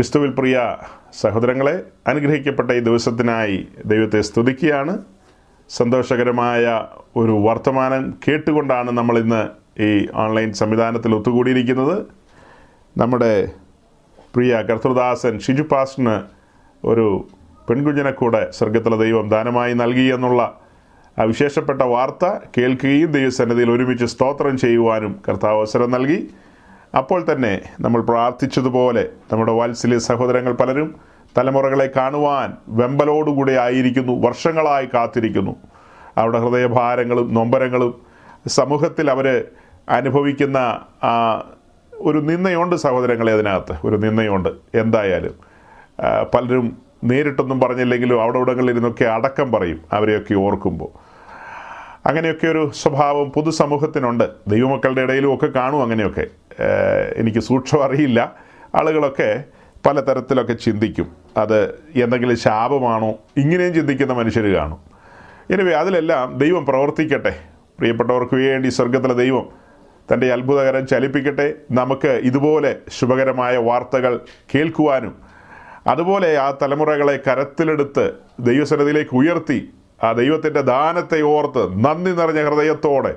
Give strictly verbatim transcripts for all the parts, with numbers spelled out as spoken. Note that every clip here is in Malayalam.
ക്രിസ്തുവിൽ പ്രിയ സഹോദരങ്ങളെ, അനുഗ്രഹിക്കപ്പെട്ട ഈ ദിവസത്തിനായി ദൈവത്തെ സ്തുതിക്കുകയാണ്. സന്തോഷകരമായ ഒരു വർത്തമാനം കേട്ടുകൊണ്ടാണ് നമ്മളിന്ന് ഈ ഓൺലൈൻ സംവിധാനത്തിൽ ഒത്തുകൂടിയിരിക്കുന്നത്. നമ്മുടെ പ്രിയ കർത്തൃദാസൻ ഷിജു പാസ്റ്ററിന് ഒരു പെൺകുഞ്ഞിനെ കൂടെ സ്വർഗത്തിലെ ദൈവം ദാനമായി നൽകി എന്നുള്ള വിശേഷപ്പെട്ട വാർത്ത കേൾക്കുകയും ദൈവസന്നിധിയിൽ ഒരുമിച്ച് സ്തോത്രം ചെയ്യുവാനും കർത്താവ് അവസരം നൽകി. അപ്പോൾ തന്നെ നമ്മൾ പ്രാർത്ഥിച്ചതുപോലെ നമ്മുടെ വാത്സല്യ സഹോദരങ്ങൾ പലരും തലമുറകളെ കാണുവാൻ വെമ്പലോടുകൂടെ ആയിരിക്കുന്നു, വർഷങ്ങളായി കാത്തിരിക്കുന്നു. അവരുടെ ഹൃദയഭാരങ്ങളും നൊമ്പരങ്ങളും സമൂഹത്തിൽ അവർ അനുഭവിക്കുന്ന ഒരു നിന്ദയുണ്ട് സഹോദരങ്ങളെ. അതിനകത്ത് ഒരു നിന്ദയുണ്ട്. എന്തായാലും പലരും നേരിട്ടൊന്നും പറഞ്ഞില്ലെങ്കിലും അവിടെ ഇവിടങ്ങളിലിരുന്നൊക്കെ അടക്കം പറയും അവരെയൊക്കെ ഓർക്കുമ്പോൾ. അങ്ങനെയൊക്കെ ഒരു സ്വഭാവം പൊതുസമൂഹത്തിനുണ്ട്, ദൈവമക്കളുടെ ഇടയിലും ഒക്കെ കാണും. അങ്ങനെയൊക്കെ എനിക്ക് സൂക്ഷ്മം അറിയില്ല. ആളുകളൊക്കെ പലതരത്തിലൊക്കെ ചിന്തിക്കും. അത് എന്തെങ്കിലും ശാപമാണോ ഇങ്ങനെയും ചിന്തിക്കുന്ന മനുഷ്യർ കാണും. ഇനി അതിലെല്ലാം ദൈവം പ്രവർത്തിക്കട്ടെ. പ്രിയപ്പെട്ടവർക്ക് വേണ്ടി സ്വർഗത്തിലെ ദൈവം തൻ്റെ അത്ഭുതകരം ചലിപ്പിക്കട്ടെ. നമുക്ക് ഇതുപോലെ ശുഭകരമായ വാർത്തകൾ കേൾക്കുവാനും അതുപോലെ ആ തലമുറകളെ കരത്തിലെടുത്ത് ദൈവസന്നിധിയിലേക്ക് ഉയർത്തി ആ ദൈവത്തിൻ്റെ ദാനത്തെ ഓർത്ത് നന്ദി നിറഞ്ഞ ഹൃദയത്തോടെ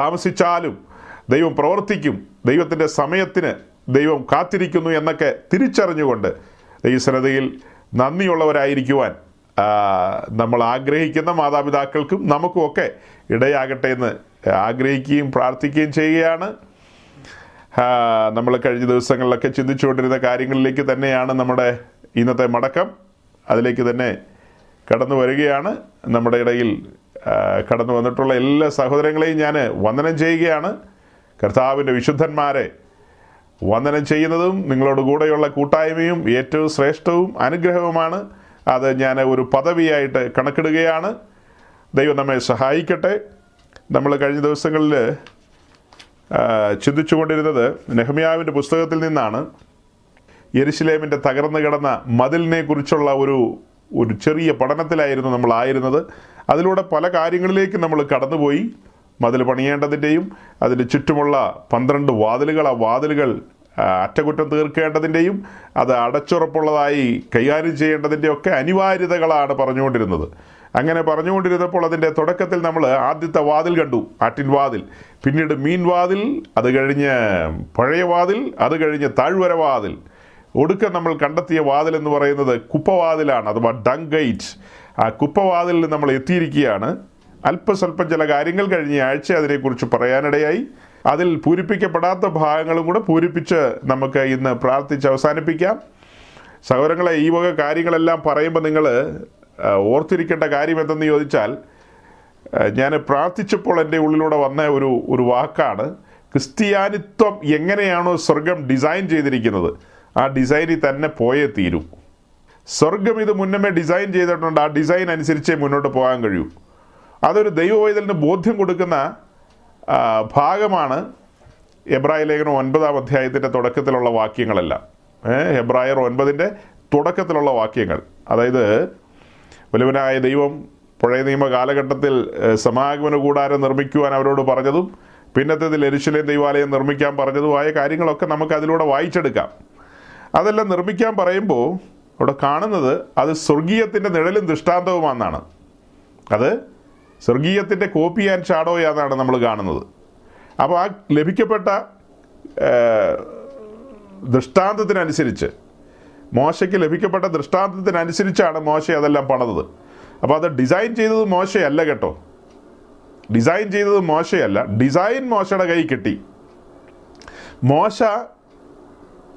താമസിച്ചാലും ദൈവം പ്രവർത്തിക്കും, ദൈവത്തിൻ്റെ സമയത്തിന് ദൈവം കാത്തിരിക്കുന്നു എന്നൊക്കെ തിരിച്ചറിഞ്ഞുകൊണ്ട് ദൈവസന്നിധിയിൽ നന്ദിയുള്ളവരായിരിക്കുവാൻ നമ്മൾ ആഗ്രഹിക്കുന്ന മാതാപിതാക്കൾക്കും നമുക്കുമൊക്കെ ഇടയാകട്ടെ എന്ന് ആഗ്രഹിക്കുകയും പ്രാർത്ഥിക്കുകയും ചെയ്യുകയാണ്. നമ്മൾ കഴിഞ്ഞ ദിവസങ്ങളിലൊക്കെ ചിന്തിച്ചുകൊണ്ടിരുന്ന കാര്യങ്ങളിലേക്ക് തന്നെയാണ് നമ്മുടെ ഇന്നത്തെ മടക്കം. അതിലേക്ക് തന്നെ കടന്നു വരികയാണ്. നമ്മുടെ ഇടയിൽ കടന്നു വന്നിട്ടുള്ള എല്ലാ സഹോദരങ്ങളെയും ഞാൻ വന്ദനം ചെയ്യുകയാണ്. കർത്താവിൻ്റെ വിശുദ്ധന്മാരെ വന്ദനം ചെയ്യുന്നതും നിങ്ങളോട് കൂടെയുള്ള കൂട്ടായ്മയും ഏറ്റവും ശ്രേഷ്ഠവും അനുഗ്രഹവുമാണ്. അത് ഞാൻ ഒരു പദവിയായിട്ട് കണക്കിടുകയാണ്. ദൈവം നമ്മെ സഹായിക്കട്ടെ. നമ്മൾ കഴിഞ്ഞ ദിവസങ്ങളിൽ ചിന്തിച്ചു കൊണ്ടിരുന്നത് നെഹമ്യാവിൻ്റെ പുസ്തകത്തിൽ നിന്നാണ്. യെരുശലേമിൻ്റെ തകർന്നു കിടന്ന മതിലിനെ കുറിച്ചുള്ള ഒരു ഒരു ചെറിയ പഠനത്തിലായിരുന്നു നമ്മളായിരുന്നത്. അതിലൂടെ പല കാര്യങ്ങളിലേക്ക് നമ്മൾ കടന്നുപോയി. മതിൽ പണിയേണ്ടതിൻ്റെയും അതിൻ്റെ ചുറ്റുമുള്ള പന്ത്രണ്ട് വാതിലുകൾ, ആ വാതിലുകൾ അറ്റകുറ്റം തീർക്കേണ്ടതിൻ്റെയും അത് അടച്ചുറപ്പുള്ളതായി കൈകാര്യം ചെയ്യേണ്ടതിൻ്റെയൊക്കെ അനിവാര്യതകളാണ് പറഞ്ഞുകൊണ്ടിരുന്നത്. അങ്ങനെ പറഞ്ഞുകൊണ്ടിരുന്നപ്പോൾ അതിൻ്റെ തുടക്കത്തിൽ നമ്മൾ ആദ്യത്തെ വാതിൽ കണ്ടു, ആട്ടിൻവാതിൽ. പിന്നീട് മീൻവാതിൽ, അത് കഴിഞ്ഞ് പഴയ വാതിൽ, അത് കഴിഞ്ഞ് താഴ്വര വാതിൽ. ഒടുക്കം നമ്മൾ കണ്ടെത്തിയ വാതിൽ എന്ന് പറയുന്നത് കുപ്പവാതിലാണ്, അഥവാ ഡങ് ഗേറ്റ്. ആ കുപ്പവാതിലിൽ നമ്മൾ എത്തിയിരിക്കുകയാണ്. അല്പസ്വല്പം ചില കാര്യങ്ങൾ കഴിഞ്ഞ ആഴ്ച അതിനെക്കുറിച്ച് പറയാനിടയായി. അതിൽ പൂരിപ്പിക്കപ്പെടാത്ത ഭാഗങ്ങളും കൂടെ പൂരിപ്പിച്ച് നമുക്ക് ഇന്ന് പ്രാർത്ഥിച്ച് അവസാനിപ്പിക്കാം. സഹോദരങ്ങളെ, ഈ വക കാര്യങ്ങളെല്ലാം പറയുമ്പോൾ നിങ്ങൾ ഓർത്തിരിക്കേണ്ട കാര്യം എന്തെന്ന് ചോദിച്ചാൽ, ഞാൻ പ്രാർത്ഥിച്ചപ്പോൾ എൻ്റെ ഉള്ളിലൂടെ വന്ന ഒരു ഒരു വാക്കാണ് ക്രിസ്ത്യാനിത്വം. എങ്ങനെയാണോ സ്വർഗം ഡിസൈൻ ചെയ്തിരിക്കുന്നത്, ആ ഡിസൈനിൽ തന്നെ പോയേ തീരൂ. സ്വർഗം ഇത് മുന്നമേ ഡിസൈൻ ചെയ്തിട്ടുണ്ട്. ആ ഡിസൈൻ അനുസരിച്ചേ മുന്നോട്ട് പോകാൻ കഴിയൂ. അതൊരു ദൈവവേദലിന് ബോധ്യം കൊടുക്കുന്ന ഭാഗമാണ് എബ്രായ ലേഖനം ഒൻപതാം അധ്യായത്തിൻ്റെ തുടക്കത്തിലുള്ള വാക്യങ്ങളെല്ലാം. എബ്രായർ ഒൻപതിൻ്റെ തുടക്കത്തിലുള്ള വാക്യങ്ങൾ, അതായത് വലുവനായ ദൈവം പഴയ നിയമ കാലഘട്ടത്തിൽ സമാഗമന കൂടാരം നിർമ്മിക്കുവാൻ അവരോട് പറഞ്ഞതും പിന്നത്തേതിൽ യെരുശലേം ദൈവാലയം നിർമ്മിക്കാൻ പറഞ്ഞതുമായ കാര്യങ്ങളൊക്കെ നമുക്ക് അതിലൂടെ വായിച്ചെടുക്കാം. അതെല്ലാം നിർമ്മിക്കാൻ പറയുമ്പോൾ അവിടെ കാണുന്നത് അത് സ്വർഗീയത്തിൻ്റെ നിഴലും ദൃഷ്ടാന്തവുമാണെന്നാണ്. അത് സ്വർഗീയത്തിൻ്റെ കോപ്പി ആൻഡ് ഷാഡോയാണെന്നാണ് നമ്മൾ കാണുന്നത്. അപ്പോൾ ആ ലഭിക്കപ്പെട്ട ദൃഷ്ടാന്തത്തിനനുസരിച്ച്, മോശയ്ക്ക് ലഭിക്കപ്പെട്ട ദൃഷ്ടാന്തത്തിനനുസരിച്ചാണ് മോശ അതെല്ലാം പണിതത്. അപ്പോൾ അത് ഡിസൈൻ ചെയ്തത് മോശയല്ല കേട്ടോ. ഡിസൈൻ ചെയ്തത് മോശയല്ല, ഡിസൈൻ മോശയുടെ കൈ കിട്ടി. മോശ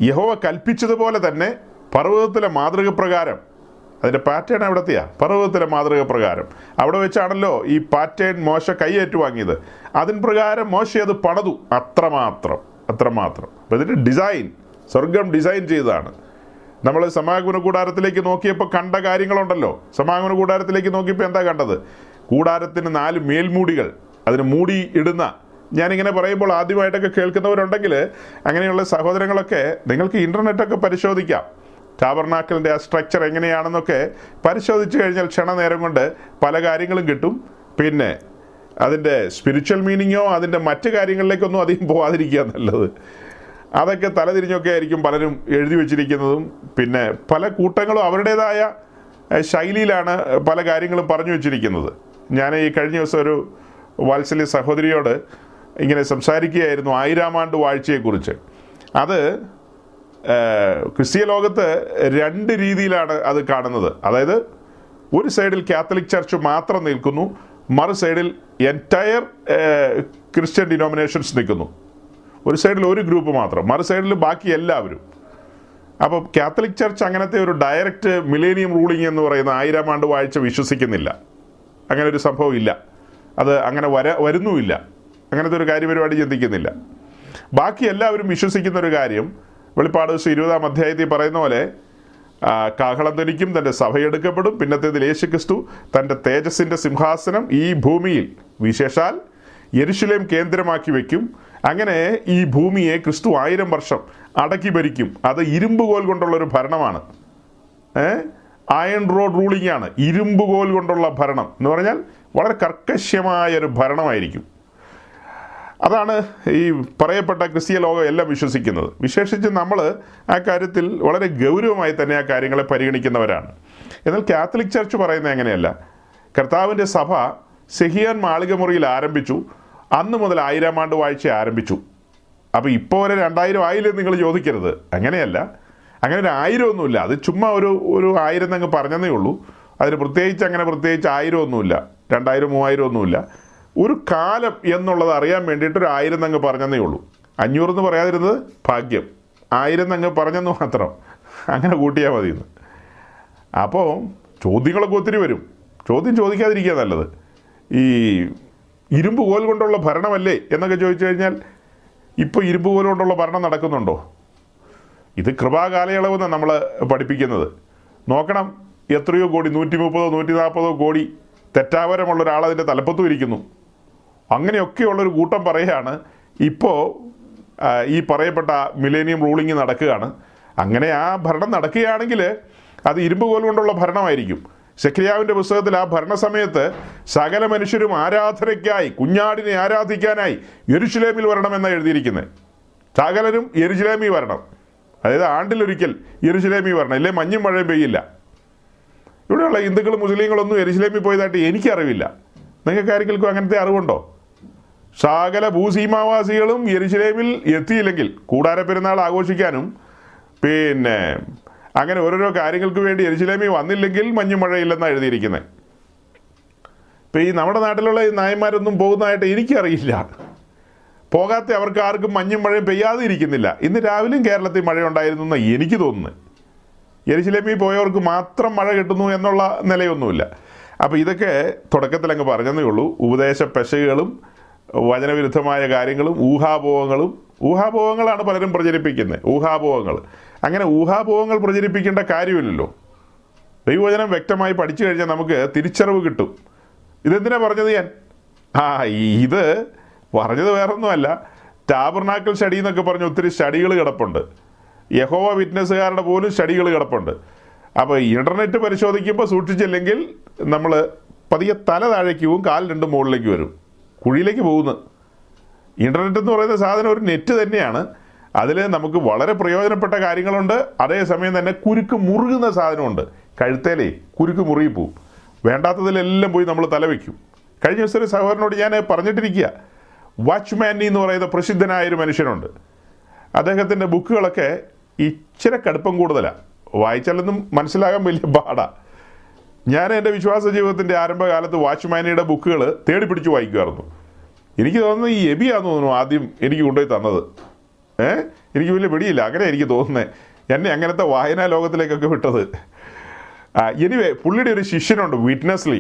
യഹോവ കൽപ്പിച്ചതുപോലെ തന്നെ പർവ്വതത്തിലെ മാതൃക പ്രകാരം, അതിൻ്റെ പാറ്റേൺ എവിടത്തെയാണ്, പർവ്വതത്തിലെ മാതൃക പ്രകാരം. അവിടെ വെച്ചാണല്ലോ ഈ പാറ്റേൺ മോശ കൈയേറ്റു വാങ്ങിയത്. അതിന് പ്രകാരം മോശ അത് പണിതു. അത്രമാത്രം അത്രമാത്രം അപ്പം ഇതിൻ്റെ ഡിസൈൻ സ്വർഗം ഡിസൈൻ ചെയ്തതാണ്. നമ്മൾ സമാഗമന കൂടാരത്തിലേക്ക് നോക്കിയപ്പോൾ കണ്ട കാര്യങ്ങളുണ്ടല്ലോ. സമാഗമന കൂടാരത്തിലേക്ക് നോക്കിയപ്പോൾ എന്താ കണ്ടത്? കൂടാരത്തിന് നാല് മേൽമൂടികൾ, അതിന് മൂടി ഇടുന്ന. ഞാനിങ്ങനെ പറയുമ്പോൾ ആദ്യമായിട്ടൊക്കെ കേൾക്കുന്നവരുണ്ടെങ്കിൽ അങ്ങനെയുള്ള സഹോദരങ്ങളൊക്കെ നിങ്ങൾക്ക് ഇൻ്റർനെറ്റൊക്കെ പരിശോധിക്കാം. ടാബർനാക്കലിൻ്റെ ആ സ്ട്രക്ചർ എങ്ങനെയാണെന്നൊക്കെ പരിശോധിച്ച് കഴിഞ്ഞാൽ ക്ഷണനേരം കൊണ്ട് പല കാര്യങ്ങളും കിട്ടും. പിന്നെ അതിൻ്റെ സ്പിരിച്വൽ മീനിങ്ങോ അതിൻ്റെ മറ്റ് കാര്യങ്ങളിലേക്കൊന്നും അധികം പോകാതിരിക്കുക എന്നുള്ളത്. അതൊക്കെ തലതിരിഞ്ഞൊക്കെ ആയിരിക്കും പലരും എഴുതി വെച്ചിരിക്കുന്നതും. പിന്നെ പല കൂട്ടങ്ങളും അവരുടേതായ ശൈലിയിലാണ് പല കാര്യങ്ങളും പറഞ്ഞു വെച്ചിരിക്കുന്നത്. ഞാൻ ഈ കഴിഞ്ഞ ദിവസം ഒരു വാത്സല്യ സഹോദരിയോട് ഇങ്ങനെ സംസാരിക്കുകയായിരുന്നു ആയിരാമാണ്ട് വാഴ്ചയെക്കുറിച്ച്. അത് ക്രിസ്തീയ ലോകത്ത് രണ്ട് രീതിയിലാണ് അത് കാണുന്നത്. അതായത് ഒരു സൈഡിൽ കാത്തലിക് ചർച്ച് മാത്രം നിൽക്കുന്നു, മറു സൈഡിൽ എൻറ്റയർ ക്രിസ്ത്യൻ ഡിനോമിനേഷൻസ് നിൽക്കുന്നു. ഒരു സൈഡിൽ ഒരു ഗ്രൂപ്പ് മാത്രം, മറു സൈഡിൽ ബാക്കി എല്ലാവരും. അപ്പോൾ കാത്തലിക് ചർച്ച് അങ്ങനത്തെ ഒരു ഡയറക്റ്റ് മിലേനിയം റൂളിംഗ് എന്ന് പറയുന്ന ആയിരം ആണ്ട് വാഴ്ച വിശ്വസിക്കുന്നില്ല. അങ്ങനെ ഒരു സംഭവം ഇല്ല, അത് അങ്ങനെ വര വരുന്നുമില്ല, അങ്ങനത്തെ ഒരു കാര്യപരിപാടി ചിന്തിക്കുന്നില്ല. ബാക്കി എല്ലാവരും വിശ്വസിക്കുന്ന ഒരു കാര്യം, വെളിപ്പാട് ഇരുപതാം അധ്യായത്തിൽ പറയുന്ന പോലെ, കാഹളം ധ്വനിക്കും, തൻ്റെ സഭയെടുക്കപ്പെടും, പിന്നത്തേതിൽ യേശു ക്രിസ്തു തൻ്റെ തേജസ്സിൻ്റെ സിംഹാസനം ഈ ഭൂമിയിൽ വിശേഷാൽ യെരുശലേം കേന്ദ്രമാക്കി വയ്ക്കും. അങ്ങനെ ഈ ഭൂമിയെ ക്രിസ്തു ആയിരം വർഷം അടക്കി ഭരിക്കും. അത് ഇരുമ്പ് കോൽ കൊണ്ടുള്ളൊരു ഭരണമാണ്, അയൺ റോഡ് റൂളിംഗ് ആണ്. ഇരുമ്പ് കോൽ കൊണ്ടുള്ള ഭരണം എന്ന് പറഞ്ഞാൽ വളരെ കർക്കശ്യമായൊരു ഭരണമായിരിക്കും. അതാണ് ഈ പറയപ്പെട്ട ക്രിസ്തീയ ലോകം എല്ലാം വിശ്വസിക്കുന്നത്. വിശേഷിച്ച് നമ്മൾ ആ കാര്യത്തിൽ വളരെ ഗൗരവമായി തന്നെ ആ കാര്യങ്ങളെ പരിഗണിക്കുന്നവരാണ്. എന്നാൽ കാത്തലിക് ചർച്ച് പറയുന്നത് അങ്ങനെയല്ല. കർത്താവിൻ്റെ സഭ സെഹിയാൻ മാളിക മുറിയിൽ ആരംഭിച്ചു, അന്ന് മുതൽ ആയിരം ആണ്ട് വാഴ്ച ആരംഭിച്ചു. അപ്പോൾ ഇപ്പോൾ വരെ രണ്ടായിരം ആയില്ലെന്ന് നിങ്ങൾ ചോദിക്കരുത്, അങ്ങനെയല്ല. അങ്ങനെ ഒരു ആയിരം ഒന്നുമില്ല, അത് ചുമ്മാ ഒരു ഒരു ആയിരം എന്നങ്ങ് പറഞ്ഞതേ ഉള്ളൂ. അതിന് പ്രത്യേകിച്ച് അങ്ങനെ പ്രത്യേകിച്ച് ആയിരം ഒന്നുമില്ല, രണ്ടായിരം മൂവായിരം ഒന്നുമില്ല. ഒരു കാലം എന്നുള്ളത് അറിയാൻ വേണ്ടിയിട്ടൊരു ആയിരം എന്നങ്ങ് പറഞ്ഞതേ ഉള്ളൂ. അഞ്ഞൂറ് എന്ന് പറയാതിരുന്നത് ഭാഗ്യം, ആയിരം എന്നങ്ങ് പറഞ്ഞെന്ന് മാത്രം, അങ്ങനെ കൂട്ടിയാൽ മതിയെന്ന്. അപ്പോൾ ചോദ്യങ്ങളൊക്കെ ഒത്തിരി വരും, ചോദ്യം ചോദിക്കാതിരിക്കുക നല്ലത്. ഈ ഇരുമ്പ് കോൽ കൊണ്ടുള്ള ഭരണമല്ലേ എന്നൊക്കെ ചോദിച്ചു കഴിഞ്ഞാൽ, ഇപ്പോൾ ഇരുമ്പ് കോൽ കൊണ്ടുള്ള ഭരണം നടക്കുന്നുണ്ടോ? ഇത് കൃപാകാലയളവെന്നാണ് നമ്മൾ പഠിപ്പിക്കുന്നത്. നോക്കണം, എത്രയോ കോടി, നൂറ്റി മുപ്പതോ നൂറ്റി നാൽപ്പതോ കോടി തെറ്റാവരമുള്ള ഒരാളതിൻ്റെ തലപ്പത്തും ഇരിക്കുന്നു. അങ്ങനെയൊക്കെയുള്ളൊരു കൂട്ടം പറയുകയാണ് ഇപ്പോൾ ഈ പറയപ്പെട്ട മില്ലേനിയം റൂളിംഗ് നടക്കുകയാണ്. അങ്ങനെ ആ ഭരണം നടക്കുകയാണെങ്കിൽ അത് ഇരുമ്പ് കോൽ കൊണ്ടുള്ള ഭരണമായിരിക്കും. സെഖര്യാവിൻ്റെ പുസ്തകത്തിൽ ആ ഭരണസമയത്ത് സകല മനുഷ്യരും ആരാധനയ്ക്കായി കുഞ്ഞാടിനെ ആരാധിക്കാനായി യെരുശലേമിൽ വരണമെന്ന് എഴുതിയിരിക്കുന്നത്. സകലരും യെരുശലേമിൽ വരണം, അതായത് ആണ്ടിലൊരിക്കൽ യെരുശലേമിൽ വരണം, ഇല്ലേ മഞ്ഞും മഴയും പെയ്യില്ല. ഇവിടെയുള്ള ഹിന്ദുക്കളും മുസ്ലിങ്ങളൊന്നും യെരുശലേമിൽ പോയതായിട്ട് എനിക്കറിവില്ല. നിങ്ങൾക്ക് ആർക്കെങ്കിലും അങ്ങനത്തെ അറിവുണ്ടോ? സകല ഭൂസീമാവാസികളും യെരുശലേമിൽ എത്തിയില്ലെങ്കിൽ കൂടാര പെരുന്നാൾ ആഘോഷിക്കാനും പിന്നെ അങ്ങനെ ഓരോരോ കാര്യങ്ങൾക്ക് വേണ്ടി യെരുശലേമിൽ വന്നില്ലെങ്കിൽ മഞ്ഞു മഴയില്ലെന്നാണ് എഴുതിയിരിക്കുന്നത്. ഇപ്പം ഈ നമ്മുടെ നാട്ടിലുള്ള ഈ നായന്മാരൊന്നും പോകുന്നതായിട്ട് എനിക്കറിയില്ല. പോകാത്ത അവർക്ക് ആർക്കും മഞ്ഞും മഴയും പെയ്യാതെ ഇരിക്കുന്നില്ല. ഇന്ന് രാവിലെയും കേരളത്തിൽ മഴയുണ്ടായിരുന്നു എന്നാണ് എനിക്ക് തോന്നുന്നത്. യെരുശലേമിൽ പോയവർക്ക് മാത്രം മഴ കിട്ടുന്നു എന്നുള്ള നിലയൊന്നുമില്ല. അപ്പോൾ ഇതൊക്കെ തുടക്കത്തിൽ അങ്ങ് പറഞ്ഞതേ ഉള്ളൂ. ഉപദേശ പെശകളും വചനവിരുദ്ധമായ കാര്യങ്ങളും ഊഹാപോഹങ്ങളും, ഊഹാപോഹങ്ങളാണ് പലരും പ്രചരിപ്പിക്കുന്നത്, ഊഹാപോഹങ്ങൾ. അങ്ങനെ ഊഹാപോഹങ്ങൾ പ്രചരിപ്പിക്കേണ്ട കാര്യമില്ലല്ലോ. ദൈവവചനം വ്യക്തമായി പഠിച്ചു കഴിഞ്ഞാൽ നമുക്ക് തിരിച്ചറിവ് കിട്ടും. ഇതെന്തിനാ പറഞ്ഞത് ഞാൻ? ആ ഇത് പറഞ്ഞത് വേറൊന്നുമല്ല, ടാബർനാക്കൽ സ്റ്റഡി എന്നൊക്കെ പറഞ്ഞ് ഒത്തിരി സ്റ്റഡികൾ കിടപ്പുണ്ട്, യഹോവ വിറ്റ്നസ്സുകാരുടെ പോലും സ്റ്റഡികൾ കിടപ്പുണ്ട്. അപ്പോൾ ഇൻ്റർനെറ്റ് പരിശോധിക്കുമ്പോൾ സൂക്ഷിച്ചില്ലെങ്കിൽ നമ്മൾ പതിയെ തല താഴേക്ക് പോകും, കാൽ രണ്ടും മുകളിലേക്ക് വരും, കുഴിയിലേക്ക് പോകുന്നു. ഇൻ്റർനെറ്റ് എന്ന് പറയുന്ന സാധനം ഒരു നെറ്റ് തന്നെയാണ്. അതിൽ നമുക്ക് വളരെ പ്രയോജനപ്പെട്ട കാര്യങ്ങളുണ്ട്, അതേസമയം തന്നെ കുരുക്ക് മുറുകുന്ന സാധനമുണ്ട്. കഴുത്തേലേ കുരുക്ക് മുറുകി പോവും, വേണ്ടാത്തതിലെല്ലാം പോയി നമ്മൾ തല വയ്ക്കും. കഴിഞ്ഞ ദിവസം ഒരു സഹോദരനോട് ഞാൻ പറഞ്ഞിട്ടിരിക്കുക, വാച്ച്മാൻ എന്ന് പറയുന്ന പ്രസിദ്ധനായൊരു മനുഷ്യനുണ്ട്. അദ്ദേഹത്തിൻ്റെ ബുക്കുകളൊക്കെ ഇച്ചിരി കടുപ്പം കൂടുതലാണ്, വായിച്ചാലൊന്നും മനസ്സിലാകാൻ വലിയ പാടാണ്. ഞാൻ എൻ്റെ വിശ്വാസ ജീവിതത്തിൻ്റെ ആരംഭകാലത്ത് വാച്ച്മാനിയുടെ ബുക്കുകൾ തേടി പിടിച്ച് വായിക്കുമായിരുന്നു. എനിക്ക് തോന്നുന്നത് ഈ എബിയാന്ന് തോന്നുന്നു ആദ്യം എനിക്ക് കൊണ്ടുപോയി തന്നത്. ഏഹ് എനിക്ക് വലിയ പിടിയില്ല, അങ്ങനെ എനിക്ക് തോന്നുന്നത് എന്നെ അങ്ങനത്തെ വായനാ ലോകത്തിലേക്കൊക്കെ വിട്ടത്. എനിവേ, പുള്ളിയുടെ ഒരു ശിഷ്യനുണ്ട് വിറ്റ്നസ് ലീ.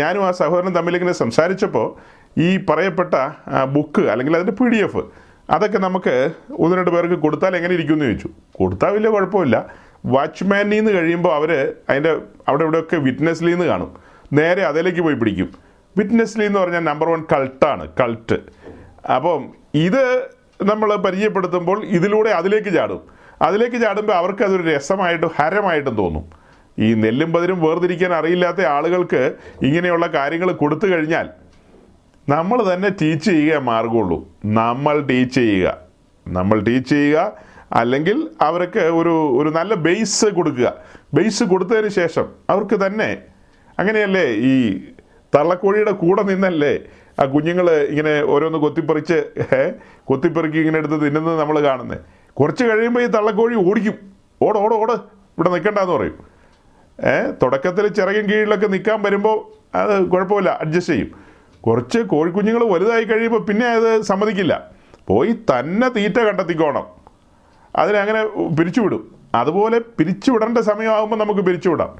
ഞാനും ആ സഹോദരനും തമ്മിലിങ്ങനെ സംസാരിച്ചപ്പോൾ ഈ പറയപ്പെട്ട ബുക്ക് അല്ലെങ്കിൽ അതിൻ്റെ പി ഡി എഫ് അതൊക്കെ നമുക്ക് ഒന്ന് രണ്ട് പേർക്ക് കൊടുത്താൽ എങ്ങനെ ഇരിക്കുമെന്ന് ചോദിച്ചു. കൊടുത്താൽ വലിയ കുഴപ്പമില്ല. വാച്ച്മാനിൽ നിന്ന് കഴിയുമ്പോൾ അവർ അതിൻ്റെ അവിടെ ഇവിടെയൊക്കെ വിറ്റ്നസ് ലീ എന്ന് കാണും, നേരെ അതിലേക്ക് പോയി പിടിക്കും. വിറ്റ്നസ് ലീ എന്ന് പറഞ്ഞാൽ നമ്പർ വൺ കൾട്ടാണ്, കൾട്ട്. അപ്പം ഇത് നമ്മൾ പരിചയപ്പെടുത്തുമ്പോൾ ഇതിലൂടെ അതിലേക്ക് ചാടും. അതിലേക്ക് ചാടുമ്പോൾ അവർക്ക് അതൊരു രസമായിട്ടും ഹരമായിട്ടും തോന്നും. ഈ നെല്ലും പതിരും വേർതിരിക്കാൻ അറിയില്ലാത്ത ആളുകൾക്ക് ഇങ്ങനെയുള്ള കാര്യങ്ങൾ കൊടുത്തു കഴിഞ്ഞാൽ നമ്മൾ തന്നെ ടീച്ച് ചെയ്യുക മാർഗമുള്ളൂ. നമ്മൾ ടീച്ച് ചെയ്യുക, നമ്മൾ ടീച്ച് ചെയ്യുക, അല്ലെങ്കിൽ അവർക്ക് ഒരു ഒരു നല്ല ബേസ് കൊടുക്കുക. ബേസ് കൊടുത്തതിന് ശേഷം അവർക്ക് തന്നെ, അങ്ങനെയല്ലേ ഈ തള്ളക്കോഴിയുടെ കൂടെ നിന്നല്ലേ ആ കുഞ്ഞുങ്ങൾ ഇങ്ങനെ ഓരോന്ന് കൊത്തിപ്പറിച്ച് കൊത്തിപ്പറിക്കി ഇങ്ങനെ എടുത്ത് തിന്നുന്നത് നമ്മൾ കാണുന്നത്. കുറച്ച് കഴിയുമ്പോൾ ഈ തള്ളക്കോഴി ഓടിക്കും, ഓട് ഓട് ഓട് ഇവിടെ നിൽക്കണ്ടെന്ന് പറയും. ഏഹ് തുടക്കത്തിൽ ചിറകിൻ കീഴിലൊക്കെ നിൽക്കാൻ വരുമ്പോൾ അത് കുഴപ്പമില്ല, അഡ്ജസ്റ്റ് ചെയ്യും. കുറച്ച് കോഴിക്കുഞ്ഞുങ്ങൾ വലുതായി കഴിയുമ്പോൾ പിന്നെ അത് സമ്മതിക്കില്ല, പോയി തന്നെ തീറ്റ കണ്ടെത്തിക്കോണം, അതിനങ്ങനെ പിരിച്ചുവിടും. അതുപോലെ പിരിച്ചുവിടേണ്ട സമയമാകുമ്പോൾ നമുക്ക് പിരിച്ചുവിടാം.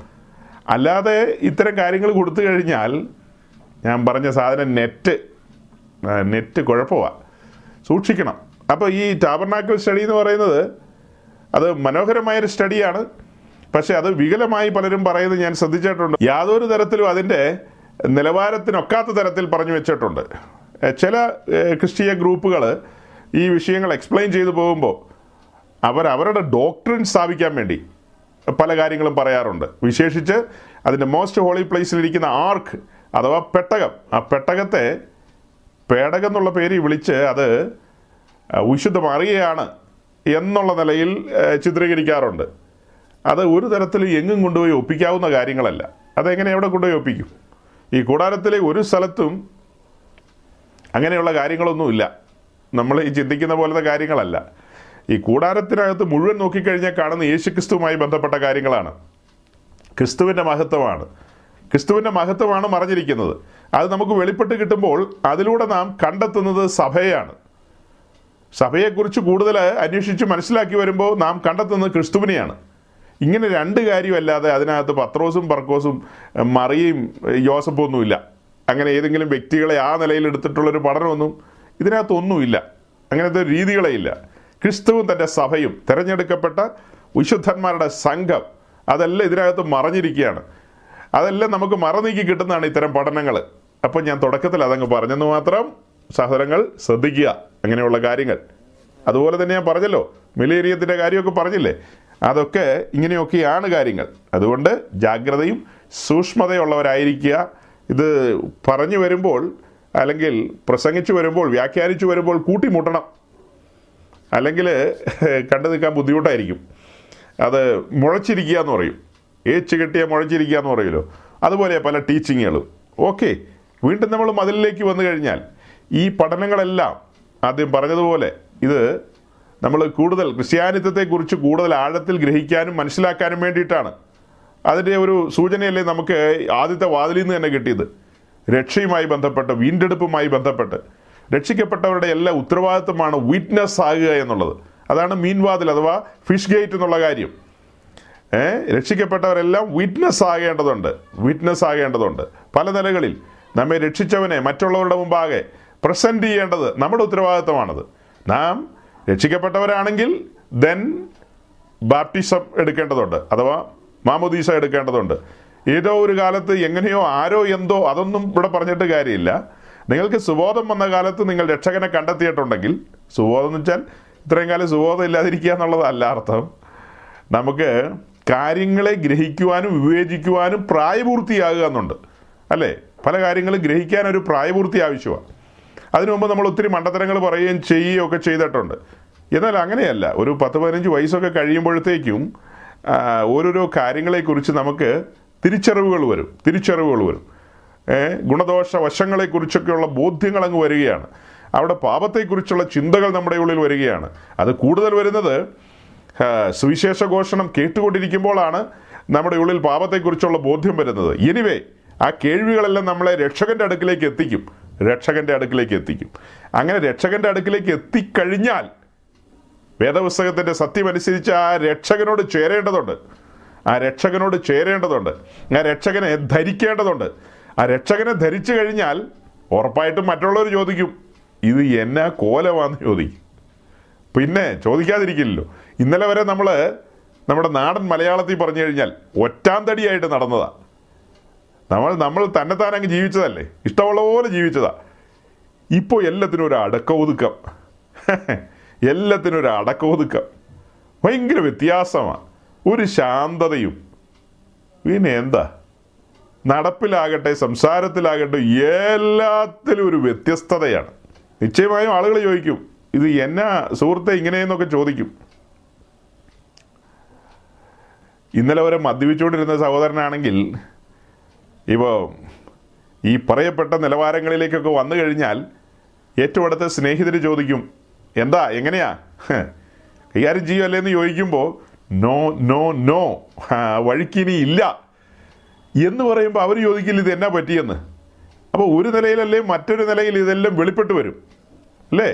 അല്ലാതെ ഇത്തരം കാര്യങ്ങൾ കൊടുത്തു കഴിഞ്ഞാൽ ഞാൻ പറഞ്ഞ സാധനം നെറ്റ് നെറ്റ് കുഴപ്പമാണ്, സൂക്ഷിക്കണം. അപ്പോൾ ഈ ടാബർനാക്കിൾ സ്റ്റഡി എന്ന് പറയുന്നത് അത് മനോഹരമായൊരു സ്റ്റഡിയാണ്. പക്ഷേ അത് വികലമായി പലരും പറയുന്നത് ഞാൻ ശ്രദ്ധിച്ചിട്ടുണ്ട്. യാതൊരു തരത്തിലും അതിൻ്റെ നിലവാരത്തിനൊക്കാത്ത തരത്തിൽ പറഞ്ഞു വെച്ചിട്ടുണ്ട്. ചില ക്രിസ്തീയ ഗ്രൂപ്പുകൾ ഈ വിഷയങ്ങൾ എക്സ്പ്ലെയിൻ ചെയ്തു പോകുമ്പോൾ അവർ അവരുടെ ഡോക്ട്രിൻ സ്ഥാപിക്കാൻ വേണ്ടി പല കാര്യങ്ങളും പറയാറുണ്ട്. വിശേഷിച്ച് അതിൻ്റെ മോസ്റ്റ് ഹോളി പ്ലേസിലിരിക്കുന്ന ആർക്ക് അഥവാ പെട്ടകം, ആ പെട്ടകത്തെ പേടകം എന്നുള്ള പേര് വിളിച്ച് അത് വിശുദ്ധ മറിയയാണ് എന്നുള്ള നിലയിൽ ചിത്രീകരിക്കാറുണ്ട്. അത് ഒരു തരത്തിലും എങ്ങും കൊണ്ടുപോയി ഒപ്പിക്കാവുന്ന കാര്യങ്ങളല്ല. അതെങ്ങനെ എവിടെ കൊണ്ടുപോയി ഒപ്പിക്കും? ഈ കൂടാരത്തിലെ ഒരു സ്ഥലത്തും അങ്ങനെയുള്ള കാര്യങ്ങളൊന്നുമില്ല. നമ്മൾ ഈ ചിന്തിക്കുന്ന പോലത്തെ കാര്യങ്ങളല്ല. ഈ കൂടാരത്തിനകത്ത് മുഴുവൻ നോക്കിക്കഴിഞ്ഞാൽ കാണുന്ന യേശുക്രിസ്തുവുമായി ബന്ധപ്പെട്ട കാര്യങ്ങളാണ്. ക്രിസ്തുവിൻ്റെ മഹത്വമാണ്, ക്രിസ്തുവിൻ്റെ മഹത്വമാണ് മറഞ്ഞിരിക്കുന്നത്. അത് നമുക്ക് വെളിപ്പെട്ട് കിട്ടുമ്പോൾ അതിലൂടെ നാം കണ്ടെത്തുന്നത് സഭയാണ്. സഭയെക്കുറിച്ച് കൂടുതൽ അന്വേഷിച്ച് മനസ്സിലാക്കി വരുമ്പോൾ നാം കണ്ടെത്തുന്നത് ക്രിസ്തുവിനെയാണ്. ഇങ്ങനെ രണ്ട് കാര്യമല്ലാതെ അതിനകത്ത് പത്രോസും പർക്കോസും മറിയയും യോസഫും ഒന്നുമില്ല. അങ്ങനെ ഏതെങ്കിലും വ്യക്തികളെ ആ നിലയിൽ എടുത്തിട്ടുള്ളൊരു പഠനമൊന്നും ഇതിനകത്തൊന്നുമില്ല. അങ്ങനത്തെ രീതികളെ ഇല്ല. ക്രിസ്തുവും തൻ്റെ സഭയും തിരഞ്ഞെടുക്കപ്പെട്ട വിശുദ്ധന്മാരുടെ സംഘം, അതെല്ലാം ഇതിനകത്ത് മറഞ്ഞിരിക്കുകയാണ്. അതെല്ലാം നമുക്ക് മറനീക്കി കിട്ടുന്നതാണ് ഇത്തരം പഠനങ്ങൾ. അപ്പം ഞാൻ തുടക്കത്തിൽ അതങ്ങ് പറഞ്ഞെന്ന് മാത്രം. സഹോദരങ്ങൾ ശ്രദ്ധിക്കുക അങ്ങനെയുള്ള കാര്യങ്ങൾ. അതുപോലെ തന്നെ ഞാൻ പറഞ്ഞല്ലോ മിലേരിയത്തിൻ്റെ കാര്യമൊക്കെ പറഞ്ഞില്ലേ, അതൊക്കെ ഇങ്ങനെയൊക്കെയാണ് കാര്യങ്ങൾ. അതുകൊണ്ട് ജാഗ്രതയും സൂക്ഷ്മതയുള്ളവരായിരിക്കുക. ഇത് പറഞ്ഞു വരുമ്പോൾ അല്ലെങ്കിൽ പ്രസംഗിച്ചു വരുമ്പോൾ വ്യാഖ്യാനിച്ചു വരുമ്പോൾ കൂട്ടിമുട്ടണം, അല്ലെങ്കിൽ കണ്ടു നിൽക്കാൻ ബുദ്ധിമുട്ടായിരിക്കും. അത് മുഴച്ചിരിക്കുക എന്ന് പറയും, ഏച്ച് കെട്ടിയ മുഴച്ചിരിക്കുക എന്ന് പറയുമല്ലോ, അതുപോലെ പല ടീച്ചിങ്ങുകളും. ഓക്കെ, വീണ്ടും നമ്മൾ മതിലിലേക്ക് വന്നു കഴിഞ്ഞാൽ ഈ പഠനങ്ങളെല്ലാം ആദ്യം പറഞ്ഞതുപോലെ ഇത് നമ്മൾ കൂടുതൽ ക്രിസ്ത്യാനിത്വത്തെക്കുറിച്ച് കൂടുതൽ ആഴത്തിൽ ഗ്രഹിക്കാനും മനസ്സിലാക്കാനും വേണ്ടിയിട്ടാണ്. അതിൻ്റെ ഒരു സൂചനയല്ലേ നമുക്ക് ആദ്യത്തെ വാതിലിൽ നിന്ന് തന്നെ കിട്ടിയത്. രക്ഷയുമായി ബന്ധപ്പെട്ട്, വീണ്ടെടുപ്പുമായി ബന്ധപ്പെട്ട് രക്ഷിക്കപ്പെട്ടവരുടെ എല്ലാ ഉത്തരവാദിത്വമാണ് വിറ്റ്നസ് ആകുക എന്നുള്ളത്. അതാണ് മീൻവാതിൽ അഥവാ ഫിഷ് ഗേറ്റ് എന്നുള്ള കാര്യം. ഏഹ് രക്ഷിക്കപ്പെട്ടവരെല്ലാം വിറ്റ്നസ് ആകേണ്ടതുണ്ട്, വിറ്റ്നസ് ആകേണ്ടതുണ്ട്. പല നിലകളിൽ നമ്മെ രക്ഷിച്ചവനെ മറ്റുള്ളവരുടെ മുമ്പാകെ പ്രസൻറ്റ് ചെയ്യേണ്ടത് നമ്മുടെ ഉത്തരവാദിത്വമാണത്. നാം രക്ഷിക്കപ്പെട്ടവരാണെങ്കിൽ ദെൻ ബാപ്റ്റിസം എടുക്കേണ്ടതുണ്ട്, അഥവാ മാമോദീസ എടുക്കേണ്ടതുണ്ട്. ഏതോ ഒരു കാലത്ത് എങ്ങനെയോ ആരോ എന്തോ അതൊന്നും ഇവിടെ പറഞ്ഞിട്ട് കാര്യമില്ല. നിങ്ങൾക്ക് സുബോധം വന്ന കാലത്ത് നിങ്ങൾ രക്ഷകനെ കണ്ടെത്തിയിട്ടുണ്ടെങ്കിൽ, സുബോധം എന്ന് വെച്ചാൽ ഇത്രയും കാലം സുബോധം ഇല്ലാതിരിക്കുക എന്നുള്ളതല്ല അർത്ഥം. നമുക്ക് കാര്യങ്ങളെ ഗ്രഹിക്കുവാനും വിവേചിക്കുവാനും പ്രായപൂർത്തിയാകുക എന്നുണ്ട്, അല്ലേ? പല കാര്യങ്ങളും ഗ്രഹിക്കാനൊരു പ്രായപൂർത്തി ആവശ്യമാണ്. അതിനു മുമ്പ് നമ്മൾ ഒത്തിരി മണ്ടത്തരങ്ങൾ പറയുകയും ചെയ്യുകയൊക്കെ ചെയ്തിട്ടുണ്ട്. എന്നാൽ അങ്ങനെയല്ല, ഒരു പത്ത് പതിനഞ്ച് വയസ്സൊക്കെ കഴിയുമ്പോഴത്തേക്കും ഓരോരോ കാര്യങ്ങളെക്കുറിച്ച് നമുക്ക് തിരിച്ചറിവുകൾ വരും, തിരിച്ചറിവുകൾ വരും. ഗുണദോഷ വശങ്ങളെക്കുറിച്ചൊക്കെയുള്ള ബോധ്യങ്ങൾ അങ്ങ് വരികയാണ്. അവിടെ പാപത്തെക്കുറിച്ചുള്ള ചിന്തകൾ നമ്മുടെ ഉള്ളിൽ വരികയാണ്. അത് കൂടുതൽ വരുന്നത് സുവിശേഷ ഘോഷണം കേട്ടുകൊണ്ടിരിക്കുമ്പോഴാണ് നമ്മുടെ ഉള്ളിൽ പാപത്തെക്കുറിച്ചുള്ള ബോധ്യം വരുന്നത്. എനിവേ, ആ കേൾവികളെല്ലാം നമ്മളെ രക്ഷകൻ്റെ അടുക്കിലേക്ക് എത്തിക്കും, രക്ഷകൻ്റെ അടുക്കിലേക്ക് എത്തിക്കും. അങ്ങനെ രക്ഷകൻ്റെ അടുക്കിലേക്ക് എത്തിക്കഴിഞ്ഞാൽ വേദപുസ്തകത്തിൻ്റെ സത്യമനുസരിച്ച് ആ രക്ഷകനോട് ചേരേണ്ടതുണ്ട്, ആ രക്ഷകനോട് ചേരേണ്ടതുണ്ട്, ആ രക്ഷകനെ ധരിക്കേണ്ടതുണ്ട്. ആ രക്ഷകനെ ധരിച്ചു കഴിഞ്ഞാൽ ഉറപ്പായിട്ടും മറ്റുള്ളവർ ചോദിക്കും, ഇത് എന്നാ കോലമാണെന്ന് ചോദിക്കും. പിന്നെ ചോദിക്കാതിരിക്കില്ലല്ലോ. ഇന്നലെ വരെ നമ്മൾ നമ്മുടെ നാടൻ മലയാളത്തിൽ പറഞ്ഞു കഴിഞ്ഞാൽ ഒറ്റാന്തടിയായിട്ട് നടന്നതാണ് നമ്മൾ. നമ്മൾ തന്നെത്താനങ്ങ് ജീവിച്ചതല്ലേ, ഇഷ്ടമുള്ള പോലെ ജീവിച്ചതാണ്. ഇപ്പോൾ എല്ലാത്തിനും ഒരു അടക്കമൊതുക്കം, എല്ലാത്തിനും ഒരു അടക്കമൊതുക്കം. ഭയങ്കര വ്യത്യാസമാണ്, ഒരു ശാന്തതയും. പിന്നെ എന്താ, നടപ്പിലാകട്ടെ സംസാരത്തിലാകട്ടെ എല്ലാത്തിലും ഒരു വ്യത്യസ്തതയാണ്. നിശ്ചയമായും ആളുകൾ ചോദിക്കും, ഇത് എന്നാ സുഹൃത്തെ ഇങ്ങനെയെന്നൊക്കെ ചോദിക്കും. ഇന്നലെ വരെ മദ്യപിച്ചുകൊണ്ടിരുന്ന സഹോദരനാണെങ്കിൽ ഇപ്പോൾ ഈ പറയപ്പെട്ട നിലവാരങ്ങളിലേക്കൊക്കെ വന്നു കഴിഞ്ഞാൽ ഏറ്റവും അടുത്ത സ്നേഹിതർ ചോദിക്കും, എന്താ എങ്ങനെയാ കൈകാര്യം ചെയ്യുമല്ലേ എന്ന് ചോദിക്കുമ്പോൾ നോ നോ നോ വഴിക്കിനി ഇല്ല എന്ന് പറയുമ്പോൾ അവർ ചോദിക്കില്ല ഇത് എന്നാ പറ്റിയെന്ന്. അപ്പോൾ ഒരു നിലയിലല്ലേ മറ്റൊരു നിലയിൽ ഇതെല്ലാം വെളിപ്പെട്ട് വരും അല്ലേ,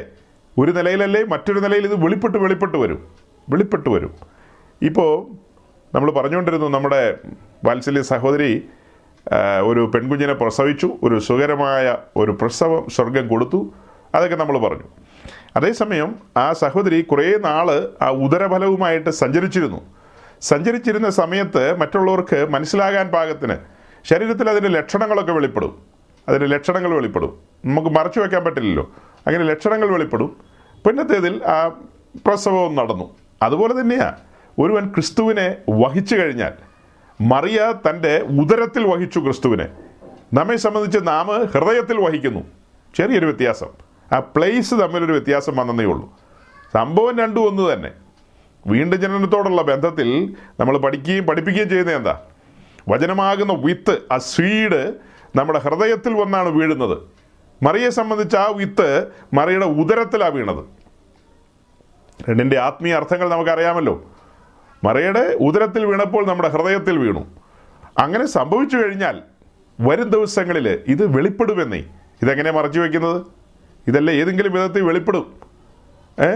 ഒരു നിലയിലല്ലേ മറ്റൊരു നിലയിൽ ഇത് വെളിപ്പെട്ട് വെളിപ്പെട്ട് വരും വെളിപ്പെട്ട് വരും ഇപ്പോൾ നമ്മൾ പറഞ്ഞുകൊണ്ടിരുന്നു, നമ്മുടെ വാത്സല്യ സഹോദരി ഒരു പെൺകുഞ്ഞിനെ പ്രസവിച്ചു, ഒരു സുഖകരമായ ഒരു പ്രസവം സ്വർഗം കൊടുത്തു, അതൊക്കെ നമ്മൾ പറഞ്ഞു. അതേസമയം ആ സഹോദരി കുറേ നാൾ ആ ഉദരഫലവുമായിട്ട് സഞ്ചരിച്ചിരുന്നു. സഞ്ചരിച്ചിരുന്ന സമയത്ത് മറ്റുള്ളവർക്ക് മനസ്സിലാകാൻ പാകത്തിന് ശരീരത്തിൽ അതിൻ്റെ ലക്ഷണങ്ങളൊക്കെ വെളിപ്പെടും, അതിൻ്റെ ലക്ഷണങ്ങൾ വെളിപ്പെടും, നമുക്ക് മറച്ചു വയ്ക്കാൻ പറ്റില്ലല്ലോ, അങ്ങനെ ലക്ഷണങ്ങൾ വെളിപ്പെടും. പിന്നത്തേതിൽ ആ പ്രസവവും നടന്നു. അതുപോലെ തന്നെയാണ് ഒരുവൻ ക്രിസ്തുവിനെ വഹിച്ചു കഴിഞ്ഞാൽ, മറിയ തൻ്റെ ഉദരത്തിൽ വഹിച്ചു ക്രിസ്തുവിനെ, നമ്മെ സംബന്ധിച്ച് നാം ഹൃദയത്തിൽ വഹിക്കുന്നു. ചെറിയൊരു വ്യത്യാസം, ആ പ്ലേസ് തമ്മിലൊരു വ്യത്യാസം വന്നതേ ഉള്ളൂ. സംഭവം രണ്ടും ഒന്ന് തന്നെ. വീണ്ടും ജനനത്തോടുള്ള ബന്ധത്തിൽ നമ്മൾ പഠിക്കുകയും പഠിപ്പിക്കുകയും ചെയ്യുന്നത് എന്താ, വചനമാകുന്ന വിത്ത്, ആ സീഡ് നമ്മുടെ ഹൃദയത്തിൽ വന്നാണ് വീഴുന്നത്. മറിയെ സംബന്ധിച്ച് ആ വിത്ത് മറിയുടെ ഉദരത്തിലാണ് വീണത്. രണ്ടിൻ്റെ ആത്മീയ അർത്ഥങ്ങൾ നമുക്കറിയാമല്ലോ. മറിയുടെ ഉദരത്തിൽ വീണപ്പോൾ നമ്മുടെ ഹൃദയത്തിൽ വീണു. അങ്ങനെ സംഭവിച്ചു കഴിഞ്ഞാൽ വരും ദിവസങ്ങളിൽ ഇത് വെളിപ്പെടുമെന്നേ. ഇതെങ്ങനെ മറച്ചു വയ്ക്കുന്നത്? ഇതല്ല ഏതെങ്കിലും വിധത്തിൽ വെളിപ്പെടും. ഏ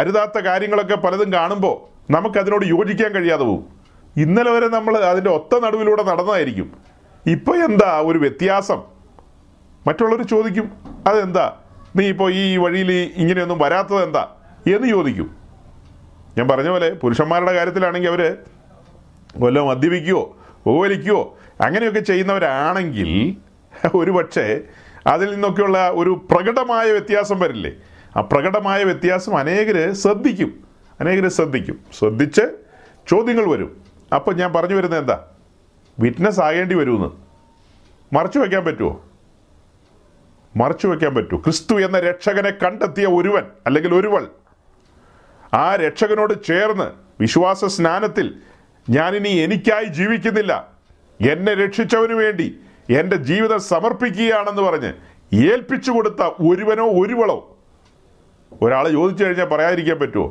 അരുതാത്ത കാര്യങ്ങളൊക്കെ പലതും കാണുമ്പോൾ നമുക്കതിനോട് യോജിക്കാൻ കഴിയാതെ പോകും. ഇന്നലെ വരെ നമ്മൾ അതിൻ്റെ ഒത്ത നടുവിലൂടെ നടന്നതായിരിക്കും. ഇപ്പോൾ എന്താ ഒരു വ്യത്യാസം? മറ്റുള്ളവർ ചോദിക്കും, അതെന്താ നീ ഇപ്പോൾ ഈ വഴിയിൽ ഇങ്ങനെയൊന്നും വരാത്തത് എന്താ എന്ന് ചോദിക്കും. ഞാൻ പറഞ്ഞ പോലെ പുരുഷന്മാരുടെ കാര്യത്തിലാണെങ്കിൽ അവർ വല്ലതും മദ്യപിക്കുകയോ ഓലിക്കുകയോ അങ്ങനെയൊക്കെ ചെയ്യുന്നവരാണെങ്കിൽ ഒരു പക്ഷേ അതിൽ നിന്നൊക്കെയുള്ള ഒരു പ്രകടമായ വ്യത്യാസം വരില്ലേ? ആ പ്രകടമായ വ്യത്യാസം അനേകർ ശ്രദ്ധിക്കും, അനേകർ ശ്രദ്ധിക്കും ശ്രദ്ധിച്ച് ചോദ്യങ്ങൾ വരും. അപ്പോൾ ഞാൻ പറഞ്ഞു വരുന്നത് എന്താ, വിറ്റ്നസ് ആകേണ്ടി വരുമെന്ന്. മറച്ചു വയ്ക്കാൻ പറ്റുമോ? മറച്ചു വയ്ക്കാൻ പറ്റുമോ? ക്രിസ്തു എന്ന രക്ഷകനെ കണ്ടെത്തിയ ഒരുവൻ അല്ലെങ്കിൽ ഒരുവൾ ആ രക്ഷകനോട് ചേർന്ന് വിശ്വാസ സ്നാനത്തിൽ ഞാനിനി എനിക്കായി ജീവിക്കുന്നില്ല, എന്നെ രക്ഷിച്ചവന് വേണ്ടി എൻ്റെ ജീവിതം സമർപ്പിക്കുകയാണെന്ന് പറഞ്ഞ് ഏൽപ്പിച്ചു കൊടുത്ത ഒരുവനോ ഒരുവളോ. ഒരാൾ ചോദിച്ചു കഴിഞ്ഞാൽ പറയാതിരിക്കാൻ പറ്റുമോ?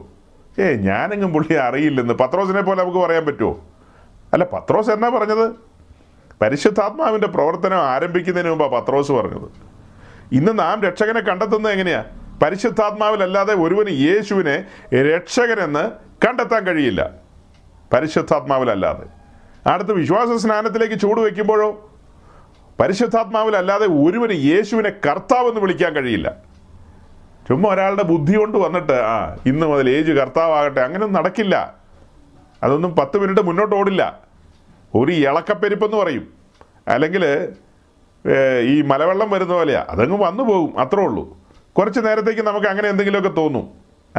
ഏ ഞാനെങ്ങും പുള്ളിയെ അറിയില്ലെന്ന് പത്രോസിനെ പോലെ നമുക്ക് പറയാൻ പറ്റുമോ? അല്ല, പത്രോസ് എന്നാ പറഞ്ഞത്? പരിശുദ്ധാത്മാവിൻ്റെ പ്രവർത്തനം ആരംഭിക്കുന്നതിന് മുമ്പാണ് പത്രോസ് പറഞ്ഞത്. ഇന്ന് നാം രക്ഷകനെ കണ്ടെത്തുന്നത് എങ്ങനെയാ? പരിശുദ്ധാത്മാവിലല്ലാതെ ഒരുവന് യേശുവിനെ രക്ഷകനെന്ന് കണ്ടെത്താൻ കഴിയില്ല, പരിശുദ്ധാത്മാവിലല്ലാതെ. അടുത്ത വിശ്വാസ സ്നാനത്തിലേക്ക് ചൂട് വയ്ക്കുമ്പോഴോ പരിശുദ്ധാത്മാവിലല്ലാതെ ഒരുവന് യേശുവിനെ കർത്താവെന്ന് വിളിക്കാൻ കഴിയില്ല. ചുമ്മാ ഒരാളുടെ ബുദ്ധി കൊണ്ട് വന്നിട്ട് ആ ഇന്ന് മുതൽ ഏജ് കർത്താവാകട്ടെ, അങ്ങനെ നടക്കില്ല. അതൊന്നും പത്ത് മിനിറ്റ് മുന്നോട്ട് ഓടില്ല. ഒരു ഇളക്കപ്പെരുപ്പെന്ന് പറയും, അല്ലെങ്കിൽ ഈ മലവെള്ളം വരുന്ന പോലെയാണ്, അതങ്ങ് വന്നു പോകും, അത്രേ ഉള്ളൂ. കുറച്ച് നേരത്തേക്ക് നമുക്ക് അങ്ങനെ എന്തെങ്കിലുമൊക്കെ തോന്നും.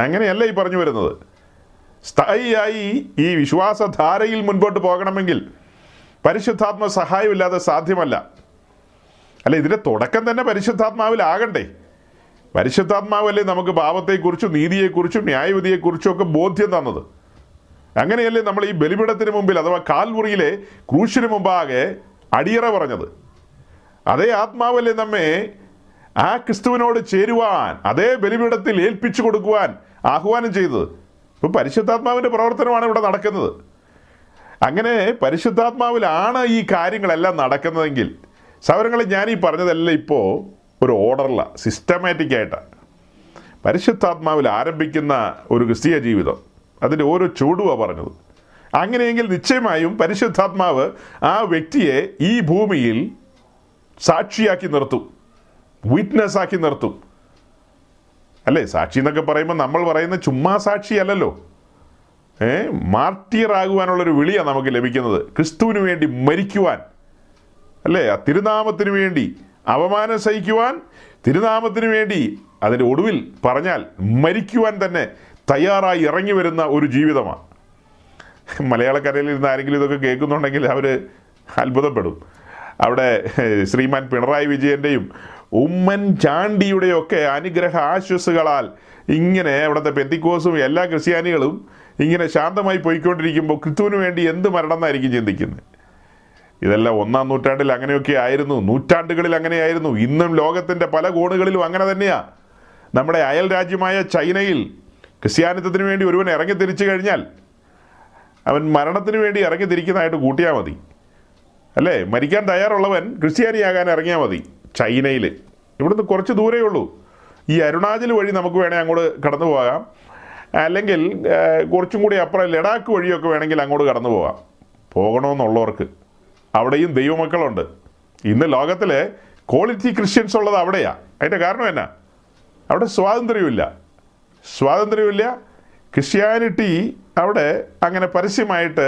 അങ്ങനെയല്ല ഈ പറഞ്ഞു വരുന്നത്. സ്ഥായിയായി ഈ വിശ്വാസധാരയിൽ മുൻപോട്ട് പോകണമെങ്കിൽ പരിശുദ്ധാത്മ സഹായമില്ലാതെ സാധ്യമല്ല. അല്ല, ഇതിൻ്റെ തുടക്കം തന്നെ പരിശുദ്ധാത്മാവിലാകണ്ടേ? പരിശുദ്ധാത്മാവല്ലേ നമുക്ക് പാപത്തെക്കുറിച്ചും നീതിയെക്കുറിച്ചും ന്യായവിധിയെക്കുറിച്ചും ഒക്കെ ബോധ്യം തന്നത്? അങ്ങനെയല്ലേ നമ്മൾ ഈ ബലിപീഠത്തിന് മുമ്പിൽ അഥവാ കാൽമുറിയിലെ ക്രൂശിന് മുമ്പാകെ അടിയറ പറഞ്ഞത്? അതേ ആത്മാവല്ലേ നമ്മെ ആ ക്രിസ്തുവിനോട് ചേരുവാൻ, അതേ ബലിപീഠത്തിൽ ഏൽപ്പിച്ചു കൊടുക്കുവാൻ ആഹ്വാനം ചെയ്തത്? ഇപ്പോൾ പരിശുദ്ധാത്മാവിൻ്റെ പ്രവർത്തനമാണ് ഇവിടെ നടക്കുന്നത്. അങ്ങനെ പരിശുദ്ധാത്മാവിലാണ് ഈ കാര്യങ്ങളെല്ലാം നടക്കുന്നതെങ്കിൽ സൗരങ്ങളിൽ ഞാനീ പറഞ്ഞതെല്ലാം ഇപ്പോൾ ഒരു ഓർഡറില്ല, സിസ്റ്റമാറ്റിക്കായിട്ടാണ്. പരിശുദ്ധാത്മാവിൽ ആരംഭിക്കുന്ന ഒരു ക്രിസ്തീയ ജീവിതം, അതിൻ്റെ ഓരോ ചൂടുവാണ് പറഞ്ഞത്. അങ്ങനെയെങ്കിൽ നിശ്ചയമായും പരിശുദ്ധാത്മാവ് ആ വ്യക്തിയെ ഈ ഭൂമിയിൽ സാക്ഷിയാക്കി നിർത്തും, വിറ്റ്നസ്സാക്കി നിർത്തും. അല്ലേ, സാക്ഷി എന്നൊക്കെ പറയുമ്പോൾ നമ്മൾ പറയുന്ന ചുമ്മാ സാക്ഷിയല്ലല്ലോ. ഏ മാർട്ടിയറാകുവാനുള്ളൊരു വിളിയാണ് നമുക്ക് ലഭിക്കുന്നത്, ക്രിസ്തുവിന് വേണ്ടി മരിക്കുവാൻ, അല്ലേ, ആ തിരുനാമത്തിന് വേണ്ടി അവമാനം സഹിക്കുവാൻ, തിരുനാമത്തിന് വേണ്ടി അതിൻ്റെ ഒടുവിൽ പറഞ്ഞാൽ മരിക്കുവാൻ തന്നെ തയ്യാറായി ഇറങ്ങി വരുന്ന ഒരു ജീവിതമാണ്. മലയാളക്കരയിൽ ഇരുന്ന് ആരെങ്കിലും ഇതൊക്കെ കേൾക്കുന്നുണ്ടെങ്കിൽ അവർ അത്ഭുതപ്പെടും. അവിടെ ശ്രീമാൻ പിണറായി വിജയൻ്റെയും ഉമ്മൻ ചാണ്ടിയുടെയൊക്കെ അനുഗ്രഹ ആശ്വസുകളാൽ ഇങ്ങനെ ഇവിടുത്തെ പെന്തിക്കോസും എല്ലാ ക്രിസ്ത്യാനികളും ഇങ്ങനെ ശാന്തമായി പോയിക്കൊണ്ടിരിക്കുമ്പോൾ ക്രിസ്തുവിന് വേണ്ടി എന്ത് മരണം എന്നായിരിക്കും ചിന്തിക്കുന്നത്. ഇതെല്ലാം ഒന്നാം നൂറ്റാണ്ടിൽ അങ്ങനെയൊക്കെ ആയിരുന്നു, നൂറ്റാണ്ടുകളിൽ അങ്ങനെയായിരുന്നു, ഇന്നും ലോകത്തിൻ്റെ പല കോണുകളിലും അങ്ങനെ തന്നെയാണ്. നമ്മുടെ അയൽ രാജ്യമായ ചൈനയിൽ ക്രിസ്ത്യാനിത്വത്തിന് വേണ്ടി ഒരുവൻ ഇറങ്ങി തിരിച്ചു കഴിഞ്ഞാൽ അവൻ മരണത്തിന് വേണ്ടി ഇറങ്ങി തിരിക്കുന്നതായിട്ട് കൂട്ടിയാൽ മതി, അല്ലേ? മരിക്കാൻ തയ്യാറുള്ളവൻ ക്രിസ്ത്യാനിയാകാൻ ഇറങ്ങിയാൽ മതി. ചൈനയിൽ ഇവിടുന്ന് കുറച്ച് ദൂരേ ഉള്ളൂ. ഈ അരുണാചൽ വഴി നമുക്ക് വേണേൽ അങ്ങോട്ട് കടന്നു പോകാം, അല്ലെങ്കിൽ കുറച്ചും കൂടി അപ്പുറം ലഡാക്ക് വഴിയൊക്കെ വേണമെങ്കിൽ അങ്ങോട്ട് കടന്നു പോകാം. പോകണമെന്നുള്ളവർക്ക് അവിടെയും ദൈവമക്കളുണ്ട്. ഇന്ന് ലോകത്തിൽ ക്വാളിറ്റി ക്രിസ്ത്യൻസ് ഉള്ളത് അവിടെയാണ്. അതിൻ്റെ കാരണം എന്നാ? അവിടെ സ്വാതന്ത്ര്യമില്ല, സ്വാതന്ത്ര്യമില്ല. ക്രിസ്ത്യാനിറ്റി അവിടെ അങ്ങനെ പരസ്യമായിട്ട്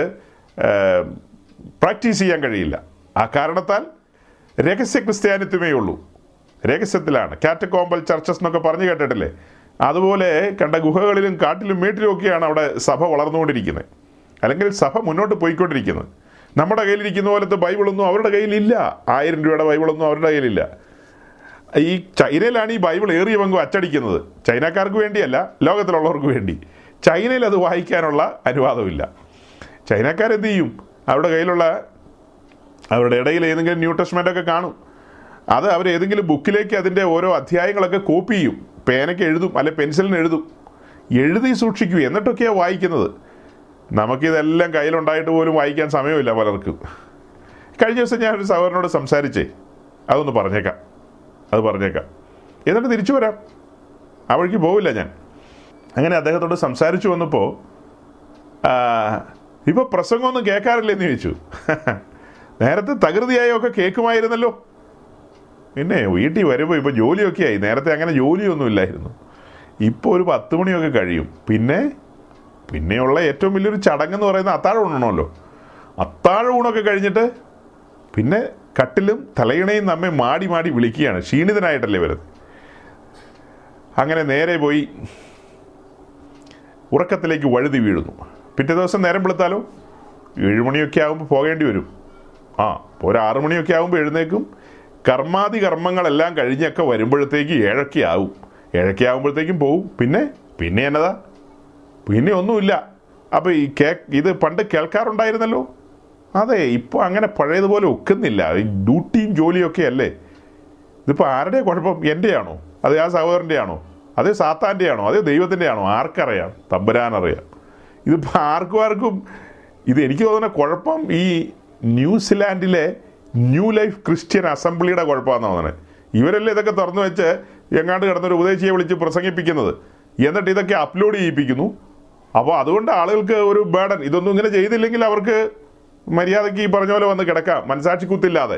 പ്രാക്ടീസ് ചെയ്യാൻ കഴിയില്ല. ആ കാരണത്താൽ രഹസ്യ ക്രിസ്ത്യാനിത്വമേ ഉള്ളൂ, രഹസ്യത്തിലാണ്. കാറ്റകോമ്പൽ ചർച്ചസ് എന്നൊക്കെ പറഞ്ഞു കേട്ടിട്ടില്ലേ? അതുപോലെ കണ്ട ഗുഹകളിലും കാട്ടിലും വീട്ടിലുമൊക്കെയാണ് അവിടെ സഭ വളർന്നുകൊണ്ടിരിക്കുന്നത്, അല്ലെങ്കിൽ സഭ മുന്നോട്ട് പോയിക്കൊണ്ടിരിക്കുന്നത്. നമ്മുടെ കയ്യിലിരിക്കുന്ന പോലത്തെ ബൈബിളൊന്നും അവരുടെ കയ്യിലില്ല. ആയിരം രൂപയുടെ ബൈബിളൊന്നും അവരുടെ കയ്യിലില്ല. ഈ ചൈനയിലാണ് ഈ ബൈബിൾ ഏറിയ പങ്കും അച്ചടിക്കുന്നത്. ചൈനക്കാർക്ക് വേണ്ടിയല്ല, ലോകത്തിലുള്ളവർക്ക് വേണ്ടി. ചൈനയിൽ അത് വായിക്കാനുള്ള അനുവാദമില്ല. ചൈനക്കാരെന്ത് ചെയ്യും? അവരുടെ കയ്യിലുള്ള അവരുടെ ഇടയിൽ ഏതെങ്കിലും ന്യൂ ടെസ്റ്റ്മെൻ്റൊക്കെ കാണും. അത് അവർ ഏതെങ്കിലും ബുക്കിലേക്ക് അതിൻ്റെ ഓരോ അധ്യായങ്ങളൊക്കെ കോപ്പി ചെയ്യും, പേനയ്ക്ക് എഴുതും, അല്ലെ പെൻസിലിന് എഴുതും, എഴുതി സൂക്ഷിക്കും. എന്നിട്ടൊക്കെയാണ് വായിക്കുന്നത്. നമുക്കിതെല്ലാം കയ്യിലുണ്ടായിട്ട് പോലും വായിക്കാൻ സമയമില്ല പലർക്കും. കഴിഞ്ഞ ദിവസം ഞാനൊരു സഹോദരനോട് സംസാരിച്ചേ, അതൊന്ന് പറഞ്ഞേക്കാം അത് പറഞ്ഞേക്കാം എന്നിട്ട് തിരിച്ചു വരാം, ആ വഴിക്ക് പോവില്ല ഞാൻ. അങ്ങനെ അദ്ദേഹത്തോട് സംസാരിച്ചു വന്നപ്പോൾ ഇപ്പോൾ പ്രസംഗമൊന്നും കേൾക്കാറില്ലെന്ന് ചോദിച്ചു. നേരത്തെ തകൃതിയായൊക്കെ കേൾക്കുമായിരുന്നല്ലോ, പിന്നെ വീട്ടിൽ വരുമ്പോൾ ഇപ്പോൾ ജോലിയൊക്കെ ആയി. നേരത്തെ അങ്ങനെ ജോലിയൊന്നും ഇല്ലായിരുന്നു. ഇപ്പോൾ ഒരു പത്ത് മണിയൊക്കെ കഴിയും. പിന്നെ പിന്നെയുള്ള ഏറ്റവും വലിയൊരു ചടങ്ങെന്ന് പറയുന്ന അത്താഴ ഊണാണല്ലോ. അത്താഴ ഊണൊക്കെ കഴിഞ്ഞിട്ട് പിന്നെ കട്ടിലും തലയിണയും നമ്മെ മാടി മാടി വിളിക്കുകയാണ്, ക്ഷീണിതനായിട്ടല്ലേ വരുന്നത്. അങ്ങനെ നേരെ പോയി ഉറക്കത്തിലേക്ക് വഴുതി വീഴുന്നു. പിറ്റേ ദിവസം നേരം വെളുത്താലോ ഏഴുമണിയൊക്കെ ആകുമ്പോൾ പോകേണ്ടി വരും. ആ ഒരു ആറുമണിയൊക്കെ ആകുമ്പോൾ എഴുന്നേക്കും. കർമാതി കർമ്മങ്ങളെല്ലാം കഴിഞ്ഞൊക്കെ വരുമ്പോഴത്തേക്ക് ഏഴൊക്കെ ആവും. ഏഴൊക്കെ ആകുമ്പോഴത്തേക്കും പോവും. പിന്നെ പിന്നെ എന്നതാ? പിന്നെ ഒന്നുമില്ല. അപ്പോൾ ഈ കേ ഇത് പണ്ട് കേൾക്കാറുണ്ടായിരുന്നല്ലോ. അതെ, ഇപ്പോൾ അങ്ങനെ പഴയതുപോലെ ഒക്കുന്നില്ല. ഈ ഡ്യൂട്ടിയും ജോലിയൊക്കെ അല്ലേ. ഇതിപ്പോൾ ആരുടെ കുഴപ്പം? എൻ്റെയാണോ? അതേ ആ സഹോദരൻ്റെ ആണോ? അതേ സാത്താൻ്റെ ആണോ? അതേ ദൈവത്തിൻ്റെ ആണോ? ആർക്കറിയാം, തമ്പുരാനറിയാം. ഇതിപ്പോൾ ആർക്കും ആർക്കും ഇത് എനിക്ക് തോന്നുന്ന കുഴപ്പം ഈ ന്യൂസിലാൻഡിലെ ന്യൂ ലൈഫ് ക്രിസ്ത്യൻ അസംബ്ലിയുടെ കുഴപ്പമാണെന്ന് തോന്നുന്നത്. ഇവരല്ലേ ഇതൊക്കെ തുറന്നു വെച്ച് എങ്ങാണ്ട് കിടന്നൊരു ഉപദേശിയെ വിളിച്ച് പ്രസംഗിപ്പിക്കുന്നത്, എന്നിട്ട് ഇതൊക്കെ അപ്ലോഡ് ചെയ്യിപ്പിക്കുന്നു. അപ്പോൾ അതുകൊണ്ട് ആളുകൾക്ക് ഒരു ബേഡൻ. ഇതൊന്നും ഇങ്ങനെ ചെയ്തില്ലെങ്കിൽ അവർക്ക് മര്യാദയ്ക്ക് ഈ പറഞ്ഞ പോലെ വന്ന് കിടക്കാം, മനസാക്ഷിക്കുത്തില്ലാതെ.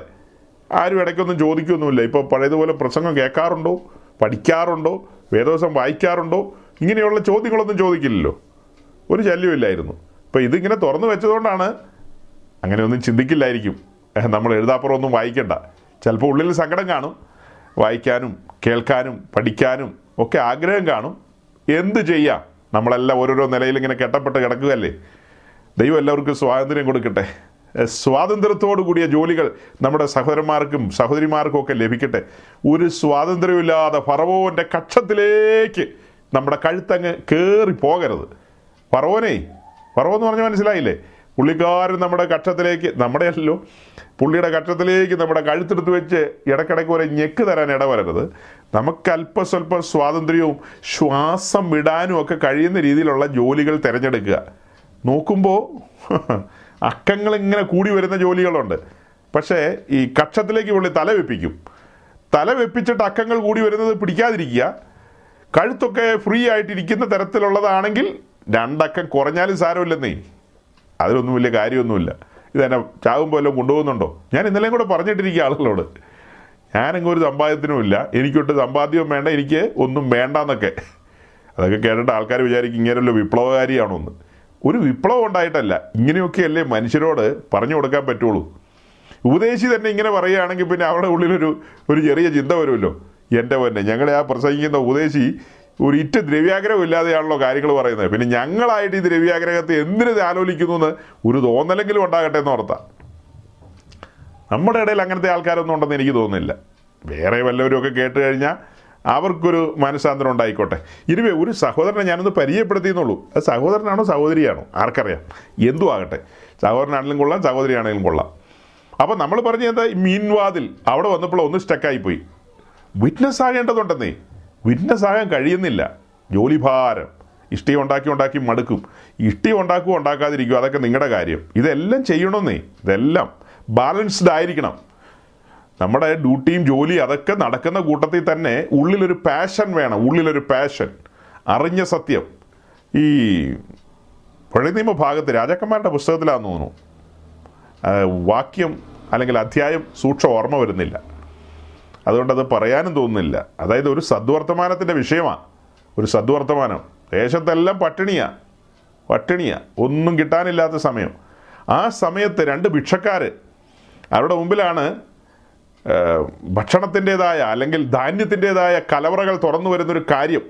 ആരും ഇടയ്ക്കൊന്നും ചോദിക്കൊന്നുമില്ല. ഇപ്പോൾ പഴയതുപോലെ പ്രസംഗം കേൾക്കാറുണ്ടോ, പഠിക്കാറുണ്ടോ, വേദോസം വായിക്കാറുണ്ടോ, ഇങ്ങനെയുള്ള ചോദ്യങ്ങളൊന്നും ചോദിക്കില്ലല്ലോ. ഒരു ശല്യമില്ലായിരുന്നു. അപ്പോൾ ഇതിങ്ങനെ തുറന്നു വെച്ചതുകൊണ്ടാണ്. അങ്ങനെയൊന്നും ചിന്തിക്കില്ലായിരിക്കും, നമ്മൾ എഴുതാപ്പുറം ഒന്നും വായിക്കണ്ട. ചിലപ്പോൾ ഉള്ളിൽ സങ്കടം കാണും, വായിക്കാനും കേൾക്കാനും പഠിക്കാനും ഒക്കെ ആഗ്രഹം കാണും. എന്ത് ചെയ്യാം, നമ്മളെല്ലാം ഓരോരോ നിലയിൽ ഇങ്ങനെ കെട്ടപ്പെട്ട് കിടക്കുകയല്ലേ. ദൈവം എല്ലാവർക്കും സ്വാതന്ത്ര്യം കൊടുക്കട്ടെ. സ്വാതന്ത്ര്യത്തോടു കൂടിയ ജോലികൾ നമ്മുടെ സഹോദരന്മാർക്കും സഹോദരിമാർക്കും ഒക്കെ ലഭിക്കട്ടെ. ഒരു സ്വാതന്ത്ര്യമില്ലാതെ ഫറവോൻ്റെ കക്ഷത്തിലേക്ക് നമ്മുടെ കഴുത്തങ്ങ് കയറി പോകരുത്. ഫറവോനെ, ഫറവോ എന്ന് പറഞ്ഞാൽ മനസ്സിലായില്ലേ, പുള്ളിക്കാരൻ നമ്മുടെ കക്ഷത്തിലേക്ക്, നമ്മുടെ അല്ലല്ലോ, പുള്ളിയുടെ കക്ഷത്തിലേക്ക് നമ്മുടെ കഴുത്തെടുത്ത് വെച്ച് ഇടയ്ക്കിടയ്ക്ക് ഒരു ഞെക്ക് തരാൻ ഇടവരരുത്. നമുക്ക് അല്പം സ്വല്പം സ്വാതന്ത്ര്യവും ശ്വാസം വിടാനും ഒക്കെ കഴിയുന്ന രീതിയിലുള്ള ജോലികൾ തിരഞ്ഞെടുക്കുക. നോക്കുമ്പോൾ അക്കങ്ങളിങ്ങനെ കൂടി വരുന്ന ജോലികളുണ്ട്. പക്ഷേ ഈ കക്ഷത്തിലേക്ക് പുള്ളി തല വെപ്പിക്കും. തല വെപ്പിച്ചിട്ട് അക്കങ്ങൾ കൂടി വരുന്നത് പിടിക്കാതിരിക്കുക. കഴുത്തൊക്കെ ഫ്രീ ആയിട്ടിരിക്കുന്ന തരത്തിലുള്ളതാണെങ്കിൽ രണ്ടക്കം കുറഞ്ഞാലും സാരമില്ലെന്നേ, അതിലൊന്നും വലിയ കാര്യമൊന്നുമില്ല. ഇതെന്നെ ചാകുമ്പോൾ എല്ലാം കൊണ്ടുപോകുന്നുണ്ടോ? ഞാൻ ഇന്നലെയും കൂടെ പറഞ്ഞിട്ടിരിക്കുക ആളുകളോട്, ഞാനെങ്ങും ഒരു സമ്പാദ്യത്തിനുമില്ല, എനിക്കൊട്ട് സമ്പാദ്യവും വേണ്ട, എനിക്ക് ഒന്നും വേണ്ട എന്നൊക്കെ. അതൊക്കെ കേട്ടിട്ട് ആൾക്കാർ വിചാരിക്കും ഇങ്ങനെയുള്ള വിപ്ലവകാരിയാണോന്ന്. ഒരു വിപ്ലവം ഉണ്ടായിട്ടല്ല, ഇങ്ങനെയൊക്കെയല്ലേ മനുഷ്യരോട് പറഞ്ഞു കൊടുക്കാൻ പറ്റുള്ളൂ. ഉപദേശി തന്നെ ഇങ്ങനെ പറയുകയാണെങ്കിൽ പിന്നെ അവരുടെ ഉള്ളിലൊരു ഒരു ചെറിയ ചിന്ത വരുമല്ലോ, എൻ്റെ തന്നെ ഞങ്ങളെ ആ പ്രസംഗിക്കുന്ന ഉപദേശി ഒരു ഇറ്റ് ദ്രവ്യാഗ്രഹം ഇല്ലാതെയാണല്ലോ കാര്യങ്ങൾ പറയുന്നത്, പിന്നെ ഞങ്ങളായിട്ട് ഈ ദ്രവ്യാഗ്രഹത്തെ എന്തിനു ആലോചിക്കുന്നു എന്ന് ഒരു തോന്നലെങ്കിലും ഉണ്ടാകട്ടെ എന്ന് ഓർത്താ. നമ്മുടെ ഇടയിൽ അങ്ങനത്തെ ആൾക്കാരൊന്നും ഉണ്ടെന്ന് എനിക്ക് തോന്നുന്നില്ല. വേറെ വല്ലവരുമൊക്കെ കേട്ട് കഴിഞ്ഞാൽ അവർക്കൊരു മനസ്സാന്തരം ഉണ്ടായിക്കോട്ടെ. ഇരുവേ ഒരു സഹോദരനെ ഞാനൊന്ന് പരിചയപ്പെടുത്തിയെന്നുള്ളൂ. അത് സഹോദരനാണോ സഹോദരിയാണോ ആർക്കറിയാം, എന്തു ആകട്ടെ, സഹോദരനാണെങ്കിലും കൊള്ളാം സഹോദരിയാണെങ്കിലും കൊള്ളാം. അപ്പോൾ നമ്മൾ പറഞ്ഞ എന്താ, മീൻവാതിൽ അവിടെ വന്നപ്പോൾ ഒന്ന് സ്റ്റക്കായിപ്പോയി. വിറ്റ്നസ് ആകേണ്ടതുണ്ടെന്നേ, വിറ്റ്നസ് ആകാൻ കഴിയുന്നില്ല. ജോലിഭാരം, ഇഷ്ടി ഉണ്ടാക്കി ഉണ്ടാക്കി മടുക്കും. ഇഷ്ടി ഉണ്ടാക്കുകയോ ഉണ്ടാക്കാതിരിക്കുമോ അതൊക്കെ നിങ്ങളുടെ കാര്യം. ഇതെല്ലാം ചെയ്യണമെന്നേ, ഇതെല്ലാം ബാലൻസ്ഡ് ആയിരിക്കണം. നമ്മുടെ ഡ്യൂട്ടിയും ജോലിയും അതൊക്കെ നടക്കുന്ന കൂട്ടത്തിൽ തന്നെ ഉള്ളിലൊരു പാഷൻ വേണം. ഉള്ളിലൊരു പാഷൻ, അറിഞ്ഞ സത്യം. ഈ പഴയ നിയമഭാഗത്ത് രാജാക്കന്മാരുടെ പുസ്തകത്തിലാണെന്ന് തോന്നുന്നു, വാക്യം അല്ലെങ്കിൽ അധ്യായം സൂക്ഷ്മ ഓർമ്മ വരുന്നില്ല, അതുകൊണ്ടത് പറയാനും തോന്നുന്നില്ല. അതായത് ഒരു സദ്വർത്തമാനത്തിൻ്റെ വിഷയമാണ്. ഒരു സദ്വർത്തമാനം, ദേശത്തെല്ലാം പട്ടിണിയാ പട്ടിണിയാ ഒന്നും കിട്ടാനില്ലാത്ത സമയം. ആ സമയത്ത് രണ്ട് ഭിക്ഷക്കാർ അവരുടെ മുമ്പിലാണ് ഭക്ഷണത്തിൻ്റേതായ അല്ലെങ്കിൽ ധാന്യത്തിൻ്റേതായ കലവറകൾ തുറന്നു വരുന്നൊരു കാര്യം.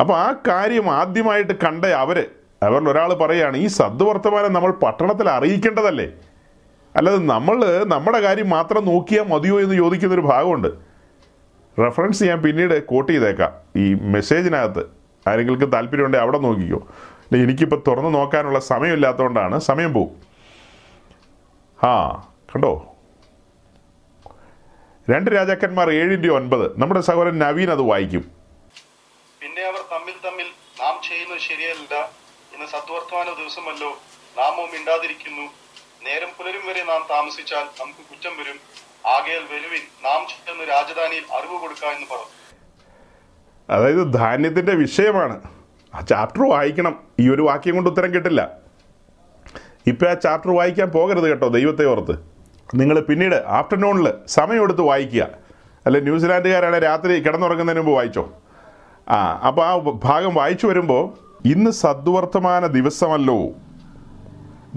അപ്പോൾ ആ കാര്യം ആദ്യമായിട്ട് കണ്ട അവർ അവരിൽ ഒരാൾ പറയുകയാണ്, ഈ സദ്വർത്തമാനം നമ്മൾ പട്ടണത്തിൽ അറിയിക്കേണ്ടതല്ലേ, അല്ലാതെ നമ്മൾ നമ്മുടെ കാര്യം മാത്രം നോക്കിയാൽ മതിയോ എന്ന് ചോദിക്കുന്നൊരു ഭാഗമുണ്ട്. റെഫറൻസ് ഞാൻ പിന്നീട് കോട്ട് ചെയ്തേക്കാം ഈ മെസ്സേജിനകത്ത്, ആരെങ്കിലും താല്പര്യമുണ്ടെങ്കിൽ അവിടെ നോക്കിക്കോ. എനിക്കിപ്പോൾ തുറന്ന് നോക്കാനുള്ള സമയമില്ലാത്തതുകൊണ്ടാണ്, സമയം പോകും. ആ കണ്ടോ, രണ്ട് രാജാക്കന്മാർ ഏഴിൻ്റെ ഒൻപത്. നമ്മുടെ സഹോദരൻ നവീൻ അത് വായിക്കും. പിന്നെ അവർ തമ്മിൽ തമ്മിൽ നാം ചെയ്യുന്നത് ശരിയല്ല, ഇന്ന് സദ്വർത്തമാന ദിവസമല്ലോ, നാമോ മിണ്ടാതിരിക്കുന്നു, നേരം പുലരും വരെ നാം താമസിച്ചാൽ നമുക്ക് കുറ്റം വരും, ആകയാൽ വരുവിൻ, നാം ചെന്ന് രാജധാനിയിൽ അറിവ് കൊടുക്കാം എന്ന് പറഞ്ഞു. അതായത് ധാന്യത്തിൻ്റെ വിഷയമാണ്. ആ ചാപ്റ്റർ വായിക്കണം. ഈ ഒരു വാക്യം കൊണ്ട് ഉത്തരം കിട്ടില്ല. ഇപ്പം ആ ചാപ്റ്റർ വായിക്കാൻ പോകരുത് കേട്ടോ, ദൈവത്തെ ഓർത്ത്. നിങ്ങൾ പിന്നീട് ആഫ്റ്റർനൂണിൽ സമയമെടുത്ത് വായിക്കുക. അല്ലെ ന്യൂസിലാൻഡുകാരാണ് രാത്രി കിടന്നുറങ്ങുന്നതിന് മുമ്പ് വായിച്ചോ. ആ അപ്പോൾ ആ ഭാഗം വായിച്ചു വരുമ്പോൾ ഇന്ന് സദ്വർത്തമാന ദിവസമല്ലോ,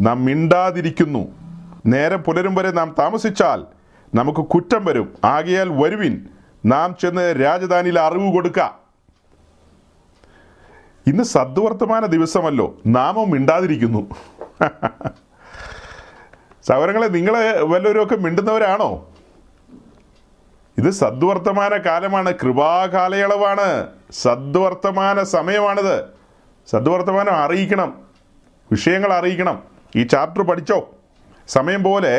നാം മിണ്ടാതിരിക്കുന്നു, നേരം പുലരും വരെ നാം താമസിച്ചാൽ നമുക്ക് കുറ്റം വരും, ആകയാൽ വരുവിൻ, നാം ചെന്ന് രാജധാനിയിൽ അറിവ് കൊടുക്കുക. ഇന്ന് സദ്വർത്തമാന ദിവസമല്ലോ, നാമോ മിണ്ടാതിരിക്കുന്നു. സഹോദരങ്ങളെ, നിങ്ങളെ വല്ലവരുമൊക്കെ മിണ്ടുന്നവരാണോ? ഇത് സദ്വർത്തമാന കാലമാണ്, കൃപാകാലയളവാണ്, സദ്വർത്തമാന സമയമാണിത്. സദ്വർത്തമാനം അറിയിക്കണം, വിഷയങ്ങൾ അറിയിക്കണം. ഈ ചാപ്റ്റർ പഠിച്ചോ, സമയം പോലെ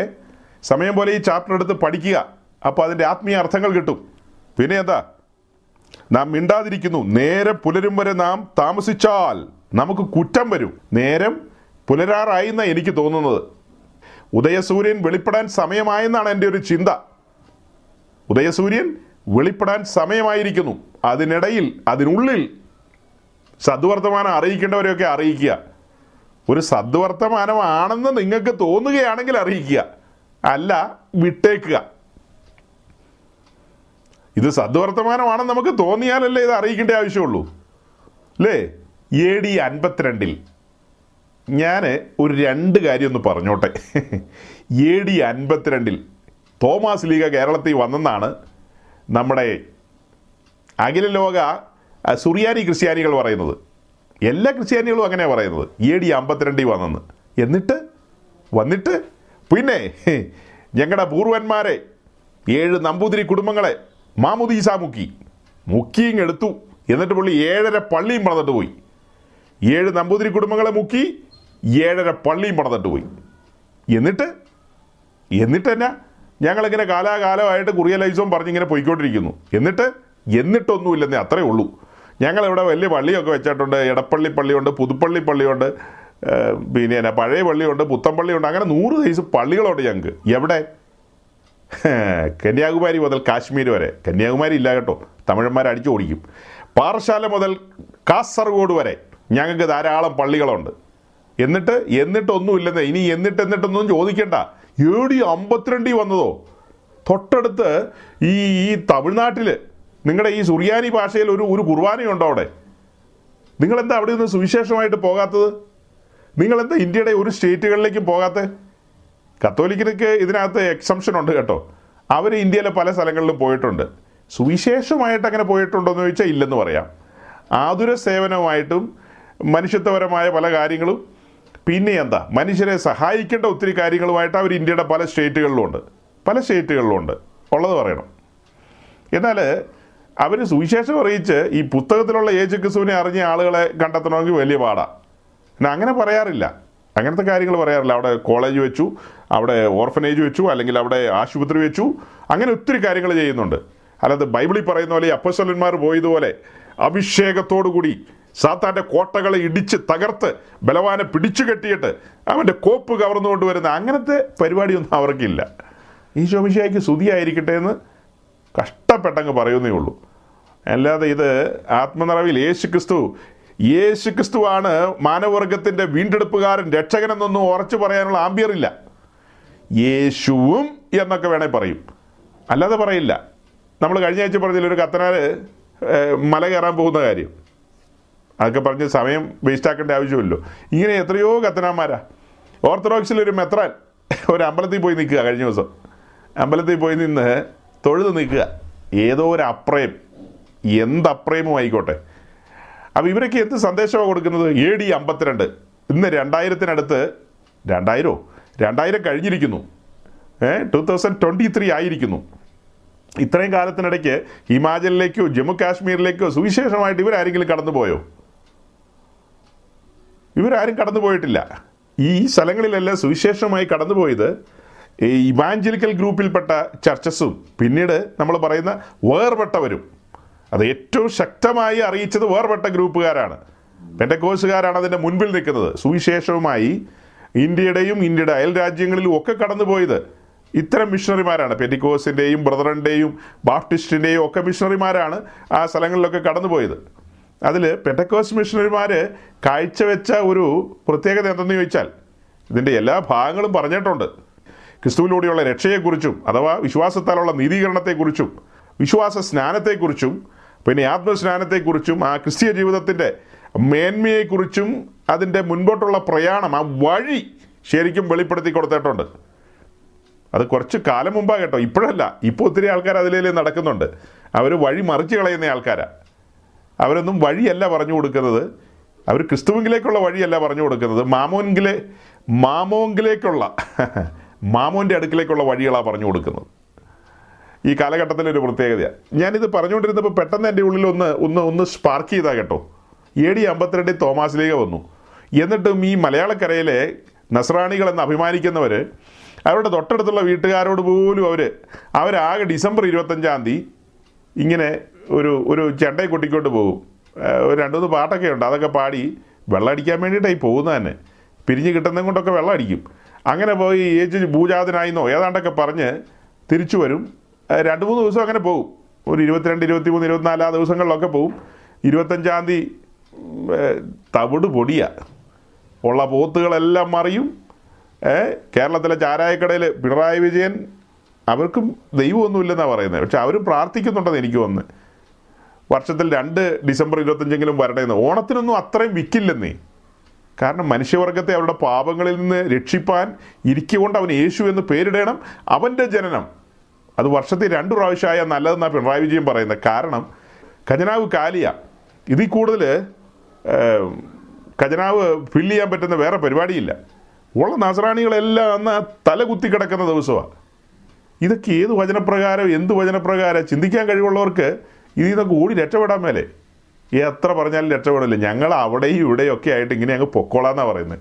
സമയം പോലെ ഈ ചാപ്റ്റർ എടുത്ത് പഠിക്കുക. അപ്പോൾ അതിൻ്റെ ആത്മീയ അർത്ഥങ്ങൾ കിട്ടും. പിന്നെ എന്താ, നാം മിണ്ടാതിരിക്കുന്നു, നേരം പുലരും വരെ നാം താമസിച്ചാൽ നമുക്ക് കുറ്റം വരും. നേരം പുലരാറായി എന്നാണ് എനിക്ക് തോന്നുന്നത്. ഉദയസൂര്യൻ വെളിപ്പെടാൻ സമയമായെന്നാണ് എൻ്റെ ഒരു ചിന്ത. ഉദയസൂര്യൻ വെളിപ്പെടാൻ സമയമായിരിക്കുന്നു, അതിനിടയിൽ അതിനുള്ളിൽ സദ്വർത്തമാനം അറിയിക്കേണ്ടവരെയൊക്കെ അറിയിക്കുക. ഒരു സദ്വർത്തമാനമാണെന്ന് നിങ്ങൾക്ക് തോന്നുകയാണെങ്കിൽ അറിയിക്കുക, അല്ല വിട്ടേക്കുക. ഇത് സദ്വർത്തമാനമാണെന്ന് നമുക്ക് തോന്നിയാലല്ലേ ഇത് അറിയിക്കേണ്ട ആവശ്യമുള്ളൂ, അല്ലേ? എ ഡി അൻപത്തിരണ്ടിൽ ഞാൻ ഒരു രണ്ട് കാര്യം ഒന്ന് പറഞ്ഞോട്ടെ. എ ഡി അൻപത്തിരണ്ടിൽ തോമാസ് ലീഗ കേരളത്തിൽ വന്നെന്നാണ് നമ്മുടെ അഖില ലോക സുറിയാനി ക്രിസ്ത്യാനികൾ പറയുന്നത്. എല്ലാ ക്രിസ്ത്യാനികളും അങ്ങനെയാണ് പറയുന്നത്, എ ഡി അമ്പത്തിരണ്ടിൽ വന്നെന്ന്. എന്നിട്ട് വന്നിട്ട് പിന്നെ ഞങ്ങളുടെ പൂർവന്മാരെ ഏഴ് നമ്പൂതിരി കുടുംബങ്ങളെ മാമുദീസ മുക്കി മുക്കിയും എടുത്തു. എന്നിട്ട് പുള്ളി ഏഴര പള്ളിയും പണിതിട്ട് പോയി. ഏഴ് നമ്പൂതിരി കുടുംബങ്ങളെ മുക്കി ഏഴര പള്ളിയും പണിതിട്ട് പോയി. എന്നിട്ട് എന്നിട്ട് തന്നെ ഞങ്ങളിങ്ങനെ കാലാകാലമായിട്ട് കുറിയലൈസവും പറഞ്ഞിങ്ങനെ പോയിക്കൊണ്ടിരിക്കുന്നു. എന്നിട്ട് എന്നിട്ടൊന്നുമില്ലെന്നേ, അത്രയേ ഉള്ളൂ. ഞങ്ങളിവിടെ വലിയ പള്ളിയൊക്കെ വെച്ചിട്ടുണ്ട്. എടപ്പള്ളി പള്ളിയുണ്ട്, പുതുപ്പള്ളി പള്ളിയുണ്ട്, പിന്നെ എന്നാ പഴയ പള്ളിയുണ്ട്, പുത്തൻപള്ളിയുണ്ട്, അങ്ങനെ നൂറ് സൈസ് പള്ളികളുണ്ട് ഞങ്ങൾക്ക്. എവിടെ? കന്യാകുമാരി മുതൽ കാശ്മീർ വരെ. കന്യാകുമാരി ഇല്ല കേട്ടോ, തമിഴന്മാർ അടിച്ചു ഓടിക്കും. പാറശാല മുതൽ കാസർഗോഡ് വരെ ഞങ്ങൾക്ക് ധാരാളം പള്ളികളുണ്ട്. എന്നിട്ട് എന്നിട്ടൊന്നുമില്ലെന്നേ. ഇനി എന്നിട്ട് എന്നിട്ടൊന്നും ചോദിക്കണ്ട. ഏടി അമ്പത്തിരണ്ടിൽ വന്നതോ? തൊട്ടടുത്ത് ഈ ഈ തമിഴ്നാട്ടിൽ നിങ്ങളുടെ ഈ സുറിയാനി ഭാഷയിൽ ഒരു ഒരു കുർബാനയുണ്ടോ അവിടെ? നിങ്ങളെന്താ അവിടെ നിന്ന് സുവിശേഷമായിട്ട് പോകാത്തത്? നിങ്ങളെന്താ ഇന്ത്യയുടെ ഒരു സ്റ്റേറ്റുകളിലേക്കും പോകാത്തത്? കത്തോലിക്കർക്ക് ഇതിനകത്ത് എക്സംഷൻ ഉണ്ട് കേട്ടോ. അവർ ഇന്ത്യയിലെ പല സ്ഥലങ്ങളിലും പോയിട്ടുണ്ട്. സുവിശേഷമായിട്ട് അങ്ങനെ പോയിട്ടുണ്ടോ എന്ന് ചോദിച്ചാൽ ഇല്ലെന്ന് പറയാം. ആതുര സേവനമായിട്ടും മനുഷ്യത്വപരമായ പല കാര്യങ്ങളും, പിന്നെ എന്താ മനുഷ്യരെ സഹായിക്കേണ്ട ഒത്തിരി കാര്യങ്ങളുമായിട്ട് അവർ ഇന്ത്യയുടെ പല സ്റ്റേറ്റുകളിലുമുണ്ട്, പല സ്റ്റേറ്റുകളിലുമുണ്ട്. ഉള്ളത് പറയണം. എന്നാൽ അവർ സുവിശേഷം അറിയിച്ച് ഈ പുസ്തകത്തിലുള്ള യേശു ക്രിസ്തുവിനെ അറിഞ്ഞ ആളുകളെ കണ്ടെത്തണമെങ്കിൽ വലിയ പാടാണ്. എന്നാൽ അങ്ങനെ പറയാറില്ല, അങ്ങനത്തെ കാര്യങ്ങൾ പറയാറില്ല. അവിടെ കോളേജ് വെച്ചു, അവിടെ ഓർഫനേജ് വെച്ചു, അല്ലെങ്കിൽ അവിടെ ആശുപത്രി വെച്ചു, അങ്ങനെ ഒത്തിരി കാര്യങ്ങൾ ചെയ്യുന്നുണ്ട്. അല്ലാതെ ബൈബിളിൽ പറയുന്ന പോലെ അപ്പോസ്തലന്മാർ പോയതുപോലെ അഭിഷേകത്തോടുകൂടി സാത്താൻ്റെ കോട്ടകളെ ഇടിച്ച് തകർത്ത് ബലവാനെ പിടിച്ചു കെട്ടിയിട്ട് അവൻ്റെ കോപ്പ് കവർന്നുകൊണ്ട് വരുന്ന അങ്ങനത്തെ പരിപാടിയൊന്നും അവർക്കില്ല. ഈശോ മിശിഹായ്ക്ക് സ്തുതിയായിരിക്കട്ടെ എന്ന് കഷ്ടപ്പെട്ടങ്ങ് പറയുന്നേ ഉള്ളൂ. അല്ലാതെ ഇത് ആത്മനിറവിൽ യേശു ക്രിസ്തു യേശു ക്രിസ്തുവാണ് മാനവവർഗത്തിൻ്റെ വീണ്ടെടുപ്പുകാരൻ രക്ഷകനെന്നൊന്നും ഉറച്ചു പറയാനുള്ള ആംബിയറില്ല. യേശുവും എന്നൊക്കെ വേണേൽ പറയും, അല്ലാതെ പറയില്ല. നമ്മൾ കഴിഞ്ഞ ആഴ്ച പറഞ്ഞതിൽ ഒരു കത്തനാർ മല കയറാൻ പോകുന്ന കാര്യം അതൊക്കെ പറഞ്ഞ് സമയം വേസ്റ്റാക്കേണ്ട ആവശ്യമില്ലല്ലോ. ഇങ്ങനെ എത്രയോ കത്തനാന്മാരാ. ഓർത്തഡോക്സിലൊരു മെത്രാൻ ഒരു അമ്പലത്തിൽ പോയി നിൽക്കുക, കഴിഞ്ഞ ദിവസം അമ്പലത്തിൽ പോയി നിന്ന് തൊഴുത് നിൽക്കുക, ഏതോ ഒരു അപ്രയം, എന്തപ്രയമും ആയിക്കോട്ടെ. അപ്പോൾ ഇവരൊക്കെ എന്ത് സന്ദേശമാണ് കൊടുക്കുന്നത്? എ ഡി അമ്പത്തിരണ്ട്, ഇന്ന് രണ്ടായിരത്തിനടുത്ത്, രണ്ടായിരമോ രണ്ടായിരം കഴിഞ്ഞിരിക്കുന്നു, ഏഹ് ടു തൗസൻഡ് ട്വൻറ്റി ത്രീ ആയിരിക്കുന്നു. ഇത്രയും കാലത്തിനിടയ്ക്ക് ഹിമാചലിലേക്കോ ജമ്മു കാശ്മീരിലേക്കോ സുവിശേഷമായിട്ട് ഇവരാരെങ്കിലും കടന്നുപോയോ? ഇവരാരും കടന്നു പോയിട്ടില്ല. ഈ സ്ഥലങ്ങളിലെല്ലാം സുവിശേഷമായി കടന്നുപോയത് ഈ ഇവാഞ്ചലിക്കൽ ഗ്രൂപ്പിൽപ്പെട്ട ചർച്ചസും പിന്നീട് നമ്മൾ പറയുന്ന വേർപെട്ടവരും. അത് ഏറ്റവും ശക്തമായി അറിയിച്ചത് വേർപെട്ട ഗ്രൂപ്പുകാരാണ്, പെന്റക്കോസ്റ്റുകാരാണ് അതിൻ്റെ മുൻപിൽ നിൽക്കുന്നത്. സുവിശേഷവുമായി ഇന്ത്യയുടെയും ഇന്ത്യയുടെ അയൽ രാജ്യങ്ങളിലും ഒക്കെ കടന്നുപോയത് ഇത്തരം മിഷണറിമാരാണ്. പെന്റക്കോസ്റ്റിൻ്റെയും ബ്രദറിൻ്റെയും ബാപ്റ്റിസ്റ്റിൻ്റെയും ഒക്കെ മിഷണറിമാരാണ് ആ സ്ഥലങ്ങളിലൊക്കെ കടന്നുപോയത്. അതിൽ പെന്റക്കോസ്റ്റ് മിഷണറിമാർ കാഴ്ചവെച്ച ഒരു പ്രത്യേകത എന്തെന്ന് ചോദിച്ചാൽ, ഇതിൻ്റെ എല്ലാ ഭാഗങ്ങളും പറഞ്ഞിട്ടുണ്ട്, ക്രിസ്തുവിലൂടെയുള്ള രക്ഷയെക്കുറിച്ചും അഥവാ വിശ്വാസത്താലുള്ള നീതീകരണത്തെക്കുറിച്ചും വിശ്വാസ സ്നാനത്തെക്കുറിച്ചും പിന്നെ ആത്മസ്നാനത്തെക്കുറിച്ചും ആ ക്രിസ്തീയ ജീവിതത്തിൻ്റെ മേന്മയെക്കുറിച്ചും അതിൻ്റെ മുൻപോട്ടുള്ള പ്രയാണം, ആ വഴി ശരിക്കും വെളിപ്പെടുത്തി കൊടുത്തിട്ടുണ്ട്. അത് കുറച്ച് കാലം മുമ്പാണ് കേട്ടോ, ഇപ്പോഴല്ല. ഇപ്പോൾ ഒത്തിരി ആൾക്കാർ അതിലേ നടക്കുന്നുണ്ട്. അവർ വഴി മറിച്ച് കളയുന്ന ആൾക്കാരാണ്. അവരൊന്നും വഴിയല്ല പറഞ്ഞു കൊടുക്കുന്നത്, അവർ ക്രിസ്തുവിലേക്കുള്ള വഴിയല്ല പറഞ്ഞു കൊടുക്കുന്നത്, മാമോൻകിലെ മാമോങ്കിലേക്കുള്ള മാമോൻ്റെ അടുക്കിലേക്കുള്ള വഴികളാണ് പറഞ്ഞു കൊടുക്കുന്നത്. ഈ കാലഘട്ടത്തിലൊരു പ്രത്യേകതയാണ്. ഞാനിത് പറഞ്ഞുകൊണ്ടിരുന്നപ്പോൾ പെട്ടെന്ന് എൻ്റെ ഉള്ളിൽ ഒന്ന് ഒന്ന് ഒന്ന് സ്പാർക്ക് ചെയ്താൽ കേട്ടോ. എ ഡി അമ്പത്തിരണ്ടിൽ തോമാസിലേക്ക് വന്നു. എന്നിട്ടും ഈ മലയാളക്കരയിലെ നസ്രാണികളെന്ന് അഭിമാനിക്കുന്നവർ അവരുടെ തൊട്ടടുത്തുള്ള വീട്ടുകാരോട് പോലും അവർ അവരാകെ ഡിസംബർ ഇരുപത്തഞ്ചാം തീയതി ഇങ്ങനെ ഒരു ഒരു ചെണ്ടയെ കൊട്ടിക്കൊണ്ട് പോകും. രണ്ടുമൂന്ന് പാട്ടൊക്കെ ഉണ്ട്, അതൊക്കെ പാടി വെള്ളം അടിക്കാൻ വേണ്ടിയിട്ടായി പോകുന്നത് തന്നെ. പിരിഞ്ഞ് കിട്ടുന്നതും കൊണ്ടൊക്കെ വെള്ളം അടിക്കും. അങ്ങനെ പോയി ഏജ് ഭൂജാതനായിന്നോ ഏതാണ്ടൊക്കെ പറഞ്ഞ് തിരിച്ചു വരും. രണ്ട് മൂന്ന് ദിവസം അങ്ങനെ പോകും, ഒരു ഇരുപത്തിരണ്ട് ഇരുപത്തി മൂന്ന് ഇരുപത്തിനാല് ആ ദിവസങ്ങളിലൊക്കെ പോവും. ഇരുപത്തഞ്ചാം തീയതി തവിട് പൊടിയാണ്, ഉള്ള പോത്തുകളെല്ലാം മറിയും. കേരളത്തിലെ ചാരായക്കടയിൽ പിണറായി വിജയൻ, അവർക്കും ദൈവമൊന്നുമില്ലെന്നാണ് പറയുന്നത്, പക്ഷെ അവരും പ്രാർത്ഥിക്കുന്നുണ്ടെന്ന് എനിക്ക് തോന്നുന്നു. വർഷത്തിൽ രണ്ട് ഡിസംബർ ഇരുപത്തഞ്ചെങ്കിലും വരണമെന്ന്. ഓണത്തിനൊന്നും അത്രയും വിക്കില്ലെന്നേ, കാരണം മനുഷ്യവർഗത്തെ അവരുടെ പാപങ്ങളിൽ നിന്ന് രക്ഷിപ്പാൻ ഇരിക്കൊണ്ട് അവൻ യേശു എന്ന് പേരിടണം. അവൻ്റെ ജനനം അത് വർഷത്തിൽ രണ്ടു പ്രാവശ്യമായാൽ നല്ലതെന്നാണ് പിണറായി വിജയൻ പറയുന്നത്. കാരണം ഖജനാവ് കാലിയാണ്, ഇതിൽ കൂടുതൽ ഖജനാവ് ഫില്ല് ചെയ്യാൻ പറ്റുന്ന വേറെ പരിപാടിയില്ല. ഉള്ള നസ്രാണികളെല്ലാം അന്ന് തല കുത്തി കിടക്കുന്ന ദിവസമാണ്. ഇതൊക്കെ ഏത് വചനപ്രകാരം എന്ത് വചനപ്രകാരം ചിന്തിക്കാൻ കഴിവുള്ളവർക്ക് ഇതിൽ നിന്നൊക്കെ ഓടി രക്ഷപ്പെടാൻ മേലെ, എത്ര പറഞ്ഞാലും രക്ഷപ്പെടില്ല. ഞങ്ങൾ അവിടെയും ഇവിടെയൊക്കെ ആയിട്ട് ഇങ്ങനെ അങ്ങ് പൊക്കോളാന്നാണ് പറയുന്നത്.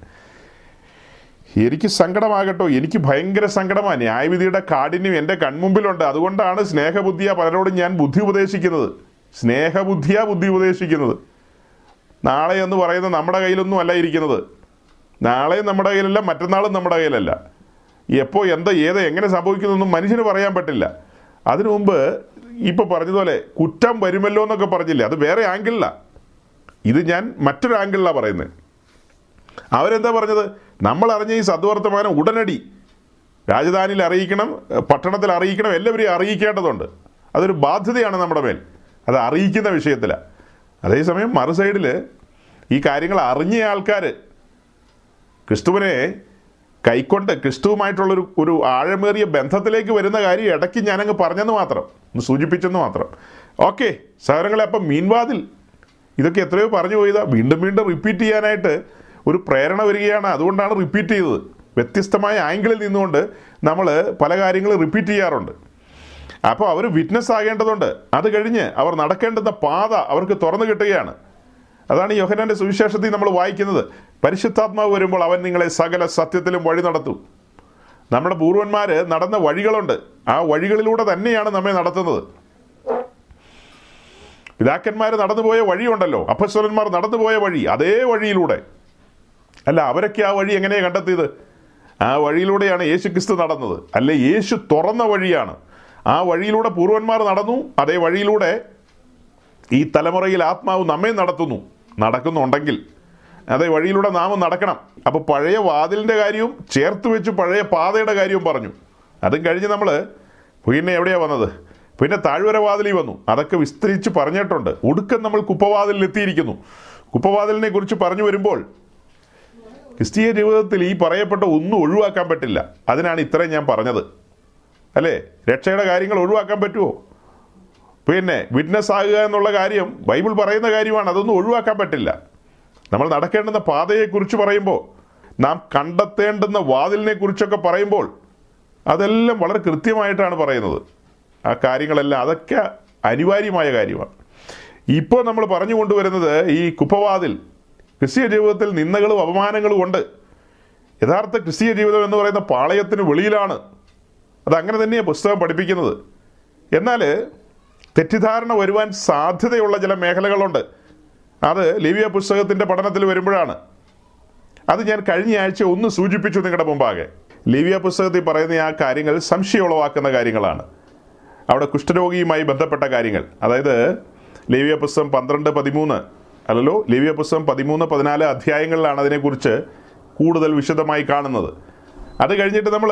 എനിക്ക് സങ്കടമാകട്ടോ, എനിക്ക് ഭയങ്കര സങ്കടമാണ്. ന്യായവിധിയുടെ കാഠിന്യം എൻ്റെ കൺമുമ്പിലുണ്ട്. അതുകൊണ്ടാണ് സ്നേഹബുദ്ധിയാണ് പലരോടും ഞാൻ ബുദ്ധി ഉപദേശിക്കുന്നത്, സ്നേഹബുദ്ധിയാണ് ബുദ്ധി ഉപദേശിക്കുന്നത്. നാളെ എന്ന് പറയുന്നത് നമ്മുടെ കയ്യിലൊന്നും അല്ല ഇരിക്കുന്നത്. നാളെ നമ്മുടെ കയ്യിലല്ല, മറ്റന്നാളും നമ്മുടെ കയ്യിലല്ല. എപ്പോൾ എന്താ ഏത് എങ്ങനെ സംഭവിക്കുന്നൊന്നും മനുഷ്യന് പറയാൻ പറ്റില്ല. അതിനു മുമ്പ് ഇപ്പോൾ പറഞ്ഞതുപോലെ കുറ്റം വരുമല്ലോ എന്നൊക്കെ പറഞ്ഞില്ലേ, അത് വേറെ ആംഗിളിലാണ്, ഇത് ഞാൻ മറ്റൊരു ആംഗിളിലാണ് പറയുന്നത്. അവരെന്താ പറഞ്ഞത്? നമ്മളറിഞ്ഞ ഈ സദ്വർത്തമാനം ഉടനടി രാജധാനിയിൽ അറിയിക്കണം, പട്ടണത്തിൽ അറിയിക്കണം, എല്ലാവരെയും അറിയിക്കേണ്ടതുണ്ട്. അതൊരു ബാധ്യതയാണ് നമ്മുടെ മേൽ, അത് അറിയിക്കുന്ന വിഷയത്തിലാണ്. അതേസമയം മറു സൈഡിൽ ഈ കാര്യങ്ങൾ അറിഞ്ഞ ആൾക്കാർ ക്രിസ്തുവിനെ കൈക്കൊണ്ട് ക്രിസ്തുവുമായിട്ടുള്ളൊരു ഒരു ആഴമേറിയ ബന്ധത്തിലേക്ക് വരുന്ന കാര്യം ഇടയ്ക്ക് ഞാനങ്ങ് പറഞ്ഞെന്ന് മാത്രം, ഒന്ന് സൂചിപ്പിച്ചെന്ന് മാത്രം. ഓക്കെ സഹോദരങ്ങളെ, അപ്പം മീൻവാതിൽ ഇതൊക്കെ എത്രയോ പറഞ്ഞു പോയതാ. വീണ്ടും വീണ്ടും റിപ്പീറ്റ് ചെയ്യാനായിട്ട് ഒരു പ്രേരണ വരികയാണ്, അതുകൊണ്ടാണ് റിപ്പീറ്റ് ചെയ്തത്. വ്യത്യസ്തമായ ആംഗിളിൽ നിന്നുകൊണ്ട് നമ്മൾ പല കാര്യങ്ങളും റിപ്പീറ്റ് ചെയ്യാറുണ്ട്. അപ്പോൾ അവർ വിറ്റ്നസ് ആകേണ്ടതുണ്ട്. അത് കഴിഞ്ഞ് അവർ നടക്കേണ്ടുന്ന പാത അവർക്ക് തുറന്നു കിട്ടുകയാണ്. അതാണ് യോഹന്നാന്റെ സുവിശേഷത്തിൽ നമ്മൾ വായിക്കുന്നത്. പരിശുദ്ധാത്മാവ് വരുമ്പോൾ അവൻ നിങ്ങളെ സകല സത്യത്തിലും വഴി നടത്തും. നമ്മുടെ പൂർവന്മാർ നടന്ന വഴികളുണ്ട്, ആ വഴികളിലൂടെ തന്നെയാണ് നമ്മെ നടത്തുന്നത്. പിതാക്കന്മാർ നടന്നുപോയ വഴിയുണ്ടല്ലോ, അപ്പസ്വലന്മാർ നടന്നുപോയ വഴി, അതേ വഴിയിലൂടെ അല്ല. അവരൊക്കെ ആ വഴി എങ്ങനെയാണ് കണ്ടെത്തിയത്? ആ വഴിയിലൂടെയാണ് യേശു ക്രിസ്തു നടന്നത്, അല്ലെ? യേശു തുറന്ന വഴിയാണ്. ആ വഴിയിലൂടെ പൂർവന്മാർ നടന്നു, അതേ വഴിയിലൂടെ ഈ തലമുറയിൽ ആത്മാവ് നമ്മെ നടത്തുന്നു, നടക്കുന്നുണ്ടെങ്കിൽ അതേ വഴിയിലൂടെ നാം നടക്കണം. അപ്പോൾ പഴയ വാതിലിൻ്റെ കാര്യവും ചേർത്ത് വെച്ച് പഴയ പാതയുടെ കാര്യവും പറഞ്ഞു. അതും കഴിഞ്ഞ് നമ്മൾ പിന്നെ എവിടെയാണ് വന്നത്? പിന്നെ താഴ്വര വാതിലിൽ വന്നു. അതൊക്കെ വിസ്തരിച്ച് പറഞ്ഞിട്ടുണ്ട്. ഒടുക്കം നമ്മൾ കുപ്പവാതിലിലെത്തിയിരിക്കുന്നു. കുപ്പവാതിലിനെ കുറിച്ച് പറഞ്ഞു വരുമ്പോൾ ക്രിസ്തീയ ജീവിതത്തിൽ ഈ പറയപ്പെട്ട ഒന്നും ഒഴിവാക്കാൻ പറ്റില്ല. അതിനാണ് ഇത്രയും ഞാൻ പറഞ്ഞത്, അല്ലേ? രക്ഷയുടെ കാര്യങ്ങൾ ഒഴിവാക്കാൻ പറ്റുമോ? പിന്നെ വിറ്റ്നസ് ആകുക എന്നുള്ള കാര്യം ബൈബിൾ പറയുന്ന കാര്യമാണ്, അതൊന്നും ഒഴിവാക്കാൻ പറ്റില്ല. നമ്മൾ നടക്കേണ്ടുന്ന പാതയെക്കുറിച്ച് പറയുമ്പോൾ, നാം കണ്ടെത്തേണ്ടുന്ന വാതിലിനെ കുറിച്ചൊക്കെ പറയുമ്പോൾ അതെല്ലാം വളരെ കൃത്യമായിട്ടാണ് പറയുന്നത്. ആ കാര്യങ്ങളെല്ലാം അതൊക്കെ അനിവാര്യമായ കാര്യമാണ്. ഇപ്പോൾ നമ്മൾ പറഞ്ഞു കൊണ്ടുവരുന്നത് ഈ കുപ്പവാതിൽ. ക്രിസ്തീയ ജീവിതത്തിൽ നിന്ദകളും അപമാനങ്ങളും ഉണ്ട്. യഥാർത്ഥ ക്രിസ്തീയ ജീവിതം എന്ന് പറയുന്ന പാളയത്തിന് വെളിയിലാണ്. അതങ്ങനെ തന്നെയാണ് പുസ്തകം പഠിപ്പിക്കുന്നത്. എന്നാൽ തെറ്റിദ്ധാരണ വരുവാൻ സാധ്യതയുള്ള ചില മേഖലകളുണ്ട്. അത് ലേവ്യ പുസ്തകത്തിൻ്റെ പഠനത്തിൽ വരുമ്പോഴാണ്. അത് ഞാൻ കഴിഞ്ഞ ആഴ്ച ഒന്ന് സൂചിപ്പിച്ചു നിങ്ങളുടെ മുമ്പാകെ. ലേവ്യ പുസ്തകത്തിൽ പറയുന്ന ആ കാര്യങ്ങൾ സംശയമുളവാക്കുന്ന കാര്യങ്ങളാണ്. അവിടെ കുഷ്ഠരോഗിയുമായി ബന്ധപ്പെട്ട കാര്യങ്ങൾ, അതായത് ലേവ്യ പുസ്തകം പന്ത്രണ്ട് പതിമൂന്ന് അല്ലല്ലോ ലേവ്യ പുസ്തകം പതിമൂന്ന് പതിനാല് അധ്യായങ്ങളിലാണ് അതിനെക്കുറിച്ച് കൂടുതൽ വിശദമായി കാണുന്നത്. അത് കഴിഞ്ഞിട്ട് നമ്മൾ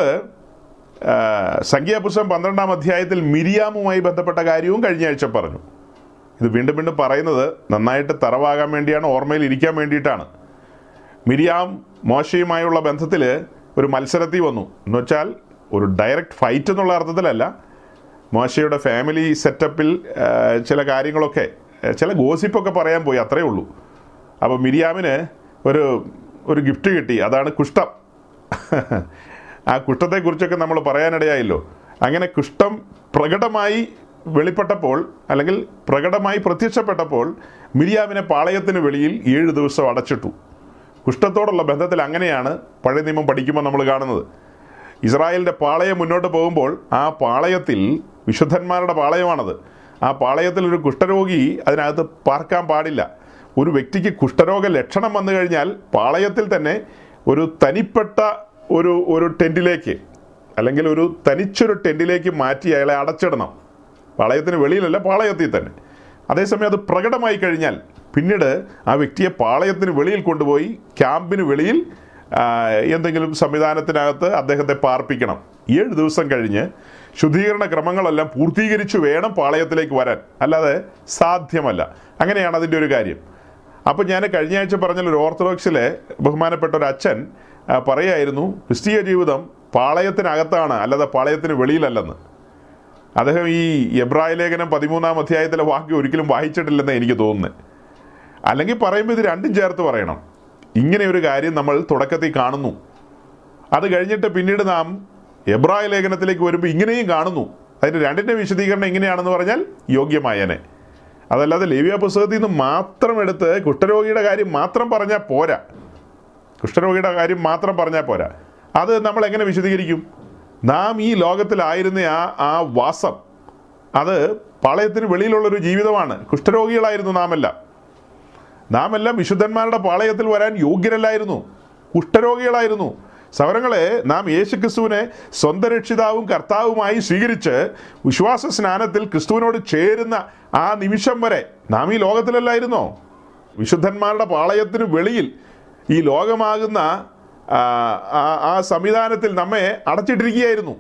സംഖ്യാപുസ്തകം പന്ത്രണ്ടാം അധ്യായത്തിൽ മിരിയാമുമായി ബന്ധപ്പെട്ട കാര്യവും കഴിഞ്ഞ ആഴ്ച പറഞ്ഞു. ഇത് വീണ്ടും വീണ്ടും പറയുന്നത് നന്നായിട്ട് തറവാകാൻ വേണ്ടിയാണ്, ഓർമ്മയിൽ ഇരിക്കാൻ വേണ്ടിയിട്ടാണ്. മിരിയാം മോശയുമായുള്ള ബന്ധത്തിൽ ഒരു മത്സരത്തിൽ വന്നു. എന്ന് വെച്ചാൽ ഒരു ഡയറക്റ്റ് ഫൈറ്റ് എന്നുള്ള അർത്ഥത്തിലല്ല, മോശയുടെ ഫാമിലി സെറ്റപ്പിൽ ചില കാര്യങ്ങളൊക്കെ, ചില ഗോസിപ്പൊക്കെ പറയാൻ പോയി, അത്രയേ ഉള്ളൂ. അപ്പോൾ മിരിയാമിന് ഒരു ഒരു ഗിഫ്റ്റ് കിട്ടി, അതാണ് കുഷ്ഠം. ആ കുഷ്ഠത്തെക്കുറിച്ചൊക്കെ നമ്മൾ പറയാനിടയായല്ലോ. അങ്ങനെ കുഷ്ഠം പ്രകടമായി വെളിപ്പെട്ടപ്പോൾ, അല്ലെങ്കിൽ പ്രകടമായി പ്രത്യക്ഷപ്പെട്ടപ്പോൾ മിരിയാമിനെ പാളയത്തിന് വെളിയിൽ ഏഴ് ദിവസം അടച്ചിട്ടു. കുഷ്ഠത്തോടുള്ള ബന്ധത്തിൽ അങ്ങനെയാണ് പഴയ നിയമം പഠിക്കുമ്പോൾ നമ്മൾ കാണുന്നത്. ഇസ്രായേലിൻ്റെ പാളയം മുന്നോട്ട് പോകുമ്പോൾ ആ പാളയത്തിൽ, വിശുദ്ധന്മാരുടെ പാളയമാണത്, ആ പാളയത്തിൽ ഒരു കുഷ്ഠരോഗി അതിനകത്ത് പാർക്കാൻ പാടില്ല. ഒരു വ്യക്തിക്ക് കുഷ്ഠരോഗ ലക്ഷണം വന്നു കഴിഞ്ഞാൽ പാളയത്തിൽ തന്നെ ഒരു തനിപ്പെട്ട ഒരു ഒരു ടെൻറ്റിലേക്ക്, അല്ലെങ്കിൽ ഒരു തനിച്ചൊരു ടെൻറ്റിലേക്ക് മാറ്റി അയാളെ അടച്ചിടണം. പാളയത്തിന് വെളിയിലല്ല, പാളയത്തിൽ തന്നെ. അതേസമയം അത് പ്രകടമായി കഴിഞ്ഞാൽ പിന്നീട് ആ വ്യക്തിയെ പാളയത്തിന് വെളിയിൽ കൊണ്ടുപോയി ക്യാമ്പിന് വെളിയിൽ എന്തെങ്കിലും സംവിധാനത്തിനകത്ത് അദ്ദേഹത്തെ പാർപ്പിക്കണം. ഏഴ് ദിവസം കഴിഞ്ഞ് ശുദ്ധീകരണ ക്രമങ്ങളെല്ലാം പൂർത്തീകരിച്ചു വേണം പാളയത്തിലേക്ക് വരാൻ, അല്ലാതെ സാധ്യമല്ല. അങ്ങനെയാണ് അതിൻ്റെ ഒരു കാര്യം. അപ്പോൾ ഞാൻ കഴിഞ്ഞ ആഴ്ച പറഞ്ഞാൽ ഒരു ഓർത്തഡോക്സിലെ ബഹുമാനപ്പെട്ട ഒരു അച്ഛൻ പറയായിരുന്നു, ക്രിസ്തീയ ജീവിതം പാളയത്തിനകത്താണ്, അല്ലാതെ പാളയത്തിന് വെളിയിലല്ലെന്ന്. അദ്ദേഹം ഈ എബ്രായ ലേഖനം പതിമൂന്നാം അധ്യായത്തിലെ വാക്യം ഒരിക്കലും വായിച്ചിട്ടില്ലെന്ന് എനിക്ക് തോന്നുന്നത്. അല്ലെങ്കിൽ പറയുമ്പോൾ ഇത് രണ്ടും ചേർത്ത് പറയണം. ഇങ്ങനെ ഒരു കാര്യം നമ്മൾ തുടക്കത്തിൽ കാണുന്നു. അത് കഴിഞ്ഞിട്ട് പിന്നീട് നാം എബ്രായ ലേഖനത്തിലേക്ക് വരുമ്പോൾ ഇങ്ങനെയും കാണുന്നു. അതിൻ്റെ രണ്ടിൻ്റെ വിശദീകരണം ഇങ്ങനെയാണെന്ന് പറഞ്ഞാൽ യോഗ്യമായനെ. അതല്ലാതെ ലേവ്യ പുസ്തകത്തിൽ നിന്ന് മാത്രം എടുത്ത് കുഷ്ഠരോഗിയുടെ കാര്യം മാത്രം പറഞ്ഞാൽ പോരാ. കുഷ്ഠരോഗിയുടെ കാര്യം മാത്രം പറഞ്ഞാൽ പോരാ. അത് നമ്മൾ എങ്ങനെ വിശദീകരിക്കും? നാം ഈ ലോകത്തിലായിരുന്ന ആ ആ വാസം, അത് പാളയത്തിന് വെളിയിലുള്ളൊരു ജീവിതമാണ്. കുഷ്ഠരോഗികളായിരുന്നു നാമെല്ലാം. നാം എല്ലാം വിശുദ്ധന്മാരുടെ പാളയത്തിൽ വരാൻ യോഗ്യരല്ലായിരുന്നു, കുഷ്ഠരോഗികളായിരുന്നു. സഹോദരങ്ങളെ, നാം യേശുക്രിസ്തുവിനെ സ്വന്തം രക്ഷിതാവും കർത്താവുമായി സ്വീകരിച്ച് വിശ്വാസ സ്നാനത്തിൽ ക്രിസ്തുവിനോട് ചേരുന്ന ആ നിമിഷം വരെ നാം ഈ ലോകത്തിലല്ലായിരുന്നോ? വിശുദ്ധന്മാരുടെ പാളയത്തിന് വെളിയിൽ ഈ ലോകമാകുന്ന ആ സംവിധാനത്തിൽ നമ്മെ അടച്ചിട്ടിരിക്കുകയായിരുന്നു.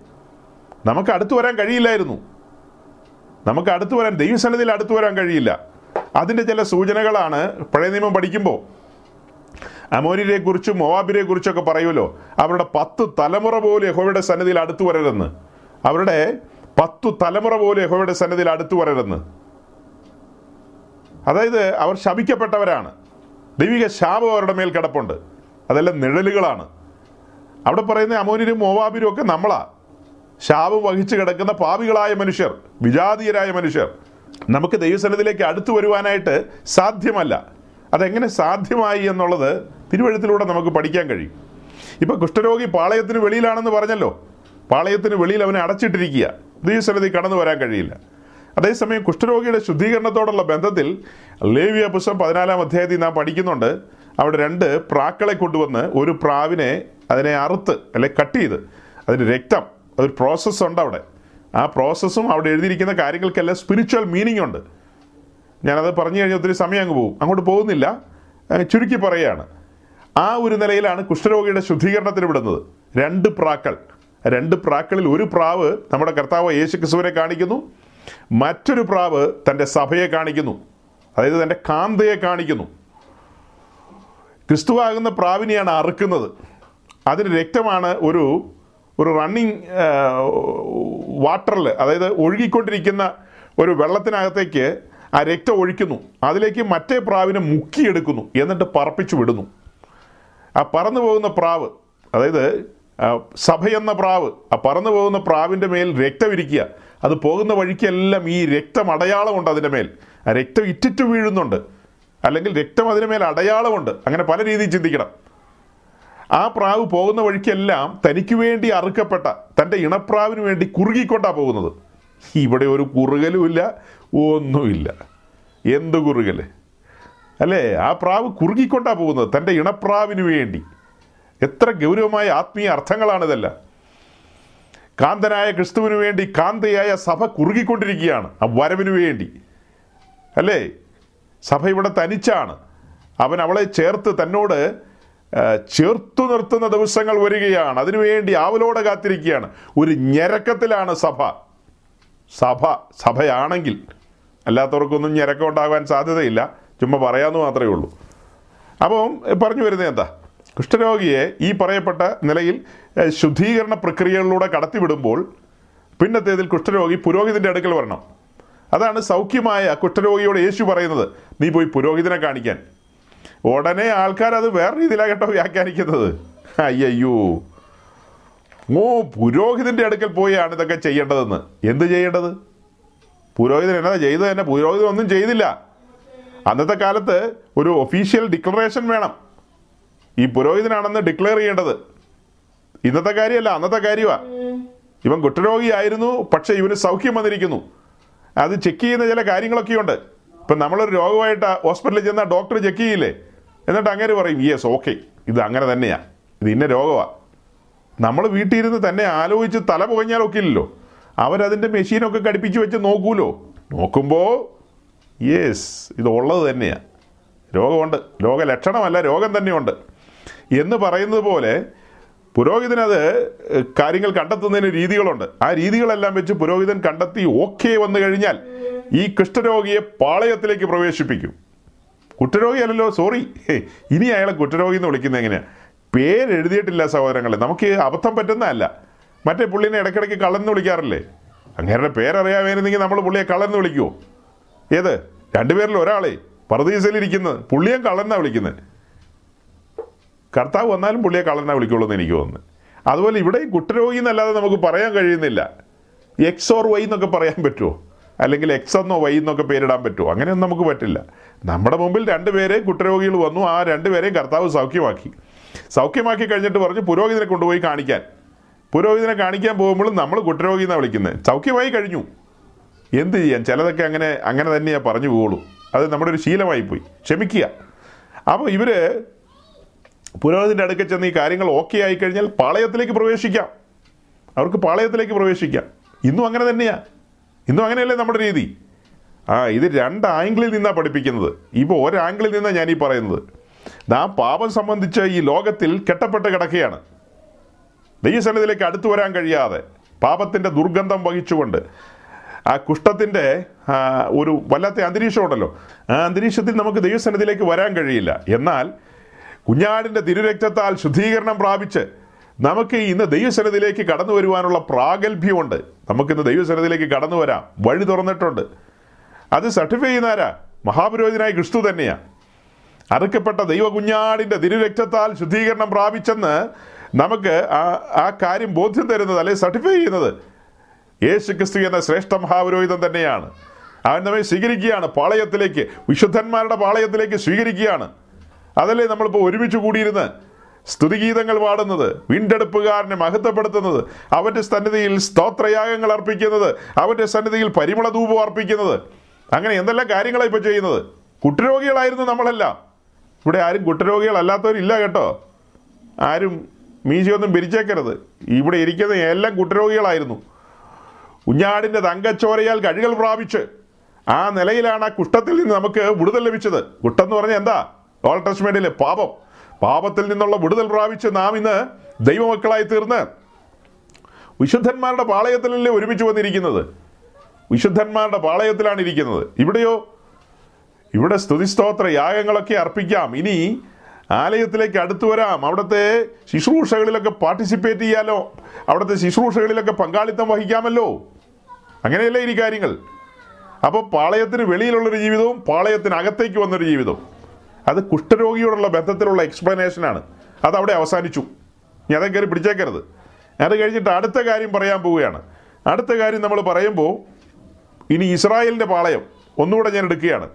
നമുക്ക് അടുത്തു വരാൻ കഴിയില്ലായിരുന്നു. നമുക്ക് അടുത്തു വരാൻ, ദൈവസന്നിധിയിൽ അടുത്തു വരാൻ കഴിയില്ല. അതിൻ്റെ ചില സൂചനകളാണ് പഴയ നിയമം പഠിക്കുമ്പോൾ. അമോര്യരെ കുറിച്ചും മോവാബിരെ കുറിച്ചൊക്കെ പറയുമല്ലോ, അവരുടെ പത്ത് തലമുറ പോലും യഹോവയുടെ സന്നിധിയിൽ അടുത്തു വരരുതെന്ന്. അവരുടെ പത്തു തലമുറ പോലും യഹോവയുടെ സന്നിധിയിൽ അടുത്തു വരരുതെന്ന്. അതായത് അവർ ശപിക്കപ്പെട്ടവരാണ്, ദൈവിക ശാപം അവരുടെ മേൽ കിടപ്പുണ്ട്. അതെല്ലാം നിഴലുകളാണ്. അവിടെ പറയുന്ന അമോനിരും മോവാബിരും ഒക്കെ നമ്മളാ. ശാപം വഹിച്ചു കിടക്കുന്ന പാപികളായ മനുഷ്യർ, വിജാതീയരായ മനുഷ്യർ നമുക്ക് ദൈവസന്നിധിയിലേക്ക് അടുത്തു വരുവാനായിട്ട് സാധ്യമല്ല. അതെങ്ങനെ സാധ്യമായി എന്നുള്ളത് തിരുവഴുത്തിലൂടെ നമുക്ക് പഠിക്കാൻ കഴിയും. ഇപ്പോൾ കുഷ്ഠരോഗി പാളയത്തിന് വെളിയിലാണെന്ന് പറഞ്ഞല്ലോ. പാളയത്തിന് വെളിയിൽ അവനെ അടച്ചിട്ടിരിക്കുക, ദൈവസന്നിധി കടന്നു വരാൻ കഴിയില്ല. അതേസമയം കുഷ്ഠരോഗിയുടെ ശുദ്ധീകരണത്തോടുള്ള ബന്ധത്തിൽ ലേവ്യ പുസ്തകം പതിനാലാം അധ്യായത്തിൽ നാം പഠിക്കുന്നുണ്ട്. അവിടെ രണ്ട് പ്രാക്കളെ കൊണ്ടുവന്ന് ഒരു പ്രാവിനെ അതിനെ അറുത്ത് അല്ലെങ്കിൽ കട്ട് ചെയ്ത് അതിന് രക്തം, അതൊരു പ്രോസസ്സുണ്ട് അവിടെ. ആ പ്രോസസ്സും അവിടെ എഴുതിയിരിക്കുന്ന കാര്യങ്ങൾക്കെല്ലാം സ്പിരിച്വൽ മീനിങ് ഉണ്ട്. ഞാനത് പറഞ്ഞു കഴിഞ്ഞാൽ ഒത്തിരി സമയം അങ്ങ് പോകും, അങ്ങോട്ട് പോകുന്നില്ല, ചുരുക്കി പറയുകയാണ്. ആ ഒരു നിലയിലാണ് കുഷ്ഠരോഗിയുടെ ശുദ്ധീകരണത്തിന് വിടുന്നത്. രണ്ട് പ്രാക്കൾ, രണ്ട് പ്രാക്കളിൽ ഒരു പ്രാവ് നമ്മുടെ കർത്താവ് യേശു ക്രിസ്തുവിനെ കാണിക്കുന്നു, മറ്റൊരു പ്രാവ് തൻ്റെ സഭയെ കാണിക്കുന്നു, അതായത് തൻ്റെ കാന്തയെ കാണിക്കുന്നു. ക്രിസ്തുവാകുന്ന പ്രാവിനെയാണ് അറുക്കുന്നത്. അതിന് രക്തമാണ് ഒരു ഒരു റണ്ണിങ് വാട്ടറിൽ, അതായത് ഒഴുകിക്കൊണ്ടിരിക്കുന്ന ഒരു വെള്ളത്തിനകത്തേക്ക് ആ രക്തം ഒഴിക്കുന്നു. അതിലേക്ക് മറ്റേ പ്രാവിനെ മുക്കിയെടുക്കുന്നു, എന്നിട്ട് പറപ്പിച്ചു വിടുന്നു. ആ പറന്നു പോകുന്ന പ്രാവ്, അതായത് സഭയെന്ന പ്രാവ്, ആ പറന്നു പോകുന്ന പ്രാവിൻ്റെ മേൽ രക്തം ഇരിക്കുക. അത് പോകുന്ന വഴിക്കെല്ലാം ഈ രക്തം അടയാളമുണ്ട് അതിൻ്റെ മേൽ. ആ രക്തം ഇറ്റിറ്റു വീഴുന്നുണ്ട്, അല്ലെങ്കിൽ രക്തം അതിൻ്റെ മേൽ അടയാളമുണ്ട്. അങ്ങനെ പല രീതിയിൽ ചിന്തിക്കണം. ആ പ്രാവ് പോകുന്ന വഴിക്കെല്ലാം തനിക്ക് വേണ്ടി അറുക്കപ്പെട്ട തൻ്റെ ഇണപ്രാവിന് വേണ്ടി കുറുകിക്കൊണ്ടാണ് പോകുന്നത്. ഇവിടെ ഒരു കുറുകലുമില്ല, ഒന്നുമില്ല. എന്ത് കുറുകൽ അല്ലേ! ആ പ്രാവ് കുറുകിക്കൊണ്ടാണ് പോകുന്നത് തൻ്റെ ഇണപ്രാവിന് വേണ്ടി. എത്ര ഗൗരവമായ ആത്മീയ അർത്ഥങ്ങളാണിതെല്ലാം. കാന്തനായ ക്രിസ്തുവിന് വേണ്ടി കാന്തയായ സഭ കുറുകിക്കൊണ്ടിരിക്കുകയാണ് ആ വരവിന് വേണ്ടി, അല്ലേ! സഭ ഇവിടെ തനിച്ചാണ്. അവൻ അവളെ ചേർത്ത് തന്നോട് ചേർത്തു നിർത്തുന്ന ദിവസങ്ങൾ വരികയാണ്. അതിനുവേണ്ടി ആവലോടെ കാത്തിരിക്കുകയാണ്. ഒരു ഞരക്കത്തിലാണ് സഭ. സഭ സഭയാണെങ്കിൽ അല്ലാത്തവർക്കൊന്നും ഞരക്കം ഉണ്ടാകാൻ സാധ്യതയില്ല, ചുമ്മാ പറയാമെന്ന് മാത്രമേ ഉള്ളൂ. അപ്പം പറഞ്ഞു വരുന്നത് എന്താ, കുഷ്ഠരോഗിയെ ഈ പറയപ്പെട്ട നിലയിൽ ശുദ്ധീകരണ പ്രക്രിയകളിലൂടെ കടത്തിവിടുമ്പോൾ പിന്നത്തേതിൽ കുഷ്ഠരോഗി പുരോഹിതൻ്റെ അടുക്കൽ വരണം. അതാണ് സൗഖ്യമായ കുഷ്ഠരോഗിയോട് യേശു പറയുന്നത്, നീ പോയി പുരോഹിതനെ കാണിക്കാൻ. ഉടനെ ആൾക്കാരത് വേറെ രീതിയിലാണ് കേട്ടോ വ്യാഖ്യാനിക്കുന്നത്. അയ്യോ, ഓ പുരോഹിതൻ്റെ അടുക്കൽ പോയാണ് ഇതൊക്കെ ചെയ്യേണ്ടതെന്ന്. എന്ത് ചെയ്യേണ്ടത്? പുരോഹിതൻ എന്നാ ചെയ്തത് തന്നെ? പുരോഹിതൻ ഒന്നും ചെയ്തില്ല. അന്നത്തെ കാലത്ത് ഒരു ഒഫീഷ്യൽ ഡിക്ലറേഷൻ വേണം, ഈ പുരോഹിതനാണെന്ന് ഡിക്ലെയർ ചെയ്യേണ്ടത്. ഇന്നത്തെ കാര്യമല്ല, അന്നത്തെ കാര്യമാണ്. ഇവൻ കുഷ്ഠരോഗിയായിരുന്നു, പക്ഷേ ഇവന് സൗഖ്യം വന്നിരിക്കുന്നു. അത് ചെക്ക് ചെയ്യുന്ന ചില കാര്യങ്ങളൊക്കെയുണ്ട്. ഇപ്പം നമ്മളൊരു രോഗമായിട്ട് ഹോസ്പിറ്റലിൽ ചെന്നാൽ ഡോക്ടർ ചെക്ക് ചെയ്യില്ലേ? എന്നിട്ട് അങ്ങനെ പറയും, യെസ് ഓക്കെ, ഇത് അങ്ങനെ തന്നെയാണ്, ഇത് ഇന്ന രോഗമാണ്. നമ്മൾ വീട്ടിലിരുന്ന് തന്നെ ആലോചിച്ച് തല പുകഞ്ഞാലൊക്കില്ലല്ലോ. അവരതിൻ്റെ മെഷീനൊക്കെ ഘടിപ്പിച്ച് വെച്ച് നോക്കൂലോ. നോക്കുമ്പോൾ യെസ് ഇത് ഉള്ളത് തന്നെയാണ്, രോഗമുണ്ട്, രോഗലക്ഷണമല്ല രോഗം തന്നെയുണ്ട് എന്ന് പറയുന്നത് പോലെ പുരോഹിതനത് കാര്യങ്ങൾ കണ്ടെത്തുന്നതിന് രീതികളുണ്ട്. ആ രീതികളെല്ലാം വെച്ച് പുരോഹിതൻ കണ്ടെത്തി ഓക്കെ വന്നു കഴിഞ്ഞാൽ ഈ കുഷ്ഠരോഗിയെ പാളയത്തിലേക്ക് പ്രവേശിപ്പിക്കും. കുഷ്ഠരോഗിയല്ലോ, സോറി, ഇനി അയാളെ കുഷ്ഠരോഗി എന്ന് വിളിക്കുന്നത് എങ്ങനെയാണ്? പേരെഴുതിയിട്ടില്ല സഹോദരങ്ങളെ, നമുക്ക് അബദ്ധം പറ്റുന്നതല്ല. മറ്റേ പുള്ളിനെ ഇടയ്ക്കിടയ്ക്ക് കള്ളെന്ന് വിളിക്കാറില്ലേ? അങ്ങനെ പേരറിയാമായിരുന്നെങ്കിൽ നമ്മൾ പുള്ളിയെ കള്ളെന്ന് വിളിക്കുമോ? ഏത് രണ്ടുപേരിൽ ഒരാളെ പർദീസയിലിരിക്കുന്നത് പുള്ളിയെ കള്ളെന്നാണ് വിളിക്കുന്നത്. കർത്താവ് വന്നാലും പുള്ളിയെ കള്ളെന്നാണ് വിളിക്കുള്ളൂ എന്ന് എനിക്ക് തോന്നുന്നു. അതുപോലെ ഇവിടെ കുഷ്ഠരോഗി എന്നല്ലാതെ നമുക്ക് പറയാൻ കഴിയുന്നില്ല. എക്സ് ഓർ വൈ എന്നൊക്കെ പറയാൻ പറ്റുമോ? അല്ലെങ്കിൽ എക്സ് എന്നോ വൈ എന്നൊക്കെ പേരിടാൻ പറ്റുമോ? അങ്ങനെയൊന്നും നമുക്ക് പറ്റില്ല. നമ്മുടെ മുമ്പിൽ രണ്ടുപേരെ കുഷ്ഠരോഗികൾ വന്നു, ആ രണ്ടുപേരെയും കർത്താവ് സൗഖ്യമാക്കി. സൗഖ്യമാക്കി കഴിഞ്ഞിട്ട് പറഞ്ഞു പുരോഹിതനെ കൊണ്ടുപോയി കാണിക്കാൻ. പുരോഹിതനെ കാണിക്കാൻ പോകുമ്പോഴും നമ്മൾ കുഷ്ഠരോഗി എന്നാണ് വിളിക്കുന്നത്. സൗഖ്യമായി കഴിഞ്ഞു, എന്ത് ചെയ്യാൻ? ചിലതൊക്കെ അങ്ങനെ അങ്ങനെ തന്നെയാണ് പറഞ്ഞു പോകുള്ളൂ. അത് നമ്മുടെ ഒരു ശീലമായിപ്പോയി, ക്ഷമിക്കുക. അപ്പോൾ ഇവർ പുരോഹിതൻ്റെ അടുക്കൽ ചെന്ന് ഈ കാര്യങ്ങൾ ഓക്കെ ആയിക്കഴിഞ്ഞാൽ പാളയത്തിലേക്ക് പ്രവേശിക്കാം, അവർക്ക് പാളയത്തിലേക്ക് പ്രവേശിക്കാം. ഇന്നും അങ്ങനെ തന്നെയാണ്, ഇന്നും അങ്ങനെയല്ലേ നമ്മുടെ രീതി? ആ ഇത് രണ്ട് ആംഗിളിൽ നിന്നാണ് പഠിപ്പിക്കുന്നത്. ഇപ്പോൾ ഒരാംഗിളിൽ നിന്നാണ് ഞാനീ പറയുന്നത്. നാം പാപം സംബന്ധിച്ച് ഈ ലോകത്തിൽ കെട്ടപ്പെട്ട് കിടക്കുകയാണ്. ദൈവസന്നിധിയിലേക്ക് അടുത്തു വരാൻ കഴിയാതെ പാപത്തിൻ്റെ ദുർഗന്ധം വഹിച്ചുകൊണ്ട് ആ കുഷ്ഠത്തിൻ്റെ ഒരു വല്ലാത്ത അന്തരീക്ഷമുണ്ടല്ലോ, ആ അന്തരീക്ഷത്തിൽ നമുക്ക് ദൈവസന്നിധിയിലേക്ക് വരാൻ കഴിയില്ല. എന്നാൽ കുഞ്ഞാടിൻ്റെ തിരുരക്തത്താൽ ശുദ്ധീകരണം പ്രാപിച്ച് നമുക്ക് ഇന്ന് ദൈവസന്നിധിയിലേക്ക് കടന്നു വരുവാനുള്ള പ്രാഗൽഭ്യമുണ്ട്. നമുക്കിന്ന് ദൈവസന്നിധിയിലേക്ക് കടന്നു വരാം, വഴി തുറന്നിട്ടുണ്ട്. അത് സർട്ടിഫൈ ചെയ്യുന്നാരാ? മഹാപുരോഹിതനായ ക്രിസ്തു തന്നെയാണ്. അറുക്കപ്പെട്ട ദൈവ കുഞ്ഞാടിൻ്റെ തിരുരക്തത്താൽ ശുദ്ധീകരണം പ്രാപിച്ചെന്ന് നമുക്ക് ആ ആ കാര്യം ബോധ്യം തരുന്നത്, അല്ലെങ്കിൽ സർട്ടിഫൈ ചെയ്യുന്നത് യേശു ക്രിസ്തു എന്ന ശ്രേഷ്ഠ മഹാപുരോഹിതൻ തന്നെയാണ്. അവൻ നമ്മെ സ്വീകരിക്കുകയാണ്, പാളയത്തിലേക്ക്, വിശുദ്ധന്മാരുടെ പാളയത്തിലേക്ക് സ്വീകരിക്കുകയാണ്. അതല്ലേ നമ്മളിപ്പോൾ ഒരുമിച്ച് കൂടിയിരുന്ന് സ്തുതിഗീതങ്ങൾ പാടുന്നത്, വീണ്ടെടുപ്പുകാരനെ മഹത്വപ്പെടുത്തുന്നത്, അവൻ്റെ സന്നിധിയിൽ സ്തോത്രയാഗങ്ങൾ അർപ്പിക്കുന്നത്, അവൻ്റെ സന്നിധിയിൽ പരിമള ധൂപം അർപ്പിക്കുന്നത്, അങ്ങനെ എന്തെല്ലാം കാര്യങ്ങളാണ് ഇപ്പോൾ ചെയ്യുന്നത്. കുറ്റരോഗികളായിരുന്നു നമ്മളെല്ലാം. ഇവിടെ ആരും കുറ്റരോഗികളല്ലാത്തവരില്ല കേട്ടോ, ആരും മീശയൊന്നും പിരിച്ചേക്കരുത്. ഇവിടെ ഇരിക്കുന്ന എല്ലാം കുറ്റരോഗികളായിരുന്നു. കുഞ്ഞാടിൻ്റെ തങ്കച്ചോരയാൽ കഴുകൽ പ്രാപിച്ച് ആ നിലയിലാണ് ആ കുഷ്ഠത്തിൽ നിന്ന് നമുക്ക് വിടുതൽ ലഭിച്ചത്. കുഷ്ഠം എന്ന് പറഞ്ഞാൽ എന്താ? ഓൾഡ് ടെസ്റ്റ്മെൻറ്റിലെ പാപം. പാപത്തിൽ നിന്നുള്ള വിടുതൽ പ്രാപിച്ച് നാം ഇന്ന് ദൈവമക്കളായി തീർന്ന് വിശുദ്ധന്മാരുടെ പാളയത്തിലല്ലേ ഒരുമിച്ച് വന്നിരിക്കുന്നത്. വിശുദ്ധന്മാരുടെ പാളയത്തിലാണ് ഇരിക്കുന്നത്. ഇവിടെയോ ഇവിടെ സ്തുതിസ്തോത്ര യാഗങ്ങളൊക്കെ അർപ്പിക്കാം. ഇനി ആലയത്തിലേക്ക് അടുത്തു വരാം. അവിടുത്തെ ശുശ്രൂഷകളിലൊക്കെ പാർട്ടിസിപ്പേറ്റ് ചെയ്യാലോ, അവിടുത്തെ ശുശ്രൂഷകളിലൊക്കെ പങ്കാളിത്തം വഹിക്കാമല്ലോ. അങ്ങനെയല്ലേ ഈ കാര്യങ്ങൾ. അപ്പോൾ പാളയത്തിന് വെളിയിലുള്ളൊരു ജീവിതവും പാളയത്തിനകത്തേക്ക് വന്നൊരു ജീവിതവും, അത് കുഷ്ഠരോഗിയോടുള്ള ബന്ധത്തിലുള്ള എക്സ്പ്ലനേഷനാണ്. അതവിടെ അവസാനിച്ചു. ഞാൻ അതേ കയറി പിടിച്ചേക്കരുത്. അത് കഴിഞ്ഞിട്ട് അടുത്ത കാര്യം പറയാൻ പോവുകയാണ്. അടുത്ത കാര്യം നമ്മൾ പറയുമ്പോൾ ഇനി ഇസ്രായേലിൻ്റെ പാളയം ഒന്നുകൂടെ ഞാൻ എടുക്കുകയാണ്.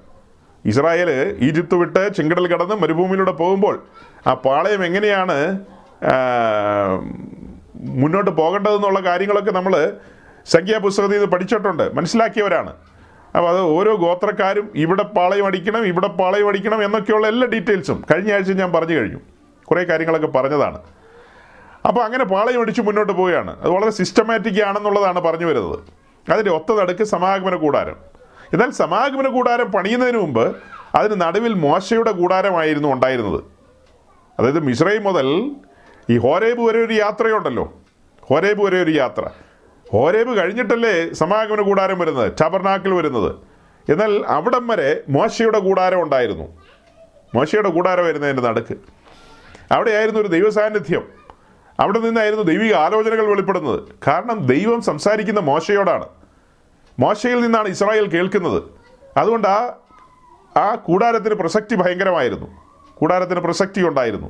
ഇസ്രായേൽ ഈജിപ്ത് വിട്ട് ചെങ്കടൽ കടന്ന് മരുഭൂമിയിലൂടെ പോകുമ്പോൾ ആ പാളയം എങ്ങനെയാണ് മുന്നോട്ട് പോകേണ്ടതെന്നുള്ള കാര്യങ്ങളൊക്കെ നമ്മൾ സംഖ്യാപുസ്തകത്തിൽ നിന്ന് പഠിച്ചിട്ടുണ്ട്, മനസ്സിലാക്കിയവരാണ്. അപ്പോൾ അത് ഓരോ ഗോത്രക്കാരും ഇവിടെ പാളയം അടിക്കണം, ഇവിടെ പാളയം അടിക്കണം എന്നൊക്കെയുള്ള എല്ലാ ഡീറ്റെയിൽസും കഴിഞ്ഞ ആഴ്ച ഞാൻ പറഞ്ഞു കഴിഞ്ഞു. കുറേ കാര്യങ്ങളൊക്കെ പറഞ്ഞതാണ്. അപ്പോൾ അങ്ങനെ പാളയം അടിച്ച് മുന്നോട്ട് പോവുകയാണ്. അത് വളരെ സിസ്റ്റമാറ്റിക് ആണെന്നുള്ളതാണ് പറഞ്ഞു വരുന്നത്. അതിൻ്റെ ഒത്ത നടുക്ക് സമാഗമന കൂടാരം. എന്നാൽ സമാഗമന കൂടാരം പണിയുന്നതിന് മുമ്പ് അതിന് നടുവിൽ മോശയുടെ കൂടാരമായിരുന്നു ഉണ്ടായിരുന്നത്. അതായത് മിസ്രൈം മുതൽ ഈ ഹോരേബ് വരെ ഒരു യാത്രയുണ്ടല്ലോ, ഹോരേബ് വരെ ഒരു യാത്ര. ഹോരേബ് കഴിഞ്ഞിട്ടല്ലേ സമാഗമന കൂടാരം വരുന്നത്, ടാബർനാക്കിൽ വരുന്നത്. എന്നാൽ അവിടം വരെ മോശയുടെ കൂടാരം ഉണ്ടായിരുന്നു. മോശയുടെ കൂടാരമായിരുന്നു അതിൻ്റെ നടുക്ക്. അവിടെയായിരുന്നു ഒരു ദൈവസാന്നിധ്യം. അവിടെ നിന്നായിരുന്നു ദൈവിക ആലോചനകൾ വെളിപ്പെടുന്നത്. കാരണം ദൈവം സംസാരിക്കുന്ന മോശയോടാണ്, മോശയിൽ നിന്നാണ് ഇസ്രായേൽ കേൾക്കുന്നത്. അതുകൊണ്ട് ആ ആ കൂടാരത്തിന് പ്രസക്തി ഭയങ്കരമായിരുന്നു. കൂടാരത്തിന് പ്രസക്തി ഉണ്ടായിരുന്നു.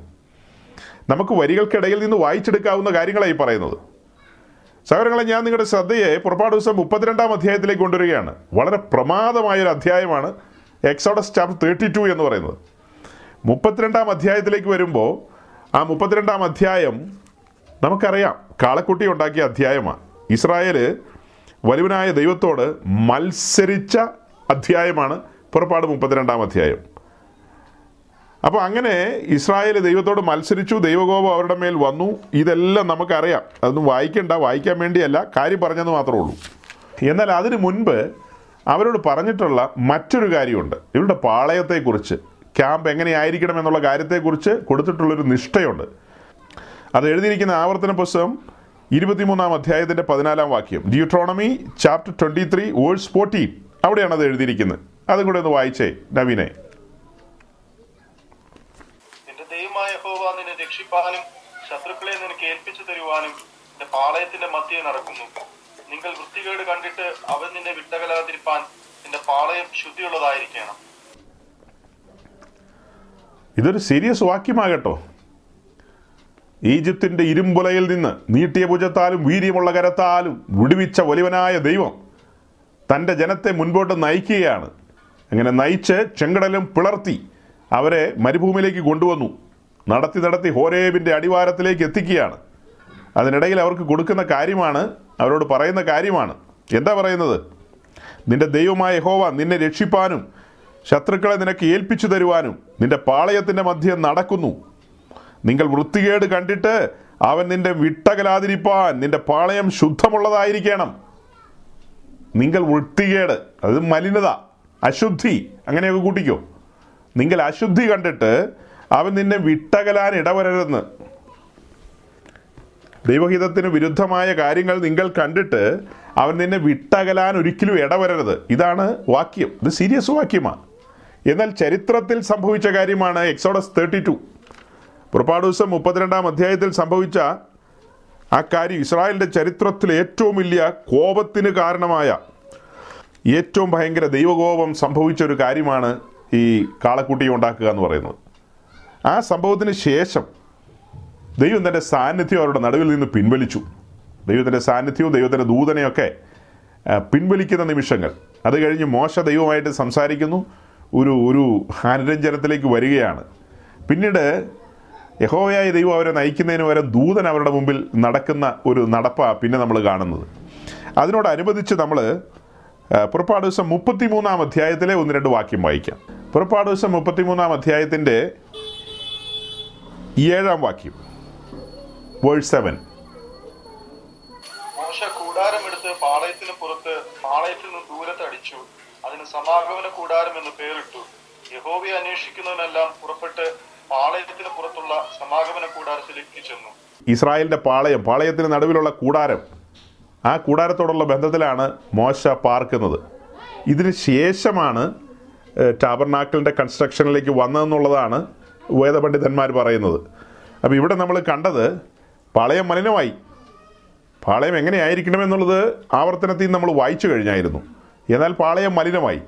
നമുക്ക് വരികൾക്കിടയിൽ നിന്ന് വായിച്ചെടുക്കാവുന്ന കാര്യങ്ങളായി പറയുന്നത്. സഹോദരങ്ങളെ, ഞാൻ നിങ്ങളുടെ ശ്രദ്ധയെ പുറപ്പാട് ദിവസം മുപ്പത്തിരണ്ടാം അധ്യായത്തിലേക്ക് കൊണ്ടുവരികയാണ്. വളരെ പ്രമാദമായൊരു അധ്യായമാണ് എക്സോഡസ് ചാപ്റ്റർ തേർട്ടി ടു എന്ന് പറയുന്നത്. മുപ്പത്തിരണ്ടാം അധ്യായത്തിലേക്ക് വരുമ്പോൾ ആ മുപ്പത്തിരണ്ടാം അധ്യായം നമുക്കറിയാം കാളക്കുട്ടി ഉണ്ടാക്കിയ അധ്യായമാണ്. ഇസ്രായേൽ വലുവനായ ദൈവത്തോട് മത്സരിച്ച അധ്യായമാണ് പുറപ്പാട് മുപ്പത്തിരണ്ടാം അധ്യായം. അപ്പോൾ അങ്ങനെ ഇസ്രായേൽ ദൈവത്തോട് മത്സരിച്ചു, ദൈവകോപം അവരുടെ മേൽ വന്നു. ഇതെല്ലാം നമുക്കറിയാം. അതൊന്നും വായിക്കണ്ട, വായിക്കാൻ വേണ്ടിയല്ല, കാര്യം പറഞ്ഞെന്ന് മാത്രമേ ഉള്ളൂ. എന്നാൽ അതിന് മുൻപ് അവരോട് പറഞ്ഞിട്ടുള്ള മറ്റൊരു കാര്യമുണ്ട്. ഇവരുടെ പാളയത്തെക്കുറിച്ച്, ക്യാമ്പ് എങ്ങനെയായിരിക്കണം എന്നുള്ള കാര്യത്തെക്കുറിച്ച് കൊടുത്തിട്ടുള്ളൊരു നിഷ്ഠയുണ്ട്. അത് എഴുതിയിരിക്കുന്ന ആവർത്തന പുസ്തകം ഇരുപത്തിമൂന്നാം അധ്യായത്തിൻ്റെ പതിനാലാം വാക്യം, Deuteronomy chapter twenty three verse fourteen, അവിടെയാണ് അത് എഴുതിയിരിക്കുന്നത്. അതും കൂടെ ഒന്ന് വായിച്ചേ നവീനെ. നിന്റെ ദൈവമായ യഹോവ നിന്നെ രക്ഷിപ്പാനും ശത്രുക്കളെ നിനക്ക് ഏൽപ്പിച്ചു തരുവാനും നിന്റെ പാളയത്തിന്റെ മധ്യേ നടക്കുന്നു. നിങ്ങൾ വൃത്തികേട് കണ്ടിട്ട് അവൻ നിന്നെ വിട്ടകലാതിരിപ്പാൻ നിന്റെ പാളയം ശുദ്ധിയുള്ളതായിരിക്കണം. ഇതൊരു സീരിയസ് വാക്യമാകട്ടോ. ഈജിപ്തിൻ്റെ ഇരുമ്പുലയിൽ നിന്ന് നീട്ടിയ ഭുജത്താലും വീര്യമുള്ള കരത്താലും വിടുവിച്ച വലിയവനായ ദൈവം തൻ്റെ ജനത്തെ മുൻപോട്ട് നയിക്കുകയാണ്. അങ്ങനെ നയിച്ച് ചെങ്കടലും പിളർത്തി അവരെ മരുഭൂമിയിലേക്ക് കൊണ്ടുവന്നു. നടത്തി നടത്തി ഹോരേബിൻ്റെ അടിവാരത്തിലേക്ക് എത്തിക്കുകയാണ്. അതിനിടയിൽ അവർക്ക് കൊടുക്കുന്ന കാര്യമാണ്, അവരോട് പറയുന്ന കാര്യമാണ്. എന്താ പറയുന്നത്? നിന്റെ ദൈവമായ യഹോവ നിന്നെ രക്ഷിപ്പാനും ശത്രുക്കളെ നിനക്ക് ഏൽപ്പിച്ചു തരുവാനും നിന്റെ പാളയത്തിൻ്റെ മധ്യേ നടക്കുന്നു. നിങ്ങൾ വൃത്തികേട് കണ്ടിട്ട് അവൻ നിന്റെ വിട്ടകലാതിരിപ്പാൻ നിന്റെ പാളയം ശുദ്ധമുള്ളതായിരിക്കണം. നിങ്ങൾ വൃത്തികേട്, അത് മലിനത, അശുദ്ധി, അങ്ങനെയൊക്കെ കൂട്ടിക്കോ. നിങ്ങൾ അശുദ്ധി കണ്ടിട്ട് അവൻ നിന്നെ വിട്ടകലാൻ ഇടവരരുതെന്ന്. ദൈവഹിതത്തിന് വിരുദ്ധമായ കാര്യങ്ങൾ നിങ്ങൾ കണ്ടിട്ട് അവൻ നിന്നെ വിട്ടകലാൻ ഒരിക്കലും ഇടവരരുത്. ഇതാണ് വാക്യം. ഇത് സീരിയസ് വാക്യമാണ്. എന്നാൽ ചരിത്രത്തിൽ സംഭവിച്ച കാര്യമാണ് എക്സോഡസ് തേർട്ടി ടു. പുറപ്പാട് ദിവസം മുപ്പത്തിരണ്ടാം അധ്യായത്തിൽ സംഭവിച്ച ആ കാര്യം ഇസ്രായേലിൻ്റെ ചരിത്രത്തിലെ ഏറ്റവും വലിയ കോപത്തിന് കാരണമായ, ഏറ്റവും ഭയങ്കര ദൈവകോപം സംഭവിച്ച ഒരു കാര്യമാണ് ഈ കാളക്കുട്ടി ഉണ്ടാക്കുക എന്ന് പറയുന്നത്. ആ സംഭവത്തിന് ശേഷം ദൈവത്തിൻ്റെ സാന്നിധ്യം അവരുടെ നടുവിൽ നിന്ന് പിൻവലിച്ചു. ദൈവത്തിൻ്റെ സാന്നിധ്യവും ദൈവത്തിൻ്റെ ദൂതനെയൊക്കെ പിൻവലിക്കുന്ന നിമിഷങ്ങൾ. അത് കഴിഞ്ഞ് മോശ ദൈവമായിട്ട് സംസാരിക്കുന്നു, ഒരു ഒരു അനുരഞ്ജനത്തിലേക്ക് വരികയാണ്. പിന്നീട് യഹോവയായ ദൈവം അവരെ നയിക്കുന്നതിന് വരെ ദൂതൻ അവരുടെ മുമ്പിൽ നടക്കുന്ന ഒരു നടപ്പാണ് പിന്നെ നമ്മൾ കാണുന്നത്. അതിനോടനുബന്ധിച്ച് നമ്മൾ പുറപ്പാട് ദിവസം മുപ്പത്തി മൂന്നാം അധ്യായത്തിലെ ഒന്ന് രണ്ട് വാക്യം വായിക്കാം. പുറപ്പാട് ദിവസം മുപ്പത്തി മൂന്നാം അധ്യായത്തിൻ്റെ ഏഴാം വാക്യം, വേഴ്സ് സെവൻ. മോശ കൂടാരമെടുത്ത് പാളയത്തിന് പുറത്ത് പാളയത്തിൽ നിന്ന് ദൂരത്ത് അടിച്ചു, അതിന് സമാഗമന കൂടാരം എന്ന് പേരിട്ടു. യഹോവയെ അന്വേഷിക്കുന്നവനെല്ലാം പുറപ്പെട്ട് പാളയത്തിന് പുറത്തുള്ള സമാഗമന കൂടാരത്തിലേക്ക് ചെന്നു. ഇസ്രായേലിന്റെ പാളയം, പാളയത്തിന് നടുവിലുള്ള കൂടാരം, ആ കൂടാരത്തോടുള്ള ബന്ധത്തിലാണ് മോശ പാർക്കുന്നത്. ഇതിന് ശേഷമാണ് ടാബർനാക്കിളിൻ്റെ കൺസ്ട്രക്ഷനിലേക്ക് വന്നതെന്നുള്ളതാണ് വേദപണ്ഡിതന്മാർ പറയുന്നത്. അപ്പോൾ ഇവിടെ നമ്മൾ കണ്ടത് പാളയം മലിനമായി. പാളയം എങ്ങനെയായിരിക്കണമെന്നുള്ളത് ആവർത്തനത്തിൽ നമ്മൾ വായിച്ചു കഴിഞ്ഞായിരുന്നു. എന്നാൽ പാളയം മലിനമായി,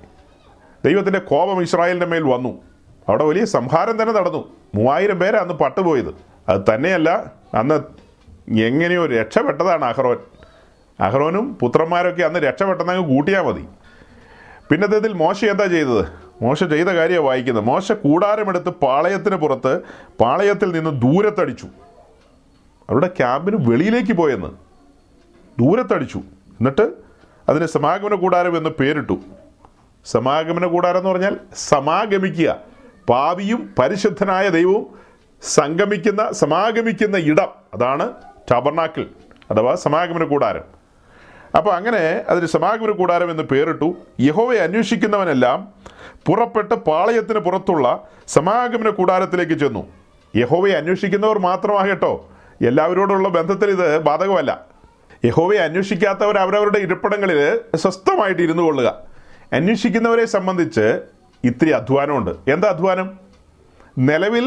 ദൈവത്തിൻ്റെ കോപം ഇസ്രായേലിൻ്റെ മേൽ വന്നു. അവിടെ വലിയ സംഹാരം തന്നെ നടന്നു. മൂവായിരം പേരാണ് അന്ന് പട്ടുപോയത്. അത് തന്നെയല്ല, അന്ന് എങ്ങനെയോ രക്ഷപ്പെട്ടതാണ് അഹ്റോൻ. അഹ്റോനും പുത്രന്മാരൊക്കെ അന്ന് രക്ഷപ്പെട്ടെന്നങ്ങ് കൂട്ടിയാൽ മതി. പിന്നത്തേതിൽ മോശ എന്താ ചെയ്തത്? മോശ ചെയ്ത കാര്യമാണ് വായിക്കുന്നത്. മോശ കൂടാരമെടുത്ത് പാളയത്തിന് പുറത്ത് പാളയത്തിൽ നിന്ന് ദൂരത്തടിച്ചു. അവരുടെ ക്യാമ്പിന് വെളിയിലേക്ക് പോയെന്ന് ദൂരത്തടിച്ചു. എന്നിട്ട് അതിന് സമാഗമന കൂടാരം എന്ന് പേരിട്ടു. സമാഗമന കൂടാരം എന്ന് പറഞ്ഞാൽ സമാഗമിക്കുക, പാപിയും പരിശുദ്ധനായ ദൈവവും സംഗമിക്കുന്ന സമാഗമിക്കുന്ന ഇടം. അതാണ് ടാബർനാക്കിൾ അഥവാ സമാഗമന കൂടാരം. അപ്പോൾ അങ്ങനെ അതിന് സമാഗമന കൂടാരം എന്ന് പേരിട്ടു. യഹോവയെ അന്വേഷിക്കുന്നവനെല്ലാം പുറപ്പെട്ട് പാളയത്തിന് പുറത്തുള്ള സമാഗമന കൂടാരത്തിലേക്ക് ചെന്നു. യഹോവയെ അന്വേഷിക്കുന്നവർ മാത്രമാകട്ടോ, എല്ലാവരോടുള്ള ബന്ധത്തിൽ ഇത് ബാധകമല്ല. യഹോവയെ അന്വേഷിക്കാത്തവർ അവരവരുടെ ഇരിപ്പിടങ്ങളിൽ സ്വസ്ഥമായിട്ട് ഇരുന്നു കൊള്ളുക. അന്വേഷിക്കുന്നവരെ സംബന്ധിച്ച് ഇത്തിരി അധ്വാനമുണ്ട്. എന്താ അധ്വാനം? നിലവിൽ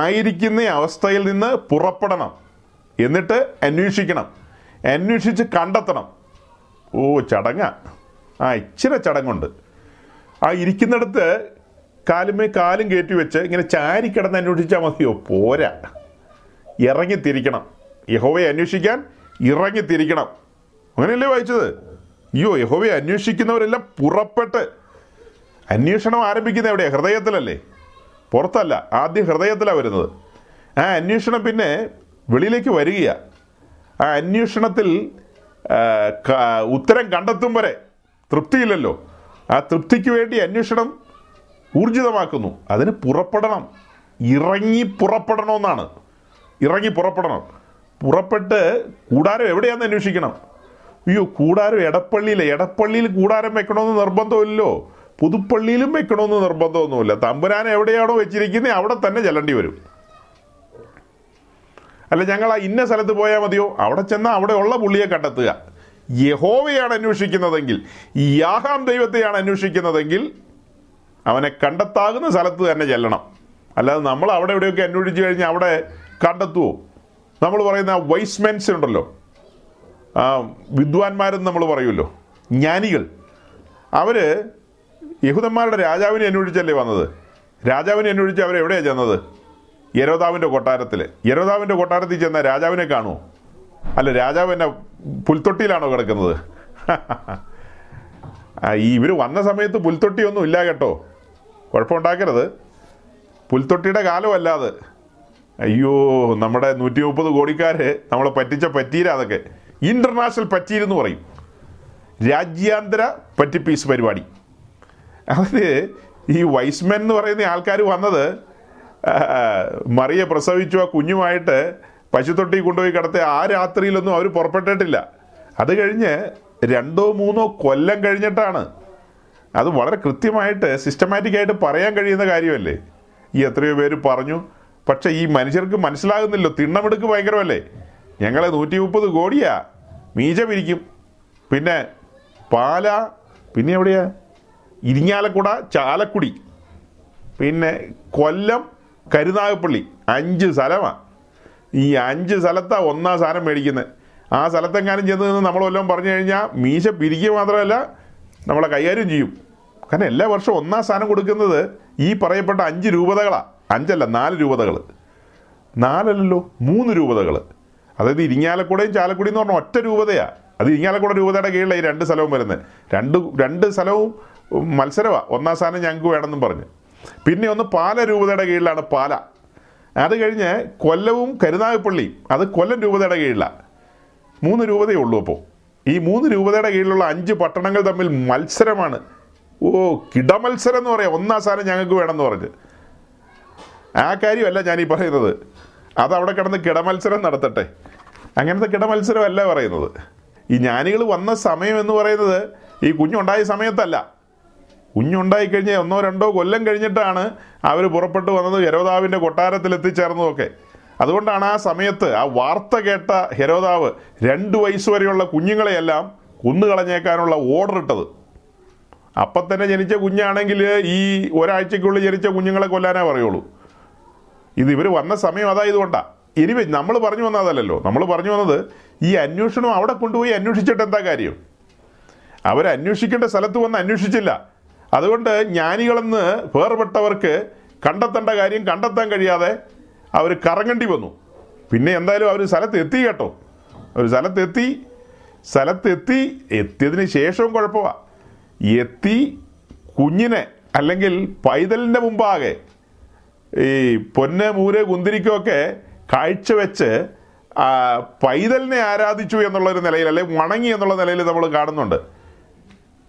ആയിരിക്കുന്ന അവസ്ഥയിൽ നിന്ന് പുറപ്പെടണം, എന്നിട്ട് അന്വേഷിക്കണം, അന്വേഷിച്ച് കണ്ടെത്തണം. ഓ ചടങ്ങാ, ആ ഇച്ചിരി ചടങ്ങുണ്ട്. ആ ഇരിക്കുന്നിടത്ത് കാലുമേ കാലും കയറ്റി വെച്ച് ഇങ്ങനെ ചാരിക്കിടന്ന് അന്വേഷിച്ചാൽ മതിയോ? പോരാ, ഇറങ്ങിത്തിരിക്കണം. യഹോവയെ അന്വേഷിക്കാൻ ഇറങ്ങിത്തിരിക്കണം. അങ്ങനെയല്ലേ വായിച്ചത്? അയ്യോ, യഹോവയെ അന്വേഷിക്കുന്നവരെല്ലാം പുറപ്പെട്ട്. അന്വേഷണം ആരംഭിക്കുന്നത് എവിടെയാണ്? ഹൃദയത്തിലല്ലേ, പുറത്തല്ല. ആദ്യം ഹൃദയത്തിലാണ് വരുന്നത്. ആ അന്വേഷണം പിന്നെ വെളിയിലേക്ക് വരികയാണ്. ആ അന്വേഷണത്തിൽ ഉത്തരം കണ്ടെത്തും വരെ തൃപ്തിയില്ലല്ലോ. ആ തൃപ്തിക്ക് വേണ്ടി അന്വേഷണം ഊർജിതമാക്കുന്നു. അതിന് പുറപ്പെടണം, ഇറങ്ങി പുറപ്പെടണമെന്നാണ്. ഇറങ്ങി പുറപ്പെടണം. പുറപ്പെട്ട് കൂടാരം എവിടെയാണെന്ന് അന്വേഷിക്കണം. അയ്യോ, കൂടാരം എടപ്പള്ളിയിലെ, എടപ്പള്ളിയിൽ കൂടാരം വെക്കണമെന്ന് നിർബന്ധമില്ലല്ലോ, പുതുപ്പള്ളിയിലും വെക്കണമെന്ന് നിർബന്ധമൊന്നുമില്ല. തമ്പുരാൻ എവിടെയാണോ വെച്ചിരിക്കുന്നത് അവിടെ തന്നെ ചെല്ലേണ്ടി വരും. അല്ല ഞങ്ങൾ ആ ഇന്ന സ്ഥലത്ത് പോയാൽ മതിയോ? അവിടെ ചെന്നാൽ അവിടെ ഉള്ള പുള്ളിയെ കണ്ടെത്തുക. യഹോവയാണ് അന്വേഷിക്കുന്നതെങ്കിൽ, യാഹാം ദൈവത്തെയാണ് അന്വേഷിക്കുന്നതെങ്കിൽ അവനെ കണ്ടെത്താകുന്ന സ്ഥലത്ത് തന്നെ ചെല്ലണം. അല്ലാതെ നമ്മൾ അവിടെ എവിടെയൊക്കെ അന്വേഷിച്ചു കഴിഞ്ഞാൽ അവിടെ കണ്ടെത്തുമോ? നമ്മൾ പറയുന്ന ആ വൈസ്മെൻസ് ഉണ്ടല്ലോ, ആ വിദ്വാൻമാരെന്ന് നമ്മൾ പറയുമല്ലോ, ജ്ഞാനികൾ. അവർ യഹൂദന്മാരുടെ രാജാവിനെ അന്വേഷിച്ചല്ലേ വന്നത്? രാജാവിനെ അന്വേഷിച്ച് അവരെവിടെയാണ് ചെന്നത്? യെരോദാവിൻ്റെ കൊട്ടാരത്തിൽ. യെരോദാവിൻ്റെ കൊട്ടാരത്തിൽ ചെന്ന രാജാവിനെ കാണുമോ? അല്ല, രാജാവ് എന്നെ പുൽത്തൊട്ടിയിലാണോ കിടക്കുന്നത്? ഇവർ വന്ന സമയത്ത് പുൽത്തൊട്ടിയൊന്നും ഇല്ല കേട്ടോ, കുഴപ്പമുണ്ടാക്കരുത്. പുൽത്തൊട്ടിയുടെ കാലമല്ലാതെ. അയ്യോ, നമ്മുടെ നൂറ്റി മുപ്പത് കോടിക്കാർ നമ്മളെ പറ്റിച്ച പറ്റീര. അതൊക്കെ ഇൻ്റർനാഷണൽ പറ്റീരെന്ന് പറയും, രാജ്യാന്തര പറ്റിപ്പീസ് പരിപാടി. അതിൽ ഈ വൈസ്മെൻ എന്ന് പറയുന്ന ആൾക്കാർ വന്നത് മറിയെ പ്രസവിച്ചു ആ കുഞ്ഞുമായിട്ട് പശുത്തൊട്ടി കൊണ്ടുപോയി കിടത്തി. ആ രാത്രിയിലൊന്നും അവർ പുറപ്പെട്ടിട്ടില്ല. അത് കഴിഞ്ഞ് രണ്ടോ മൂന്നോ കൊല്ലം കഴിഞ്ഞിട്ടാണ്. അത് വളരെ കൃത്യമായിട്ട് സിസ്റ്റമാറ്റിക്കായിട്ട് പറയാൻ കഴിയുന്ന കാര്യമല്ലേ? ഈ എത്രയോ പേര് പറഞ്ഞു. പക്ഷേ ഈ മനുഷ്യർക്ക് മനസ്സിലാകുന്നില്ലോ, തിണ്ണമെടുക്ക് ഭയങ്കരമല്ലേ. ഞങ്ങളെ നൂറ്റി മുപ്പത് കോടിയാ മീജ പിരിക്കും. പിന്നെ പാല, പിന്നെ എവിടെയാ? ഇരിഞ്ഞാലക്കുട, ചാലക്കുടി, പിന്നെ കൊല്ലം, കരുനാഗപ്പള്ളി, അഞ്ച് സ്ഥലമാണ്. ഈ അഞ്ച് സ്ഥലത്താണ് ഒന്നാം സാധനം മേടിക്കുന്നത്. ആ സ്ഥലത്തെങ്ങാനും ചെന്ന് നിന്ന് നമ്മൾ വല്ലതും പറഞ്ഞു കഴിഞ്ഞാൽ മീശ പിരിക്കുക മാത്രമല്ല, നമ്മളെ കൈകാര്യം ചെയ്യും. കാരണം എല്ലാ വർഷവും ഒന്നാം സ്ഥാനം കൊടുക്കുന്നത് ഈ പറയപ്പെട്ട അഞ്ച് രൂപതകളാണ്. അഞ്ചല്ല, നാല് രൂപതകൾ. നാലല്ലല്ലോ, മൂന്ന് രൂപതകൾ. അതായത് ഇരിങ്ങാലക്കുടയും ചാലക്കുടിയും എന്ന് പറഞ്ഞാൽ ഒറ്റ രൂപതയാണ്. അത് ഇരിങ്ങാലക്കുട രൂപതയുടെ കീഴിലെ ഈ രണ്ട് സ്ഥലവും വരുന്നത്. രണ്ട് രണ്ട് സ്ഥലവും മത്സരമാണ്, ഒന്നാം സ്ഥാനം ഞങ്ങൾക്ക് വേണമെന്നും പറഞ്ഞ്. പിന്നെ ഒന്ന് പാല രൂപതയുടെ കീഴിലാണ് പാല. അത് കഴിഞ്ഞ് കൊല്ലവും കരുനാഗപ്പള്ളിയും, അത് കൊല്ലം രൂപതയുടെ കീഴിലാണ്. മൂന്ന് രൂപതയേ ഉള്ളൂ. അപ്പോൾ ഈ മൂന്ന് രൂപതയുടെ കീഴിലുള്ള അഞ്ച് പട്ടണങ്ങൾ തമ്മിൽ മത്സരമാണ്. ഓ, കിടമത്സരം എന്ന് പറയാം. ഒന്നാം സ്ഥാനം ഞങ്ങൾക്ക് വേണമെന്ന് പറഞ്ഞ്. ആ കാര്യമല്ല ഞാനീ പറയുന്നത്, അതവിടെ കിടന്ന് കിടമത്സരം നടത്തട്ടെ, അങ്ങനത്തെ കിടമത്സരമല്ല പറയുന്നത്. ഈ ജ്ഞാനികൾ വന്ന സമയം എന്ന് പറയുന്നത് ഈ കുഞ്ഞുണ്ടായ സമയത്തല്ല. കുഞ്ഞുണ്ടായിക്കഴിഞ്ഞ് ഒന്നോ രണ്ടോ കൊല്ലം കഴിഞ്ഞിട്ടാണ് അവർ പുറപ്പെട്ടു വന്നത്, ഹെരോദാവിൻ്റെ കൊട്ടാരത്തിലെത്തിച്ചേർന്നതൊക്കെ. അതുകൊണ്ടാണ് ആ സമയത്ത് ആ വാർത്ത കേട്ട ഹെരോദാവ് രണ്ട് വയസ്സുവരെയുള്ള കുഞ്ഞുങ്ങളെയെല്ലാം കൊന്നുകളഞ്ഞേക്കാനുള്ള ഓർഡർ ഇട്ടത്. അപ്പം തന്നെ ജനിച്ച കുഞ്ഞാണെങ്കിൽ ഈ ഒരാഴ്ചയ്ക്കുള്ളിൽ ജനിച്ച കുഞ്ഞുങ്ങളെ കൊല്ലാനേ പറയുള്ളൂ. ഇത് ഇവർ വന്ന സമയം അതായതുകൊണ്ടാണ്. ഇനി നമ്മൾ പറഞ്ഞു വന്നതല്ലല്ലോ, നമ്മൾ പറഞ്ഞു വന്നത് ഈ അന്വേഷണം അവിടെ കൊണ്ടുപോയി അന്വേഷിച്ചിട്ട് എന്താ കാര്യം? അവരന്വേഷിക്കേണ്ട സ്ഥലത്ത് വന്ന് അന്വേഷിച്ചില്ല. അതുകൊണ്ട് ജ്ഞാനികളെന്ന് വേർപെട്ടവർക്ക് കണ്ടെത്തേണ്ട കാര്യം കണ്ടെത്താൻ കഴിയാതെ അവർ കറങ്ങേണ്ടി വന്നു. പിന്നെ എന്തായാലും അവർ സ്ഥലത്തെത്തി കേട്ടോ, അവർ സ്ഥലത്തെത്തി. സ്ഥലത്തെത്തി എത്തിയതിന് ശേഷവും കുഴപ്പമാണ്. എത്തി കുഞ്ഞിനെ അല്ലെങ്കിൽ പൈതലിൻ്റെ മുമ്പാകെ ഈ പൊന്ന് മൂര് കുന്തിരിക്കൊക്കെ കാഴ്ചവെച്ച് പൈതലിനെ ആരാധിച്ചു എന്നുള്ളൊരു നിലയിൽ, അല്ലെങ്കിൽ വണങ്ങി എന്നുള്ള നിലയിൽ നമ്മൾ കാണുന്നുണ്ട്.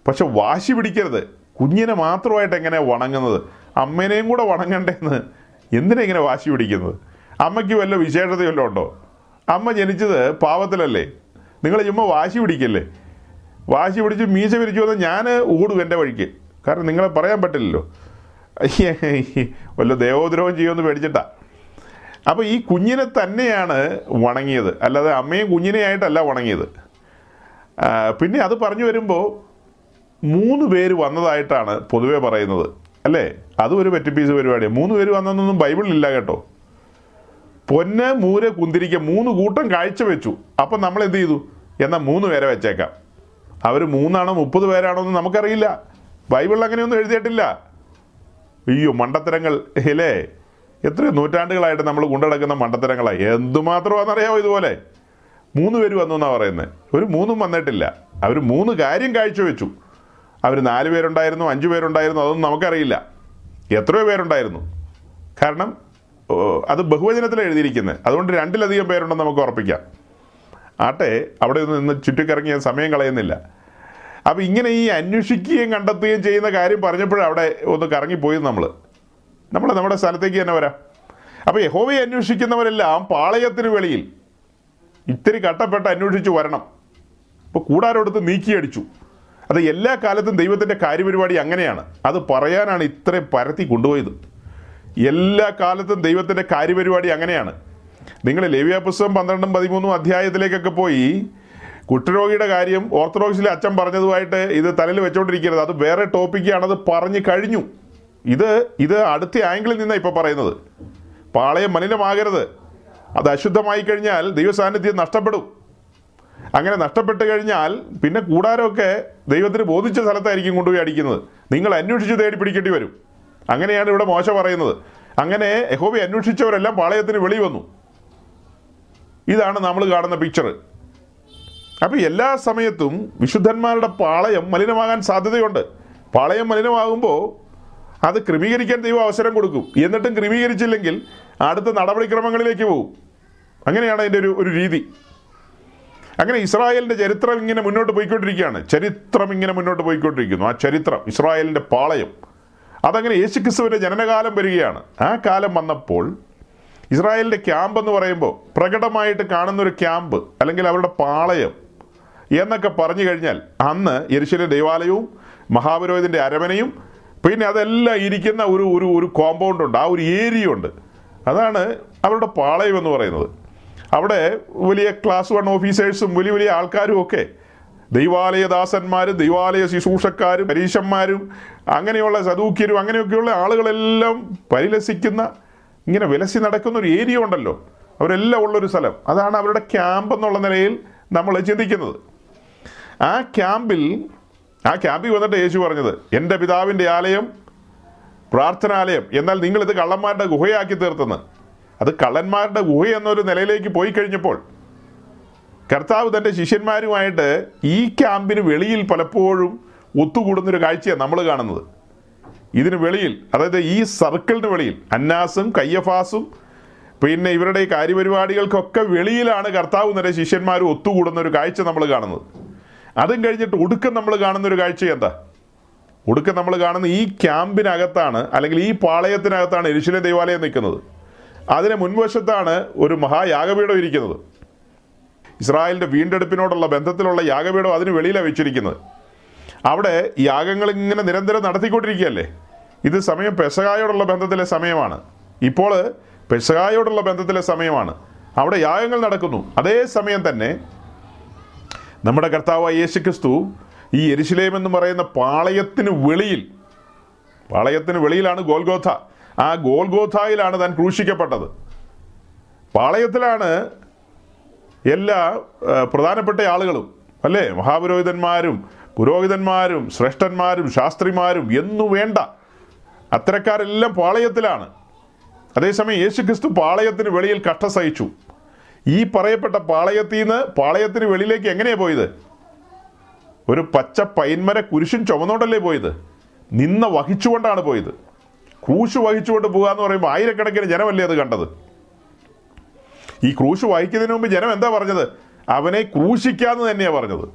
പക്ഷെ വാശി പിടിക്കരുത്, കുഞ്ഞിനെ മാത്രമായിട്ട് എങ്ങനെ വണങ്ങുന്നത്, അമ്മേനെയും കൂടെ വണങ്ങണ്ടേന്ന് എന്തിനാ ഇങ്ങനെ വാശി പിടിക്കുന്നത്? അമ്മയ്ക്ക് വല്ല വിശേഷതയല്ലോ ഉണ്ടോ? അമ്മ ജനിച്ചത് പാവത്തിലല്ലേ? നിങ്ങൾ ചുമ്മാ വാശി പിടിക്കല്ലേ. വാശി പിടിച്ച് മീശ പിരിച്ചു വന്ന് ഞാൻ ഓടും എൻ്റെ വഴിക്ക്, കാരണം നിങ്ങളെ പറയാൻ പറ്റില്ലല്ലോ, വല്ല ദേവോദ്രവം ചെയ്യുമെന്ന് പേടിച്ചിട്ടാ. അപ്പോൾ ഈ കുഞ്ഞിനെ തന്നെയാണ് വണങ്ങിയത്, അല്ലാതെ അമ്മയും കുഞ്ഞിനെയായിട്ടല്ല വണങ്ങിയത്. പിന്നെ അത് പറഞ്ഞു വരുമ്പോൾ മൂന്ന് പേര് വന്നതായിട്ടാണ് പൊതുവെ പറയുന്നത്, അല്ലേ? അതും ഒരു പറ്റിപ്പീസ് പരിപാടിയാണ്. മൂന്ന് പേര് വന്നതെന്നൊന്നും ബൈബിളിലില്ല കേട്ടോ. പൊന്ന് മൂര് കുന്തിരിക്ക മൂന്ന് കൂട്ടം കാഴ്ച വെച്ചു. അപ്പം നമ്മൾ എന്ത് ചെയ്തു? എന്നാൽ മൂന്ന് പേരെ വെച്ചേക്കാം. അവർ മൂന്നാണോ മുപ്പത് പേരാണോ എന്ന് നമുക്കറിയില്ല, ബൈബിളിൽ അങ്ങനെയൊന്നും എഴുതിയിട്ടില്ല. അയ്യോ മണ്ടത്തരങ്ങൾ അല്ലേ, എത്രയോ നൂറ്റാണ്ടുകളായിട്ട് നമ്മൾ കൊണ്ടുനടക്കുന്ന മണ്ടത്തരങ്ങളായി. എന്തുമാത്രമാണെന്നറിയാമോ? ഇതുപോലെ മൂന്ന് പേര് വന്നു എന്നാണ് പറയുന്നത്. ഒരു മൂന്നും വന്നിട്ടില്ല. അവർ മൂന്ന് കാര്യം കാഴ്ചവെച്ചു. അവർ നാല് പേരുണ്ടായിരുന്നു, അഞ്ച് പേരുണ്ടായിരുന്നു, അതൊന്നും നമുക്കറിയില്ല. എത്രയോ പേരുണ്ടായിരുന്നു, കാരണം അത് ബഹുവചനത്തിലാണ് എഴുതിയിരിക്കുന്നത്. അതുകൊണ്ട് രണ്ടിലധികം പേരുണ്ടെന്ന് നമുക്ക് ഉറപ്പിക്കാം. ആട്ടെ, അവിടെ നിന്ന് ചുറ്റിക്കിറങ്ങിയ സമയം കളയുന്നില്ല. അപ്പം ഇങ്ങനെ ഈ അന്വേഷിക്കുകയും കണ്ടെത്തുകയും ചെയ്യുന്ന കാര്യം പറഞ്ഞപ്പോഴും അവിടെ ഒന്ന് കറങ്ങിപ്പോയി. നമ്മൾ നമ്മൾ നമ്മുടെ സ്ഥലത്തേക്ക് തന്നെ വരാം. അപ്പോൾ യഹോവയെ അന്വേഷിക്കുന്നവരെല്ലാം പാളയത്തിന് വെളിയിൽ ഇത്തിരി കട്ടപ്പെട്ട് അന്വേഷിച്ച് വരണം. ഇപ്പോൾ കൂടാരോടുത്ത് നീക്കിയടിച്ചു. അത് എല്ലാ കാലത്തും ദൈവത്തിൻ്റെ കാര്യപരിപാടി അങ്ങനെയാണ്. അത് പറയാനാണ് ഇത്രയും പരത്തി കൊണ്ടുപോയത്. എല്ലാ കാലത്തും ദൈവത്തിൻ്റെ കാര്യപരിപാടി അങ്ങനെയാണ്. നിങ്ങൾ ലേവ്യ പുസ്തകം പന്ത്രണ്ടും പതിമൂന്നും അധ്യായത്തിലേക്കൊക്കെ പോയി കുഷ്ഠരോഗിയുടെ കാര്യം ഓർത്തഡോക്സിലെ അച്ഛൻ പറഞ്ഞതുമായിട്ട് ഇത് തലയിൽ വെച്ചുകൊണ്ടിരിക്കരുത്. അത് വേറെ ടോപ്പിക്കാണ്, അത് പറഞ്ഞു കഴിഞ്ഞു. ഇത് ഇത് അടുത്ത ആംഗിളിൽ നിന്നാണ് ഇപ്പോൾ പറയുന്നത്. പാളയം മലിനമാകരുത്. അത് അശുദ്ധമായി കഴിഞ്ഞാൽ ദൈവസാന്നിധ്യം നഷ്ടപ്പെടും. അങ്ങനെ നഷ്ടപ്പെട്ട് കഴിഞ്ഞാൽ പിന്നെ കൂടാരമൊക്കെ ദൈവത്തിന് ബോധിച്ച സ്ഥലത്തായിരിക്കും കൊണ്ടുപോയി അടിക്കുന്നത്. നിങ്ങൾ അന്വേഷിച്ച് തേടി പിടിക്കേണ്ടി വരും. അങ്ങനെയാണ് ഇവിടെ മോശ പറയുന്നത്. അങ്ങനെ യഹോവയെ അന്വേഷിച്ചവരെല്ലാം പാളയത്തിന് വെളി വന്നു. ഇതാണ് നമ്മൾ കാണുന്ന പിക്ചർ. അപ്പോൾ എല്ലാ സമയത്തും വിശുദ്ധന്മാരുടെ പാളയം മലിനമാകാൻ സാധ്യതയുണ്ട്. പാളയം മലിനമാകുമ്പോൾ അത് ക്രമീകരിക്കാൻ ദൈവം അവസരം കൊടുക്കും. എന്നിട്ടും ക്രമീകരിച്ചില്ലെങ്കിൽ അടുത്ത നടപടിക്രമങ്ങളിലേക്ക് പോകും. അങ്ങനെയാണ് അതിൻ്റെ ഒരു ഒരു രീതി. അങ്ങനെ ഇസ്രായേലിൻ്റെ ചരിത്രം ഇങ്ങനെ മുന്നോട്ട് പോയിക്കൊണ്ടിരിക്കുകയാണ്. ചരിത്രം ഇങ്ങനെ മുന്നോട്ട് പോയിക്കൊണ്ടിരിക്കുന്നു. ആ ചരിത്രം ഇസ്രായേലിൻ്റെ പാളയം അതങ്ങനെ യേശുക്രിസ്തുവിൻ്റെ ജനനകാലം വരികയാണ്. ആ കാലം വന്നപ്പോൾ ഇസ്രായേലിൻ്റെ ക്യാമ്പ് എന്ന് പറയുമ്പോൾ പ്രകടമായിട്ട് കാണുന്നൊരു ക്യാമ്പ് അല്ലെങ്കിൽ അവരുടെ പാളയം എന്നൊക്കെ പറഞ്ഞു കഴിഞ്ഞാൽ അന്ന് യെരുശലേം ദൈവാലയവും മഹാപുരോഹിതൻ്റെ അരമനയും പിന്നെ അതെല്ലാം ഇരിക്കുന്ന ഒരു ഒരു ഒരു കോമ്പൗണ്ടുണ്ട്, ആ ഒരു ഏരിയ ഉണ്ട്. അതാണ് അവരുടെ പാളയം എന്ന് പറയുന്നത്. അവിടെ വലിയ ക്ലാസ് വൺ ഓഫീസേഴ്സും വലിയ വലിയ ആൾക്കാരും ഒക്കെ ദൈവാലയദാസന്മാരും ദൈവാലയ ശുശ്രൂഷക്കാരും പരീശന്മാരും അങ്ങനെയുള്ള സദൂക്യരും അങ്ങനെയൊക്കെയുള്ള ആളുകളെല്ലാം പരിലസിക്കുന്ന ഇങ്ങനെ വിലസി നടക്കുന്നൊരു ഏരിയ ഉണ്ടല്ലോ, അവരെല്ലാം ഉള്ളൊരു സ്ഥലം. അതാണ് അവരുടെ ക്യാമ്പ് എന്നുള്ള നിലയിൽ നമ്മൾ ചിന്തിക്കുന്നത്. ആ ക്യാമ്പിൽ ആ ക്യാമ്പിൽ വന്നിട്ട് യേശു പറഞ്ഞത്, എൻ്റെ പിതാവിൻ്റെ ആലയം പ്രാർത്ഥനാലയം, എന്നാൽ നിങ്ങളിത് കള്ളന്മാരുടെ ഗുഹയാക്കി തീർത്തെന്ന്. അത് കള്ളന്മാരുടെ ഗുഹ എന്നൊരു നിലയിലേക്ക് പോയി കഴിഞ്ഞപ്പോൾ കർത്താവ് തൻ്റെ ശിഷ്യന്മാരുമായിട്ട് ഈ ക്യാമ്പിന് വെളിയിൽ പലപ്പോഴും ഒത്തുകൂടുന്നൊരു കാഴ്ചയാണ് നമ്മൾ കാണുന്നത്. ഇതിന് വെളിയിൽ, അതായത് ഈ സർക്കിളിന് വെളിയിൽ, അന്നാസും കയ്യഫാസും പിന്നെ ഇവരുടെ ഈ കാര്യപരിപാടികൾക്കൊക്കെ വെളിയിലാണ് കർത്താവ് തൻ്റെ ശിഷ്യന്മാരും ഒത്തുകൂടുന്ന ഒരു കാഴ്ച നമ്മൾ കാണുന്നത്. അതും കഴിഞ്ഞിട്ട് ഒടുക്കം നമ്മൾ കാണുന്നൊരു കാഴ്ച എന്താ? ഒടുക്കം നമ്മൾ കാണുന്ന ഈ ക്യാമ്പിനകത്താണ്, അല്ലെങ്കിൽ ഈ പാളയത്തിനകത്താണ് യെരുശലേം ദേവാലയം നിൽക്കുന്നത്. അതിന് മുൻവശത്താണ് ഒരു മഹായാഗപീഠം ഇരിക്കുന്നത്. ഇസ്രായേലിൻ്റെ വീണ്ടെടുപ്പിനോടുള്ള ബന്ധത്തിലുള്ള യാഗപീഠം അതിന് വെളിയിലാണ് വെച്ചിരിക്കുന്നത്. അവിടെ യാഗങ്ങൾ ഇങ്ങനെ നിരന്തരം നടത്തിക്കൊണ്ടിരിക്കുകയല്ലേ. ഇത് സമയം പെസഹായോടുള്ള ബന്ധത്തിലെ സമയമാണ്. ഇപ്പോൾ പെസഹായോടുള്ള ബന്ധത്തിലെ സമയമാണ്. അവിടെ യാഗങ്ങൾ നടക്കുന്നു. അതേ സമയം തന്നെ നമ്മുടെ കർത്താവായ യേശു ക്രിസ്തു ഈ യെരുശലേം എന്ന് പറയുന്ന പാളയത്തിന് വെളിയിൽ, പാളയത്തിന് വെളിയിലാണ് ഗോൽഗോഥ. ആ ഗോൽഗോഥയിലാണ് താൻ ക്രൂശിക്കപ്പെട്ടത്. പാളയത്തിലാണ് എല്ലാ പ്രധാനപ്പെട്ട ആളുകളും, അല്ലേ, മഹാപുരോഹിതന്മാരും പുരോഹിതന്മാരും ശ്രേഷ്ഠന്മാരും ശാസ്ത്രിമാരും എന്നു വേണ്ട അത്തരക്കാരെല്ലാം പാളയത്തിലാണ്. അതേസമയം യേശുക്രിസ്തു പാളയത്തിന് വെളിയിൽ കഷ്ട സഹിച്ചു. ഈ പറയപ്പെട്ട പാളയത്തിൽ നിന്ന് പാളയത്തിന് വെളിയിലേക്ക് എങ്ങനെയാണ് പോയത്? ഒരു പച്ച പൈന്മര കുരിശും ചുമന്നുകൊണ്ടല്ലേ പോയത്? നിന്ന വഹിച്ചുകൊണ്ടാണ് പോയത്. ക്രൂശ് വഹിച്ചുകൊണ്ട് പോകുക എന്ന് പറയുമ്പോൾ ആയിരക്കണക്കിന് ജനമല്ലേ അത് കണ്ടത്. ഈ ക്രൂശ് വഹിക്കുന്നതിന് മുമ്പ് ജനം എന്താ പറഞ്ഞത്? അവനെ ക്രൂശിക്കാമെന്ന് തന്നെയാണ് പറഞ്ഞത്.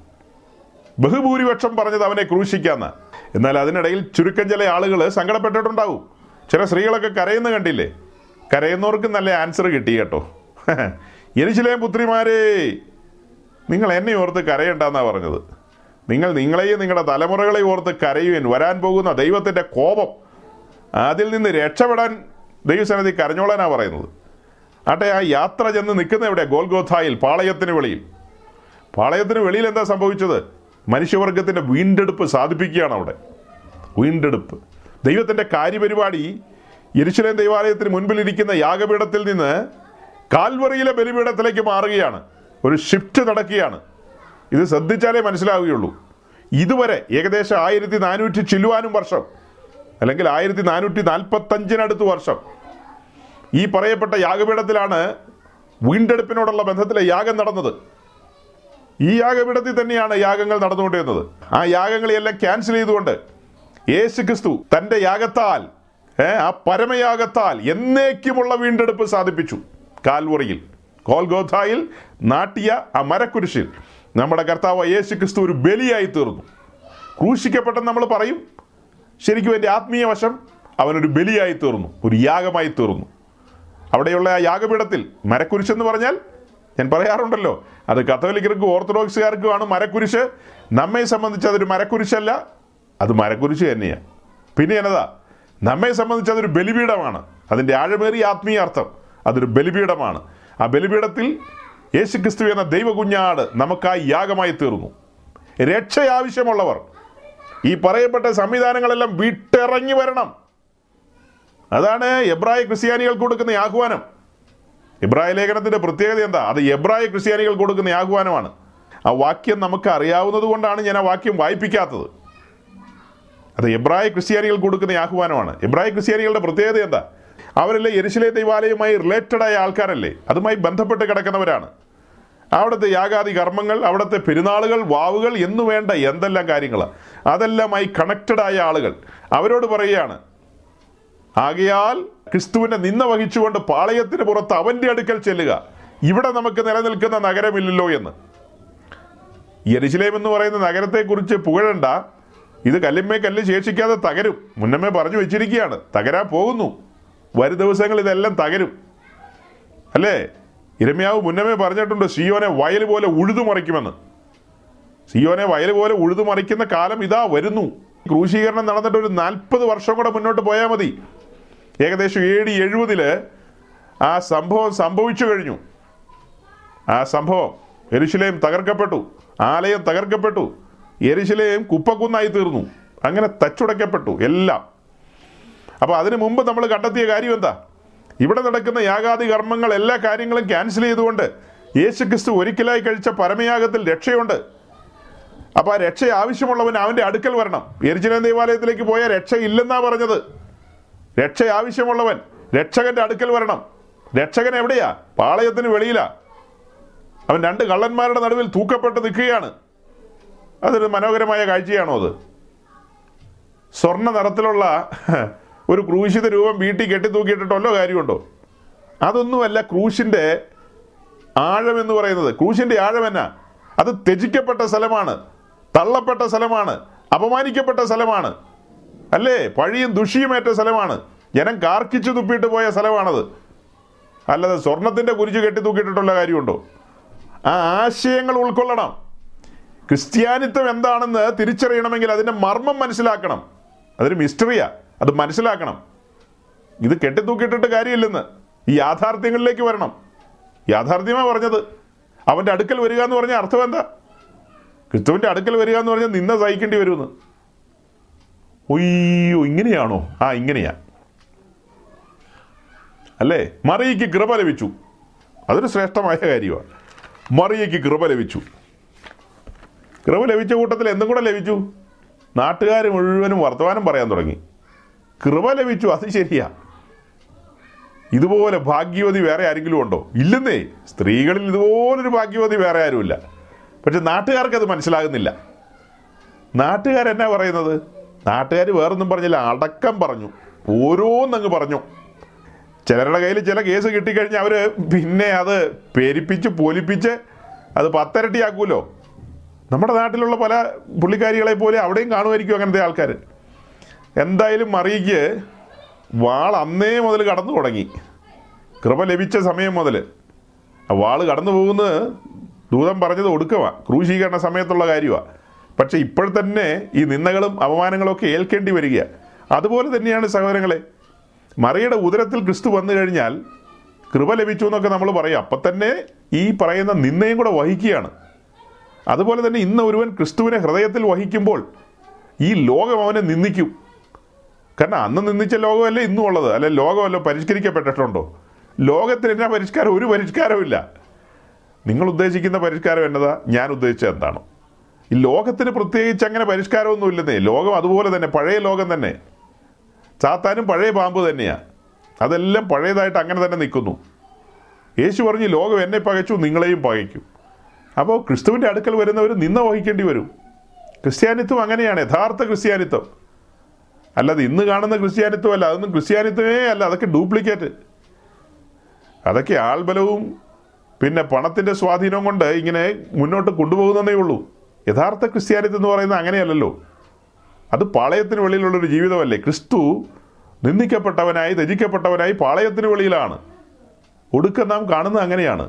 ബഹുഭൂരിപക്ഷം പറഞ്ഞത് അവനെ ക്രൂശിക്കാമെന്ന്. എന്നാൽ അതിനിടയിൽ ചുരുക്കം ചില ആളുകൾ സങ്കടപ്പെട്ടിട്ടുണ്ടാവും. ചില സ്ത്രീകളൊക്കെ കരയുന്ന കണ്ടില്ലേ? കരയുന്നവർക്ക് നല്ല ആൻസർ കിട്ടി കേട്ടോ. യെരുശലേം പുത്രിമാരെ, നിങ്ങൾ എന്നെ ഓർത്ത് കരയണ്ടെന്നാണ് പറഞ്ഞത്. നിങ്ങൾ നിങ്ങളെയും നിങ്ങളുടെ തലമുറകളെ ഓർത്ത് കരയുവാൻ വരാൻ പോകുന്ന ദൈവത്തിൻ്റെ കോപം, അതിൽ നിന്ന് രക്ഷപ്പെടാൻ ദൈവസന്നിധി കരഞ്ഞോളാനാണ് പറയുന്നത്. ആട്ടെ, ആ യാത്ര ചെന്ന് നിൽക്കുന്ന എവിടെയാണ്? ഗോൽഗോഥായിൽ, പാളയത്തിന് വെളിയിൽ. പാളയത്തിന് വെളിയിൽ എന്താ സംഭവിച്ചത്? മനുഷ്യവർഗത്തിൻ്റെ വീണ്ടെടുപ്പ് സാധിപ്പിക്കുകയാണ് അവിടെ. വീണ്ടെടുപ്പ്, ദൈവത്തിൻ്റെ കാര്യപരിപാടി യെരുശലേം ദൈവാലയത്തിന് മുൻപിലിരിക്കുന്ന യാഗപീഠത്തിൽ നിന്ന് കാൽവറിയിലെ ബലിപീഠത്തിലേക്ക് മാറുകയാണ്. ഒരു ഷിഫ്റ്റ് നടക്കുകയാണ്. ഇത് ശ്രദ്ധിച്ചാലേ മനസ്സിലാവുകയുള്ളൂ. ഇതുവരെ ഏകദേശം ആയിരത്തി നാനൂറ്റി ചില്ലുവാനും വർഷം, അല്ലെങ്കിൽ ആയിരത്തി നാനൂറ്റി നാൽപ്പത്തഞ്ചിനടുത്ത് വർഷം ഈ പറയപ്പെട്ട യാഗപീഠത്തിലാണ് വീണ്ടെടുപ്പിനോടുള്ള ബന്ധത്തിലെ യാഗം നടന്നത്. ഈ യാഗപീഠത്തിൽ തന്നെയാണ് യാഗങ്ങൾ നടന്നുകൊണ്ടിരുന്നത്. ആ യാഗങ്ങളെയെല്ലാം ക്യാൻസൽ ചെയ്തുകൊണ്ട് യേശു ക്രിസ്തു തൻ്റെ യാഗത്താൽ, ആ പരമയാഗത്താൽ എന്നേക്കുമുള്ള വീണ്ടെടുപ്പ് സാധിപ്പിച്ചു. കാൽവറിയിൽ, ഗോൽഗോഥായിൽ നാട്ടിയ ആ മരക്കുരിശിൽ നമ്മുടെ കർത്താവ് യേശു ക്രിസ്തു ഒരു ബലിയായി തീർന്നു. ക്രൂശിക്കപ്പെട്ടെന്ന് നമ്മൾ പറയും. ശരിക്കും എൻ്റെ ആത്മീയ വശം, അവനൊരു ബലിയായി തീർന്നു, ഒരു യാഗമായി തീർന്നു. അവിടെയുള്ള ആ യാഗപീഠത്തിൽ മരക്കുരിശെന്ന് പറഞ്ഞാൽ, ഞാൻ പറയാറുണ്ടല്ലോ, അത് കത്തോലിക്കർക്കും ഓർത്തഡോക്സുകാർക്കുമാണ് മരക്കുരിശ്. നമ്മെ സംബന്ധിച്ച് അതൊരു മരക്കുരിശല്ല, അത് മരക്കുരിശ് തന്നെയാണ്. പിന്നെ എന്നതാ, നമ്മെ സംബന്ധിച്ച് അതൊരു ബലിപീഠമാണ്. അതിൻ്റെ ആഴമേറിയ ആത്മീയ അർത്ഥം, അതൊരു ബലിപീഠമാണ്. ആ ബലിപീഠത്തിൽ യേശു ക്രിസ്തു എന്ന ദൈവകുഞ്ഞാട് നമുക്കായി യാഗമായി തീർന്നു. രക്ഷ ആവശ്യമുള്ളവർ ഈ പറയപ്പെട്ട സംവിധാനങ്ങളെല്ലാം വിട്ടിറങ്ങി വരണം. അതാണ് എബ്രായ ക്രിസ്ത്യാനികൾക്ക് കൊടുക്കുന്ന ആഹ്വാനം. എബ്രായ ലേഖനത്തിൻ്റെ പ്രത്യേകത എന്താ? അത് എബ്രായ ക്രിസ്ത്യാനികൾക്ക് കൊടുക്കുന്ന ആഹ്വാനമാണ്. ആ വാക്യം നമുക്ക് അറിയാവുന്നത് കൊണ്ടാണ് ഞാൻ ആ വാക്യം വായിപ്പിക്കാത്തത്. അത് എബ്രായ ക്രിസ്ത്യാനികൾക്ക് കൊടുക്കുന്ന ആഹ്വാനമാണ്. എബ്രായ ക്രിസ്ത്യാനികളുടെ പ്രത്യേകത എന്താ? അവരല്ലേ യെരുശലേം ദൈവാലയവുമായി റിലേറ്റഡായ ആൾക്കാരല്ലേ, അതുമായി ബന്ധപ്പെട്ട് കിടക്കുന്നവരാണ്. അവിടുത്തെ യാഗാദി കർമ്മങ്ങൾ, അവിടുത്തെ പെരുന്നാളുകൾ, വാവുകൾ എന്നു വേണ്ട എന്തെല്ലാം കാര്യങ്ങളാണ്, അതെല്ലാമായി കണക്റ്റഡായ ആളുകൾ. അവരോട് പറയുകയാണ്, ആകയാൽ ക്രിസ്തുവിനെ നിന്ന വഹിച്ചുകൊണ്ട് പാളയത്തിന് പുറത്ത് അവൻ്റെ അടുക്കൽ ചെല്ലുക, ഇവിടെ നമുക്ക് നിലനിൽക്കുന്ന നഗരമില്ലല്ലോ എന്ന്. യെരുശലേം എന്ന് പറയുന്ന നഗരത്തെക്കുറിച്ച് പുകഴണ്ട, ഇത് കല്ലിന്മേൽ കല്ല് ശേഷിക്കാതെ തകരും. മുന്നമേ പറഞ്ഞു വെച്ചിരിക്കുകയാണ്, തകരാൻ പോകുന്നു. വരും ദിവസങ്ങൾ ഇതെല്ലാം തകരും, അല്ലേ? യിരെമ്യാവ് മുന്നമേ പറഞ്ഞിട്ടുണ്ട്, സിയോനെ വയൽ പോലെ ഉഴുതുമറിക്കുമെന്ന്. സിയോനെ വയൽ പോലെ ഉഴുതുമറിക്കുന്ന കാലം ഇതാ വരുന്നു. ക്രൂശീകരണം നടന്നിട്ട് ഒരു നാൽപ്പത് വർഷം കൂടെ മുന്നോട്ട് പോയാൽ മതി. ഏകദേശം എ ഡി എഴുപതില് ആ സംഭവം സംഭവിച്ചു കഴിഞ്ഞു. ആ സംഭവം, യെരുശലേം തകർക്കപ്പെട്ടു, ആലയം തകർക്കപ്പെട്ടു, യെരുശലേം കുപ്പക്കുന്നായി തീർന്നു, അങ്ങനെ തച്ചുടയ്ക്കപ്പെട്ടു എല്ലാം. അപ്പോൾ അതിനു മുമ്പ് നമ്മൾ കണ്ടെത്തിയ കാര്യം എന്താ? ഇവിടെ നടക്കുന്ന യാഗാദി കർമ്മങ്ങൾ, എല്ലാ കാര്യങ്ങളും ക്യാൻസൽ ചെയ്തുകൊണ്ട് യേശു ക്രിസ്തു ഒരിക്കലായി കഴിച്ച പരമയാഗത്തിൽ രക്ഷയുണ്ട്. അപ്പോൾ ആ രക്ഷ ആവശ്യമുള്ളവൻ അവൻ്റെ അടുക്കൽ വരണം. യെരുശലേം ദേവാലയത്തിലേക്ക് പോയാൽ രക്ഷയില്ലെന്നാണ് പറഞ്ഞത്. രക്ഷ ആവശ്യമുള്ളവൻ രക്ഷകൻ്റെ അടുക്കൽ വരണം. രക്ഷകൻ എവിടെയാ? പാളയത്തിന് വെളിയിലാ. അവൻ രണ്ട് കള്ളന്മാരുടെ നടുവിൽ തൂക്കപ്പെട്ട് നിൽക്കുകയാണ്. അതൊരു മനോഹരമായ കാഴ്ചയാണോ? അത് സ്വർണ്ണ നിറത്തിലുള്ള ഒരു ക്രൂശിത രൂപം വീട്ടിൽ കെട്ടിത്തൂക്കിയിട്ടിട്ടല്ലോ കാര്യമുണ്ടോ? അതൊന്നുമല്ല ക്രൂശിൻ്റെ ആഴമെന്ന് പറയുന്നത്. ക്രൂശിൻ്റെ ആഴം എന്നാ? അത് ത്യജിക്കപ്പെട്ട സ്ഥലമാണ്, തള്ളപ്പെട്ട സ്ഥലമാണ്, അപമാനിക്കപ്പെട്ട സ്ഥലമാണ്, അല്ലേ? പഴിയും ദുഷിയുമേറ്റ സ്ഥലമാണ്, ജനം കാർക്കിച്ചു തുപ്പിയിട്ട് പോയ സ്ഥലമാണത്. അല്ലാതെ സ്വർണത്തിൻ്റെ കുരിശ് കെട്ടിത്തൂക്കിയിട്ടിട്ടുള്ള കാര്യമുണ്ടോ? ആ ആശയങ്ങൾ ഉൾക്കൊള്ളണം. ക്രിസ്ത്യാനിത്വം എന്താണെന്ന് തിരിച്ചറിയണമെങ്കിൽ അതിൻ്റെ മർമ്മം മനസ്സിലാക്കണം. അതൊരു മിസ്റ്ററിയാ, അത് മനസ്സിലാക്കണം. ഇത് കെട്ടിത്തൂക്കിയിട്ടിട്ട് കാര്യമില്ലെന്ന്, ഈ യാഥാർത്ഥ്യങ്ങളിലേക്ക് വരണം. യാഥാർത്ഥ്യമാണ് പറഞ്ഞത്. അവൻ്റെ അടുക്കൽ വരിക എന്ന് പറഞ്ഞ അർത്ഥം എന്താ? ക്രിസ്തുവിൻ്റെ അടുക്കൽ വരിക എന്ന് പറഞ്ഞാൽ നിന്ന സഹിക്കേണ്ടി വരുമെന്ന്. ഒയ്യോ, ഇങ്ങനെയാണോ? ആ, ഇങ്ങനെയാ അല്ലേ. മറിയയ്ക്ക് കൃപ ലഭിച്ചു, അതൊരു ശ്രേഷ്ഠമായ കാര്യമാണ്. മറിയയ്ക്ക് കൃപ ലഭിച്ചു. കൃപ ലഭിച്ച കൂട്ടത്തിൽ എന്തും കൂടെ ലഭിച്ചു, നാട്ടുകാർ മുഴുവനും വർത്തമാനം പറയാൻ തുടങ്ങി. കൃപ ലഭിച്ചു, അത് ശരിയാ. ഇതുപോലെ ഭാഗ്യവതി വേറെ ആരെങ്കിലും ഉണ്ടോ? ഇല്ലെന്നേ. സ്ത്രീകളിൽ ഇതുപോലൊരു ഭാഗ്യവതി വേറെ ആരുമില്ല. പക്ഷെ നാട്ടുകാർക്കത് മനസ്സിലാകുന്നില്ല. നാട്ടുകാരെന്നാ പറയുന്നത്? നാട്ടുകാർ വേറൊന്നും പറഞ്ഞില്ല, അടക്കം പറഞ്ഞു, ഓരോന്നങ്ങ് പറഞ്ഞു. ചിലരുടെ കയ്യിൽ ചില കേസ് കിട്ടിക്കഴിഞ്ഞാൽ അവർ പിന്നെ അത് പെരിപ്പിച്ച് പൊലിപ്പിച്ച് അത് പത്തരട്ടിയാക്കുമല്ലോ. നമ്മുടെ നാട്ടിലുള്ള പല പുള്ളിക്കാരികളെ പോലെ അവിടെയും കാണുമായിരിക്കും അങ്ങനത്തെ ആൾക്കാർ. എന്തായാലും മറിയയ്ക്ക് വാൾ അന്നേ മുതൽ കടന്നു തുടങ്ങി. കൃപ ലഭിച്ച സമയം മുതൽ വാൾ കടന്നു പോകുന്നത് ദൂതം പറഞ്ഞത് ഒടുക്കമാണ്, ക്രൂശീകരണ സമയത്തുള്ള കാര്യമാണ്. പക്ഷേ ഇപ്പോഴത്തന്നെ ഈ നിന്ദകളും അപമാനങ്ങളൊക്കെ ഏൽക്കേണ്ടി വരിക. അതുപോലെ തന്നെയാണ് സഹോദരങ്ങളെ, മറിയുടെ ഉദരത്തിൽ ക്രിസ്തു വന്നു കഴിഞ്ഞാൽ കൃപ ലഭിച്ചു എന്നൊക്കെ നമ്മൾ പറയും, അപ്പം തന്നെ ഈ പറയുന്ന നിന്ദയും കൂടെ വഹിക്കുകയാണ്. അതുപോലെ തന്നെ ഇന്ന് ഒരുവൻ ക്രിസ്തുവിനെ ഹൃദയത്തിൽ വഹിക്കുമ്പോൾ ഈ ലോകം അവനെ നിന്ദിക്കും. കാരണം അന്ന് നിന്ദിച്ച ലോകമല്ലേ ഇന്നും ഉള്ളത്, അല്ലെ? ലോകമല്ലോ പരിഷ്കരിക്കപ്പെട്ടിട്ടുണ്ടോ? ലോകത്തിന് എന്നാ പരിഷ്കാരം? ഒരു പരിഷ്കാരമില്ല. നിങ്ങൾ ഉദ്ദേശിക്കുന്ന പരിഷ്കാരം എന്നതാ, ഞാൻ ഉദ്ദേശിച്ചത് എന്താണോ? ഈ ലോകത്തിന് പ്രത്യേകിച്ച് അങ്ങനെ പരിഷ്കാരമൊന്നും ഇല്ലെന്നേ. ലോകം അതുപോലെ തന്നെ, പഴയ ലോകം തന്നെ, സാത്താനും പഴയ പാമ്പ് തന്നെയാണ്. അതെല്ലാം പഴയതായിട്ട് അങ്ങനെ തന്നെ നിൽക്കുന്നു. യേശു പറഞ്ഞു, ലോകം എന്നെ പകച്ചു നിങ്ങളെയും പകയ്ക്കും. അപ്പോൾ ക്രിസ്തുവിൻ്റെ അടുക്കൽ വരുന്നവർ നിന്ന വഹിക്കേണ്ടി വരും. ക്രിസ്ത്യാനിത്വം അങ്ങനെയാണ്, യഥാർത്ഥ ക്രിസ്ത്യാനിത്വം. അല്ലാതെ ഇന്ന് കാണുന്ന ക്രിസ്ത്യാനിത്വം അല്ല, അതൊന്നും ക്രിസ്ത്യാനിത്വമേ അല്ല, അതൊക്കെ ഡ്യൂപ്ലിക്കേറ്റ്. അതൊക്കെ ആൾബലവും പിന്നെ പണത്തിൻ്റെ സ്വാധീനവും കൊണ്ട് ഇങ്ങനെ മുന്നോട്ട് കൊണ്ടുപോകുന്നതേ ഉള്ളൂ. യഥാർത്ഥ ക്രിസ്ത്യാനിത്വം എന്ന് പറയുന്നത് അങ്ങനെയല്ലല്ലോ. അത് പാളയത്തിന് വെളിയിലുള്ളൊരു ജീവിതമല്ലേ. ക്രിസ്തു നിന്ദിക്കപ്പെട്ടവനായി ത്യജിക്കപ്പെട്ടവനായി പാളയത്തിന് വെളിയിലാണ്. ഒടുക്കം നാം കാണുന്നത് അങ്ങനെയാണ്,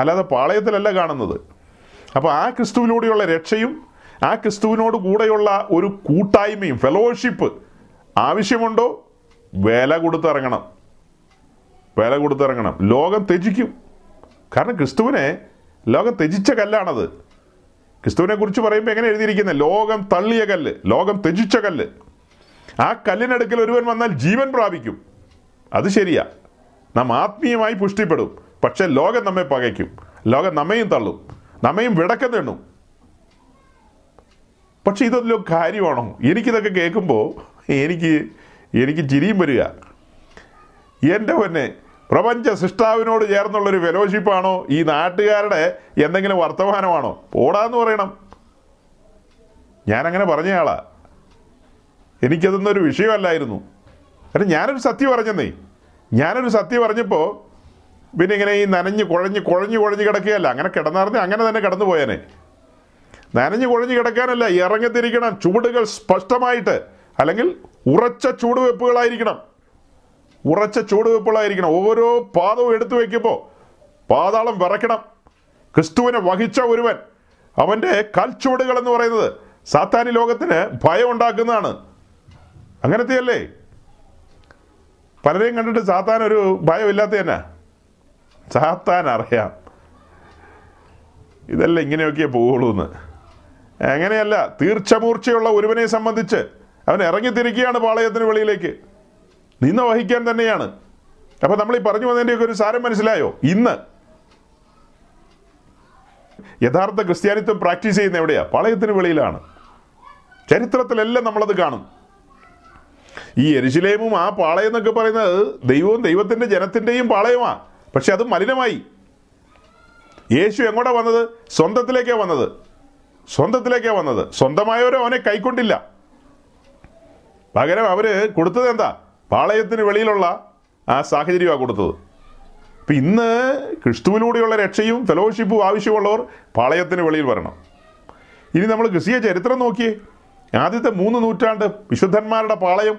അല്ലാതെ പാളയത്തിലല്ല കാണുന്നത്. അപ്പോൾ ആ ക്രിസ്തുവിലൂടെയുള്ള രക്ഷയും ആ ക്രിസ്തുവിനോട് കൂടെയുള്ള ഒരു കൂട്ടായ്മയും ഫെലോഷിപ്പ് ആവശ്യമുണ്ടോ? വില കൊടുത്തിറങ്ങണം, വില കൊടുത്തിറങ്ങണം. ലോകം ത്യജിക്കും, കാരണം ക്രിസ്തുവിനെ ലോകം ത്യജിച്ച കല്ലാണത്. ക്രിസ്തുവിനെ കുറിച്ച് പറയുമ്പോൾ എങ്ങനെ എഴുതിയിരിക്കുന്നത്? ലോകം തള്ളിയ കല്ല്, ലോകം ത്യജിച്ച കല്ല്. ആ കല്ലിനടുക്കൽ ഒരുവൻ വന്നാൽ ജീവൻ പ്രാപിക്കും. അത് ശരിയാ, നാം ആത്മീയമായി പുഷ്ടിപ്പെടും. പക്ഷെ ലോകം നമ്മെ പകയ്ക്കും, ലോകം നമ്മയും തള്ളും, നമ്മയും വിടക്കം തേണും. പക്ഷെ ഇതൊന്നും കാര്യമാണോ? എനിക്കിതൊക്കെ കേൾക്കുമ്പോൾ എനിക്ക് എനിക്ക് ചിരിയും വരിക. എൻ്റെ പൊന്നെ, പ്രപഞ്ച സൃഷ്ടാവിനോട് ചേർന്നുള്ളൊരു ഫെലോഷിപ്പാണോ ഈ നാട്ടുകാരുടെ എന്തെങ്കിലും വർത്തമാനമാണോ? ഓടാന്ന് പറയണം. ഞാനങ്ങനെ പറഞ്ഞയാളാ, എനിക്കതൊന്നൊരു വിഷയമല്ലായിരുന്നു. കാരണം ഞാനൊരു സത്യം പറഞ്ഞെന്നേ, ഞാനൊരു സത്യം പറഞ്ഞപ്പോൾ പിന്നെ ഇങ്ങനെ ഈ നനഞ്ഞ് കുഴഞ്ഞ് കുഴഞ്ഞ് കുഴഞ്ഞ് കിടക്കുകയല്ല. അങ്ങനെ കിടന്നറിഞ്ഞ് അങ്ങനെ തന്നെ കിടന്നു പോയേനെ. നനഞ്ഞു കുഴഞ്ഞു കിടക്കാനല്ല, ഇറങ്ങിത്തിരിക്കണം. ചുവടുകൾ സ്പഷ്ടമായിട്ട്, അല്ലെങ്കിൽ ഉറച്ച ചുവടുവെപ്പുകളായിരിക്കണം, ഉറച്ച ചുവടുവെപ്പുകളായിരിക്കണം. ഓരോ പാദവും എടുത്തു വയ്ക്കുമ്പോൾ പാതാളം വിറയ്ക്കണം. ക്രിസ്തുവിനെ വഹിച്ച ഒരുവൻ, അവൻ്റെ കാൽച്ചുവടുകൾ എന്ന് പറയുന്നത് സാത്താനി ലോകത്തിന് ഭയം ഉണ്ടാക്കുന്നതാണ്. അങ്ങനത്തെയല്ലേ? പലരെയും കണ്ടിട്ട് സാത്താൻ ഒരു ഭയമില്ലാത്ത തന്നെ. സാത്താൻ അറിയാം ഇതെല്ലാം ഇങ്ങനെയൊക്കെയേ പോവുള്ളൂ എന്ന്. അങ്ങനെയല്ല, തീർച്ചമൂർച്ചയുള്ള ഒരുവനെ സംബന്ധിച്ച് അവൻ ഇറങ്ങിത്തിരിക്കുകയാണ് പാളയത്തിന് വെളിയിലേക്ക്, നിന്ന വഹിക്കാൻ തന്നെയാണ്. അപ്പം നമ്മൾ ഈ പറഞ്ഞു വന്നതിൻ്റെയൊക്കെ ഒരു സാരം മനസ്സിലായോ? ഇന്ന് യഥാർത്ഥ ക്രിസ്ത്യാനിത്വം പ്രാക്ടീസ് ചെയ്യുന്ന എവിടെയാണ്? പാളയത്തിന് വെളിയിലാണ്. ചരിത്രത്തിലെല്ലാം നമ്മളത് കാണും. ഈ യെരുശലേമും ആ പാളയം എന്നൊക്കെ പറയുന്നത് ദൈവവും ദൈവത്തിൻ്റെ ജനത്തിൻ്റെയും പാളയമാണ്. പക്ഷെ അത് മലിനമായി. യേശു എങ്ങോട്ടാ വന്നത്? സ്വന്തത്തിലേക്കാണ് വന്നത് സ്വന്തത്തിലേക്കാണ് വന്നത് സ്വന്തമായവരോ അവനെ കൈക്കൊണ്ടില്ല. പകരം അവർ കൊടുത്തത് എന്താ? പാളയത്തിന് വെളിയിലുള്ള ആ സാഹചര്യമാണ് കൊടുത്തത്. അപ്പം ഇന്ന് ക്രിസ്തുവിലൂടെയുള്ള രക്ഷയും ഫെലോഷിപ്പും ആവശ്യമുള്ളവർ പാളയത്തിന് വെളിയിൽ വരണം. ഇനി നമ്മൾ ക്രിസ്തീയ ചരിത്രം നോക്കിയേ. ആദ്യത്തെ മൂന്ന് നൂറ്റാണ്ട് വിശുദ്ധന്മാരുടെ പാളയം,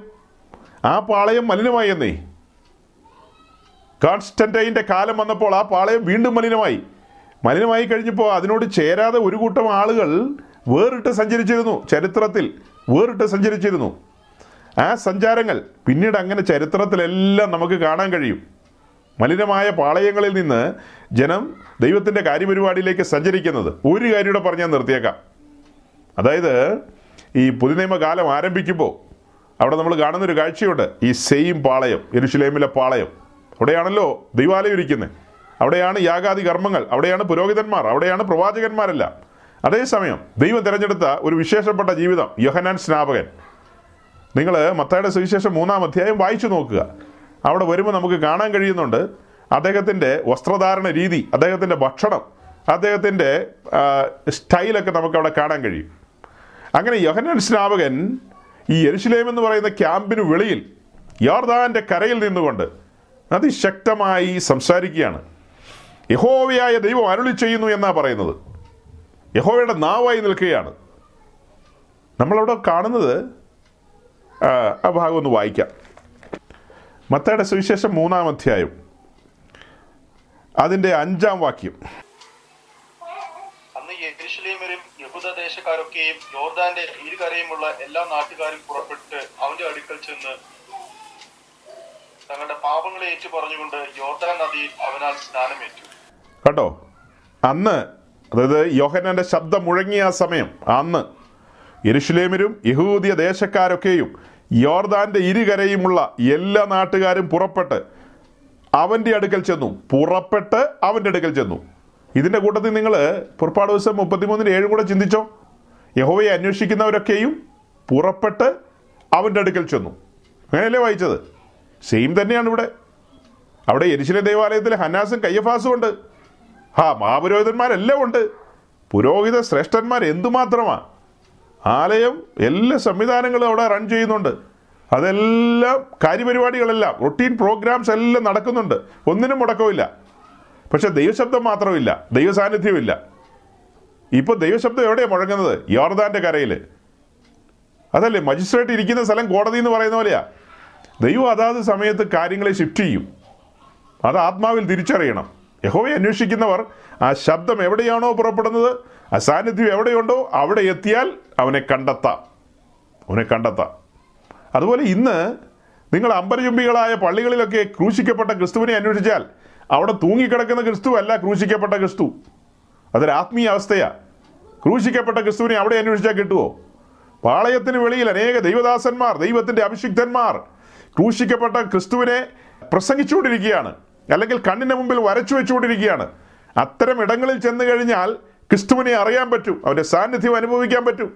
ആ പാളയം മലിനമായി എന്നേ. കോൺസ്റ്റന്റൈൻ്റെ കാലം വന്നപ്പോൾ ആ പാളയം വീണ്ടും മലിനമായി മലിനമായി കഴിഞ്ഞപ്പോൾ അതിനോട് ചേരാതെ ഒരു കൂട്ടം ആളുകൾ വേറിട്ട് സഞ്ചരിച്ചിരുന്നു. ചരിത്രത്തിൽ വേറിട്ട് സഞ്ചരിച്ചിരുന്നു. ആ സഞ്ചാരങ്ങൾ പിന്നീട് അങ്ങനെ ചരിത്രത്തിലെല്ലാം നമുക്ക് കാണാൻ കഴിയും. മലിനമായ പാളയങ്ങളിൽ നിന്ന് ജനം ദൈവത്തിൻ്റെ കാര്യപരിപാടിയിലേക്ക് സഞ്ചരിക്കുന്നത്. ഒരു കാര്യം കൂടെ പറഞ്ഞാൽ നിർത്തിയേക്കാം. അതായത് ഈ പുതുനിയമകാലം ആരംഭിക്കുമ്പോൾ അവിടെ നമ്മൾ കാണുന്നൊരു കാഴ്ചയുണ്ട്. ഈ സെയിം പാളയം, യെരുശലേമിലെ പാളയം, അവിടെയാണല്ലോ ദൈവാലയം ഇരിക്കുന്നത്, അവിടെയാണ് യാഗാദി കർമ്മങ്ങൾ, അവിടെയാണ് പുരോഹിതന്മാർ, അവിടെയാണ് പ്രവാചകന്മാരെല്ലാം. അതേസമയം ദൈവം തിരഞ്ഞെടുത്ത ഒരു വിശേഷപ്പെട്ട ജീവിതം യോഹന്നാൻ സ്നാപകൻ. നിങ്ങൾ മത്തായിയുടെ സുവിശേഷം മൂന്നാം അധ്യായം വായിച്ചു നോക്കുക. അവിടെ വരുമ്പോൾ നമുക്ക് കാണാൻ കഴിയുന്നുണ്ട് അദ്ദേഹത്തിൻ്റെ വസ്ത്രധാരണ രീതി, അദ്ദേഹത്തിൻ്റെ ഭക്ഷണം, അദ്ദേഹത്തിൻ്റെ സ്റ്റൈലൊക്കെ നമുക്കവിടെ കാണാൻ കഴിയും. അങ്ങനെ യോഹന്നാൻ സ്നാപകൻ ഈ യെരുശലേം എന്ന് പറയുന്ന ക്യാമ്പിന് വെളിയിൽ യോർദാൻ്റെ കരയിൽ നിന്നുകൊണ്ട് അതിശക്തമായി സംസാരിക്കുകയാണ്. യഹോവയായ ദൈവം അരുളി ചെയ്യുന്നു എന്നാണ് പറയുന്നത്. യഹോവയുടെ നാവായി നിൽക്കുകയാണ്. നമ്മളവിടെ കാണുന്നത് ആ ഭാഗം ഒന്ന് വായിക്കാം. മത്തായിയുടെ സുവിശേഷം മൂന്നാം അധ്യായം അതിൻ്റെ അഞ്ചാം വാക്യം. അന്ന് യെരുശലേമിലും യഹൂദദേശക്കാരൊക്കെയും യോർദാന്റെ ഇരുകരയുമുള്ള എല്ലാ നാട്ടുകാരും പുറപ്പെട്ട് അവന്റെ അടുക്കൽ ചെന്ന് തങ്ങളുടെ പാപങ്ങളെ ഏറ്റു പറഞ്ഞുകൊണ്ട് യോർദാൻ നദിയിൽ അവനാൽ സ്നാനമേറ്റു. കേട്ടോ, അന്ന് അതായത് യോഹന്നാന്റെ ശബ്ദം മുഴങ്ങിയ ആ സമയം, അന്ന് യെരുശലേമിലും യഹൂദിയ ദേശക്കാരൊക്കെയും യോർദാന്റെ ഇരുകരയുമുള്ള എല്ലാ നാട്ടുകാരും പുറപ്പെട്ട് അവൻ്റെ അടുക്കൽ ചെന്നു. പുറപ്പെട്ട് അവൻ്റെ അടുക്കൽ ചെന്നു. ഇതിൻ്റെ കൂട്ടത്തിൽ നിങ്ങൾ പുറപ്പാട് ദിവസം മുപ്പത്തിമൂന്നിന് ഏഴും കൂടെ ചിന്തിച്ചോ. യഹോവയെ അന്വേഷിക്കുന്നവരൊക്കെയും പുറപ്പെട്ട് അവൻ്റെ അടുക്കൽ ചെന്നു. അങ്ങനെയല്ലേ വായിച്ചത്? സെയിം തന്നെയാണ് ഇവിടെ. അവിടെ യെരുശലേം ദേവാലയത്തിൽ ഹന്നാസും കയ്യഫാസും ഉണ്ട്. ആ മഹാപുരോഹിതന്മാരെല്ലാം ഉണ്ട്. പുരോഹിത ശ്രേഷ്ഠന്മാർ എന്തുമാത്രമാണ്! ആലയം എല്ലാ സംവിധാനങ്ങളും അവിടെ റൺ ചെയ്യുന്നുണ്ട്. അതെല്ലാം കാര്യപരിപാടികളെല്ലാം, റൊട്ടീൻ പ്രോഗ്രാംസ് എല്ലാം നടക്കുന്നുണ്ട്. ഒന്നിനും മുടക്കമില്ല. പക്ഷെ ദൈവശബ്ദം മാത്രമില്ല, ദൈവസാന്നിധ്യമില്ല. ഇപ്പോൾ ദൈവശബ്ദം എവിടെയാണ് മുഴങ്ങുന്നത്? യോർദാൻ്റെ കരയിൽ. അതല്ലേ മജിസ്ട്രേറ്റ് ഇരിക്കുന്ന സ്ഥലം, കോടതി എന്ന് പറയുന്ന പോലെയാ. ദൈവം അതാത് സമയത്ത് കാര്യങ്ങളെ ഷിഫ്റ്റ് ചെയ്യും. അത് ആത്മാവിൽ തിരിച്ചറിയണം. യഹോവയെ അന്വേഷിക്കുന്നവർ ആ ശബ്ദം എവിടെയാണോ പുറപ്പെടുന്നത്, ആ സാന്നിധ്യം എവിടെയുണ്ടോ അവിടെ എത്തിയാൽ അവനെ കണ്ടെത്താം അവനെ കണ്ടെത്താം അതുപോലെ ഇന്ന് നിങ്ങൾ അമ്പരചുംബികളായ പള്ളികളിലൊക്കെ ക്രൂശിക്കപ്പെട്ട ക്രിസ്തുവിനെ അന്വേഷിച്ചാൽ അവിടെ തൂങ്ങിക്കിടക്കുന്ന ക്രിസ്തു അല്ല ക്രൂശിക്കപ്പെട്ട ക്രിസ്തു. അതൊരു ആത്മീയ അവസ്ഥയാണ്. ക്രൂശിക്കപ്പെട്ട ക്രിസ്തുവിനെ അവിടെ അന്വേഷിച്ചാൽ കിട്ടുമോ? പാളയത്തിന് വെളിയിൽ അനേക ദൈവദാസന്മാർ, ദൈവത്തിൻ്റെ അഭിഷിക്തന്മാർ ക്രൂശിക്കപ്പെട്ട ക്രിസ്തുവിനെ പ്രസംഗിച്ചുകൊണ്ടിരിക്കുകയാണ്, അല്ലെങ്കിൽ കണ്ണിൻ്റെ മുമ്പിൽ വരച്ചു വെച്ചുകൊണ്ടിരിക്കുകയാണ്. അത്തരം ഇടങ്ങളിൽ ചെന്ന് കഴിഞ്ഞാൽ ക്രിസ്തുവിനെ അറിയാൻ പറ്റും, അവൻ്റെ സാന്നിധ്യം അനുഭവിക്കാൻ പറ്റും,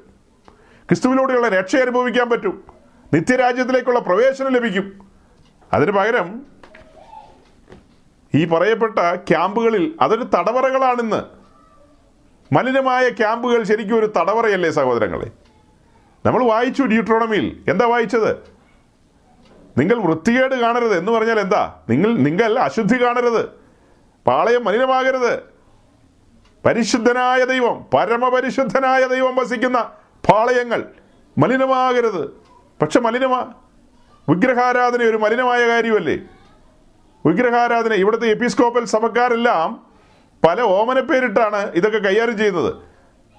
ക്രിസ്തുവിലൂടെയുള്ള രക്ഷ അനുഭവിക്കാൻ പറ്റും, നിത്യരാജ്യത്തിലേക്കുള്ള പ്രവേശനം ലഭിക്കും. അതിന് പകരം ഈ പറയപ്പെട്ട ക്യാമ്പുകളിൽ, അതൊരു തടവറകളാണിന്ന്. മലിനമായ ക്യാമ്പുകൾ ശരിക്കും ഒരു തടവറയല്ലേ സഹോദരങ്ങളെ? നമ്മൾ വായിച്ചു ഡ്യൂട്ടറോണമിയിൽ. എന്താ വായിച്ചത്? നിങ്ങൾ വൃത്തികേട് കാണരുത് എന്ന് പറഞ്ഞാൽ എന്താ? നിങ്ങൾ നിങ്ങൾ അശുദ്ധി കാണരുത്, പാളയം മലിനമാകരുത്. പരിശുദ്ധനായ ദൈവം, പരമപരിശുദ്ധനായ ദൈവം വസിക്കുന്ന പാളയങ്ങൾ മലിനമാകരുത്. പക്ഷെ മലിനമാ. വിഗ്രഹാരാധന ഒരു മലിനമായ കാര്യമല്ലേ? വിഗ്രഹാരാധന ഇവിടുത്തെ എപ്പിസ്കോപ്പൽ സഭക്കാരെല്ലാം പല ഓമനപ്പേരിട്ടാണ് ഇതൊക്കെ കൈകാര്യം ചെയ്യുന്നത്.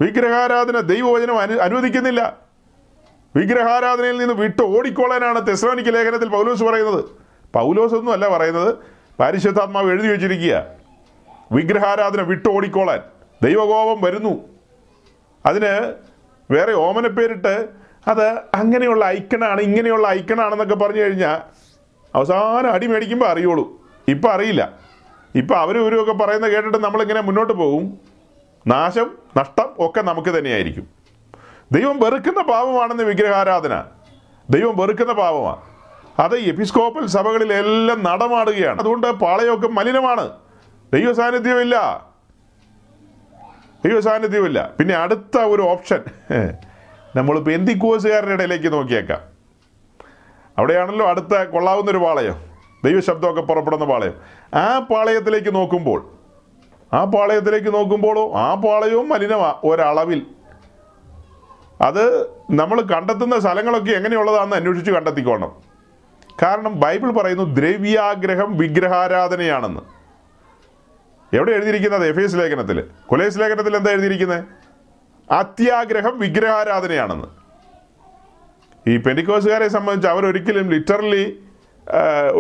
വിഗ്രഹാരാധന ദൈവവചനം അനു അനുവദിക്കുന്നില്ല. വിഗ്രഹാരാധനയിൽ നിന്ന് വിട്ട് ഓടിക്കോളാനാണ് തെസ്സലോനിക്ക ലേഖനത്തിൽ പൗലോസ് പറയുന്നത്. പൗലോസ് ഒന്നും അല്ല പറയുന്നത്, പരിശുദ്ധാത്മാവ് എഴുതി വെച്ചിരിക്കുക. വിഗ്രഹാരാധന വിട്ട് ഓടിക്കോളാൻ, ദൈവകോപം വരുന്നു. അതിന് വേറെ ഓമനപ്പേരിട്ട് അത് അങ്ങനെയുള്ള ഐക്കണാണ്, ഇങ്ങനെയുള്ള ഐക്കണാണെന്നൊക്കെ പറഞ്ഞു കഴിഞ്ഞാൽ അവസാനം അടി മേടിക്കുമ്പോൾ അറിയുള്ളൂ. ഇപ്പം അറിയില്ല. ഇപ്പം അവരും ഇവരുമൊക്കെ പറയുന്നത് കേട്ടിട്ട് നമ്മളിങ്ങനെ മുന്നോട്ട് പോകും. നാശം, നഷ്ടം ഒക്കെ നമുക്ക് തന്നെയായിരിക്കും. ദൈവം വെറുക്കുന്ന പാപമാണെന്ന് വിഗ്രഹാരാധന. ദൈവം വെറുക്കുന്ന പാപമാണ്. അത് എപ്പിസ്കോപ്പൽ സഭകളിലെല്ലാം നടമാടുകയാണ്. അതുകൊണ്ട് പാളയമൊക്കെ മലിനമാണ്, ദൈവസാന്നിധ്യമില്ല. ദൈവസാന്നിധ്യമില്ല. പിന്നെ അടുത്ത ഒരു ഓപ്ഷൻ നമ്മൾ പെന്തിക്കോസുകാരുടെ ഇടയിലേക്ക് നോക്കിയേക്കാം. അവിടെയാണല്ലോ അടുത്ത കൊള്ളാവുന്നൊരു പാളയം, ദൈവശബ്ദമൊക്കെ പുറപ്പെടുന്ന പാളയം. ആ പാളയത്തിലേക്ക് നോക്കുമ്പോൾ ആ പാളയത്തിലേക്ക് നോക്കുമ്പോഴോ ആ പാളയവും മലിനമാണ് ഒരളവിൽ. അത് നമ്മൾ കണ്ടെത്തുന്ന സ്ഥലങ്ങളൊക്കെ എങ്ങനെയുള്ളതാണെന്ന് അന്വേഷിച്ച് കണ്ടെത്തിക്കോണം. കാരണം ബൈബിൾ പറയുന്നു ദ്രവ്യാഗ്രഹം വിഗ്രഹാരാധനയാണെന്ന്. എവിടെ എഴുതിയിരിക്കുന്നത്? എഫേസ് ലേഖനത്തിൽ. കൊലേസ് ലേഖനത്തിൽ എന്താ എഴുതിയിരിക്കുന്നത്? അത്യാഗ്രഹം വിഗ്രഹാരാധനയാണെന്ന്. ഈ പെന്തിക്കോസ്തുകാരെ സംബന്ധിച്ച് അവരൊരിക്കലും ലിറ്ററലി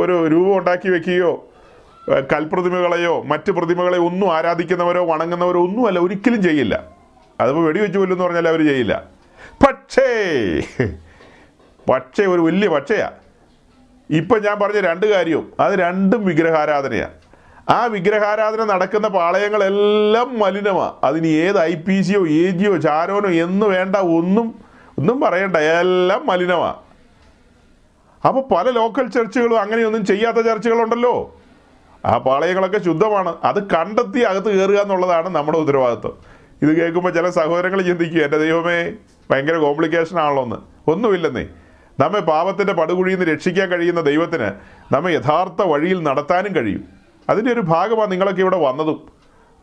ഒരു രൂപം ഉണ്ടാക്കി വെക്കുകയോ കൽപ്രതിമകളെയോ മറ്റ് പ്രതിമകളെയോ ഒന്നും ആരാധിക്കുന്നവരോ വണങ്ങുന്നവരോ ഒന്നും അല്ല, ഒരിക്കലും ചെയ്യില്ല. അതിപ്പോൾ വെടിവെച്ച് കൊല്ലുമെന്ന് പറഞ്ഞാൽ അവർ ചെയ്യില്ല. പക്ഷേ പക്ഷേ ഒരു വലിയ പക്ഷയാണ് ഇപ്പം ഞാൻ പറഞ്ഞ രണ്ട് കാര്യവും. അത് രണ്ടും വിഗ്രഹാരാധനയാണ്. ആ വിഗ്രഹാരാധന നടക്കുന്ന പാളയങ്ങളെല്ലാം മലിനമാണ്. അതിന് ഏത് ഐ പി സിയോ എ ജിയോ ചാരോനോ എന്ന് വേണ്ട, ഒന്നും ഒന്നും പറയണ്ട, എല്ലാം മലിനമാണ്. അപ്പോൾ പല ലോക്കൽ ചർച്ചുകളും അങ്ങനെയൊന്നും ചെയ്യാത്ത ചർച്ചുകളുണ്ടല്ലോ. ആ പാളയങ്ങളൊക്കെ ശുദ്ധമാണ്. അത് കണ്ടെത്തി അകത്ത് കയറുക എന്നുള്ളതാണ് നമ്മുടെ ഉത്തരവാദിത്വം. ഇത് കേൾക്കുമ്പോൾ ചില സഹോദരങ്ങൾ ചിന്തിക്കുക, എൻ്റെ ദൈവമേ ഭയങ്കര കോംപ്ലിക്കേഷൻ ആണല്ലോ എന്ന്. ഒന്നുമില്ലെന്നേ. നമ്മെ പാപത്തിൻ്റെ പടുകുഴിയിൽ നിന്ന് രക്ഷിക്കാൻ കഴിയുന്ന ദൈവത്തിന് നമ്മെ യഥാർത്ഥ വഴിയിൽ നടത്താനും കഴിയും. അതിൻ്റെ ഒരു ഭാഗമാണ് നിങ്ങളൊക്കെ ഇവിടെ വന്നതും.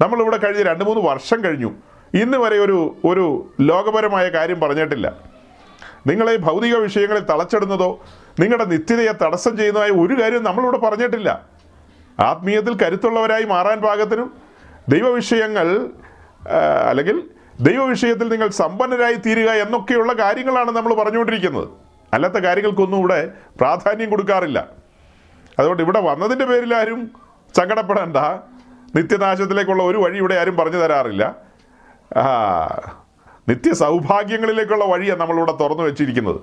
നമ്മളിവിടെ കഴിഞ്ഞ രണ്ട് മൂന്ന് വർഷം കഴിഞ്ഞു, ഇന്ന് വരെ ഒരു ഒരു ലോകപരമായ കാര്യം പറഞ്ഞിട്ടില്ല. നിങ്ങളെ ഭൗതിക വിഷയങ്ങളിൽ തളച്ചിടുന്നതോ നിങ്ങളുടെ നിത്യതയെ തടസ്സം ചെയ്യുന്നതായ ഒരു കാര്യം നമ്മളിവിടെ പറഞ്ഞിട്ടില്ല. ആത്മീയത്തിൽ കരുത്തുള്ളവരായി മാറാൻ പാകത്തിനും ദൈവവിഷയങ്ങൾ അല്ലെങ്കിൽ ദൈവവിഷയത്തിൽ നിങ്ങൾ സമ്പന്നരായി തീരുക എന്നൊക്കെയുള്ള കാര്യങ്ങളാണ് നമ്മൾ പറഞ്ഞുകൊണ്ടിരിക്കുന്നത്. അല്ലാത്ത കാര്യങ്ങൾക്കൊന്നും ഇവിടെ പ്രാധാന്യം കൊടുക്കാറില്ല. അതുകൊണ്ട് ഇവിടെ വന്നതിൻ്റെ പേരിലാരും സങ്കടപ്പെടേണ്ട. നിത്യനാശത്തിലേക്കുള്ള ഒരു വഴി ഇവിടെ ആരും പറഞ്ഞു തരാറില്ല. നിത്യ സൗഭാഗ്യങ്ങളിലേക്കുള്ള വഴിയാണ് നമ്മളിവിടെ തുറന്നു വെച്ചിരിക്കുന്നത്.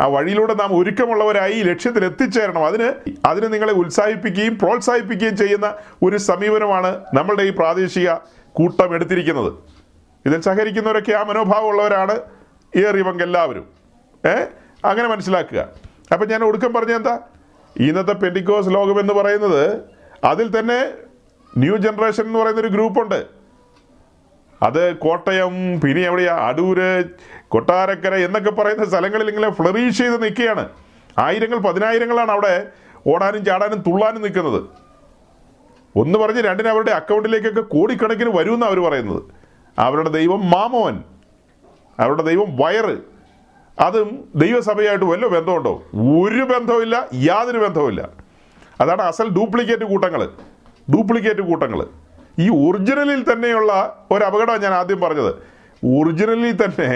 ആ വഴിയിലൂടെ നാം ഒരുക്കമുള്ളവരായി ലക്ഷ്യത്തിൽ എത്തിച്ചേരണം. അതിന് അതിന് നിങ്ങളെ ഉത്സാഹിപ്പിക്കുകയും പ്രോത്സാഹിപ്പിക്കുകയും ചെയ്യുന്ന ഒരു സമീപനമാണ് നമ്മളുടെ ഈ പ്രാദേശിക കൂട്ടം എടുത്തിരിക്കുന്നത്. ഇതിൽ സഹകരിക്കുന്നവരൊക്കെ ആ മനോഭാവമുള്ളവരാണ് ഏറിയവങ്ക് എല്ലാവരും. ഏ അങ്ങനെ മനസ്സിലാക്കുക. അപ്പം ഞാൻ ഒടുക്കം പറഞ്ഞെന്താ, ഇന്നത്തെ പെന്തിക്കോസ് ലോകമെന്ന് പറയുന്നത്, അതിൽ തന്നെ ന്യൂ ജനറേഷൻ എന്ന് പറയുന്നൊരു ഗ്രൂപ്പുണ്ട്. അത് കോട്ടയം, പിന്നെ എവിടെയാ, അടൂര്, കൊട്ടാരക്കര എന്നൊക്കെ പറയുന്ന സ്ഥലങ്ങളിൽ ഇങ്ങനെ ഫ്ലറീഷ് ചെയ്ത് നിൽക്കുകയാണ്. ആയിരങ്ങൾ പതിനായിരങ്ങളാണ് അവിടെ ഓടാനും ചാടാനും തുള്ളാനും നിൽക്കുന്നത്. ഒന്ന് പറഞ്ഞ് രണ്ടിന് അവരുടെ അക്കൗണ്ടിലേക്കൊക്കെ കോടിക്കണക്കിന് വരുമെന്നാണ് അവർ പറയുന്നത്. അവരുടെ ദൈവം മാമോൻ, അവരുടെ ദൈവം വയറ്. അതും ദൈവസഭയായിട്ട് വല്ല ബന്ധമുണ്ടോ? ഒരു ബന്ധവുമില്ല, യാതൊരു ബന്ധവുമില്ല. അതാണ് അസൽ ഡ്യൂപ്ലിക്കേറ്റ് കൂട്ടങ്ങൾ. ഡ്യൂപ്ലിക്കേറ്റ് കൂട്ടങ്ങൾ ഈ ഒറിജിനലിൽ തന്നെയുള്ള ഒരു അപകടമാണ് ഞാൻ ആദ്യം പറഞ്ഞത്. ഒറിജിനലിൽ തന്നെ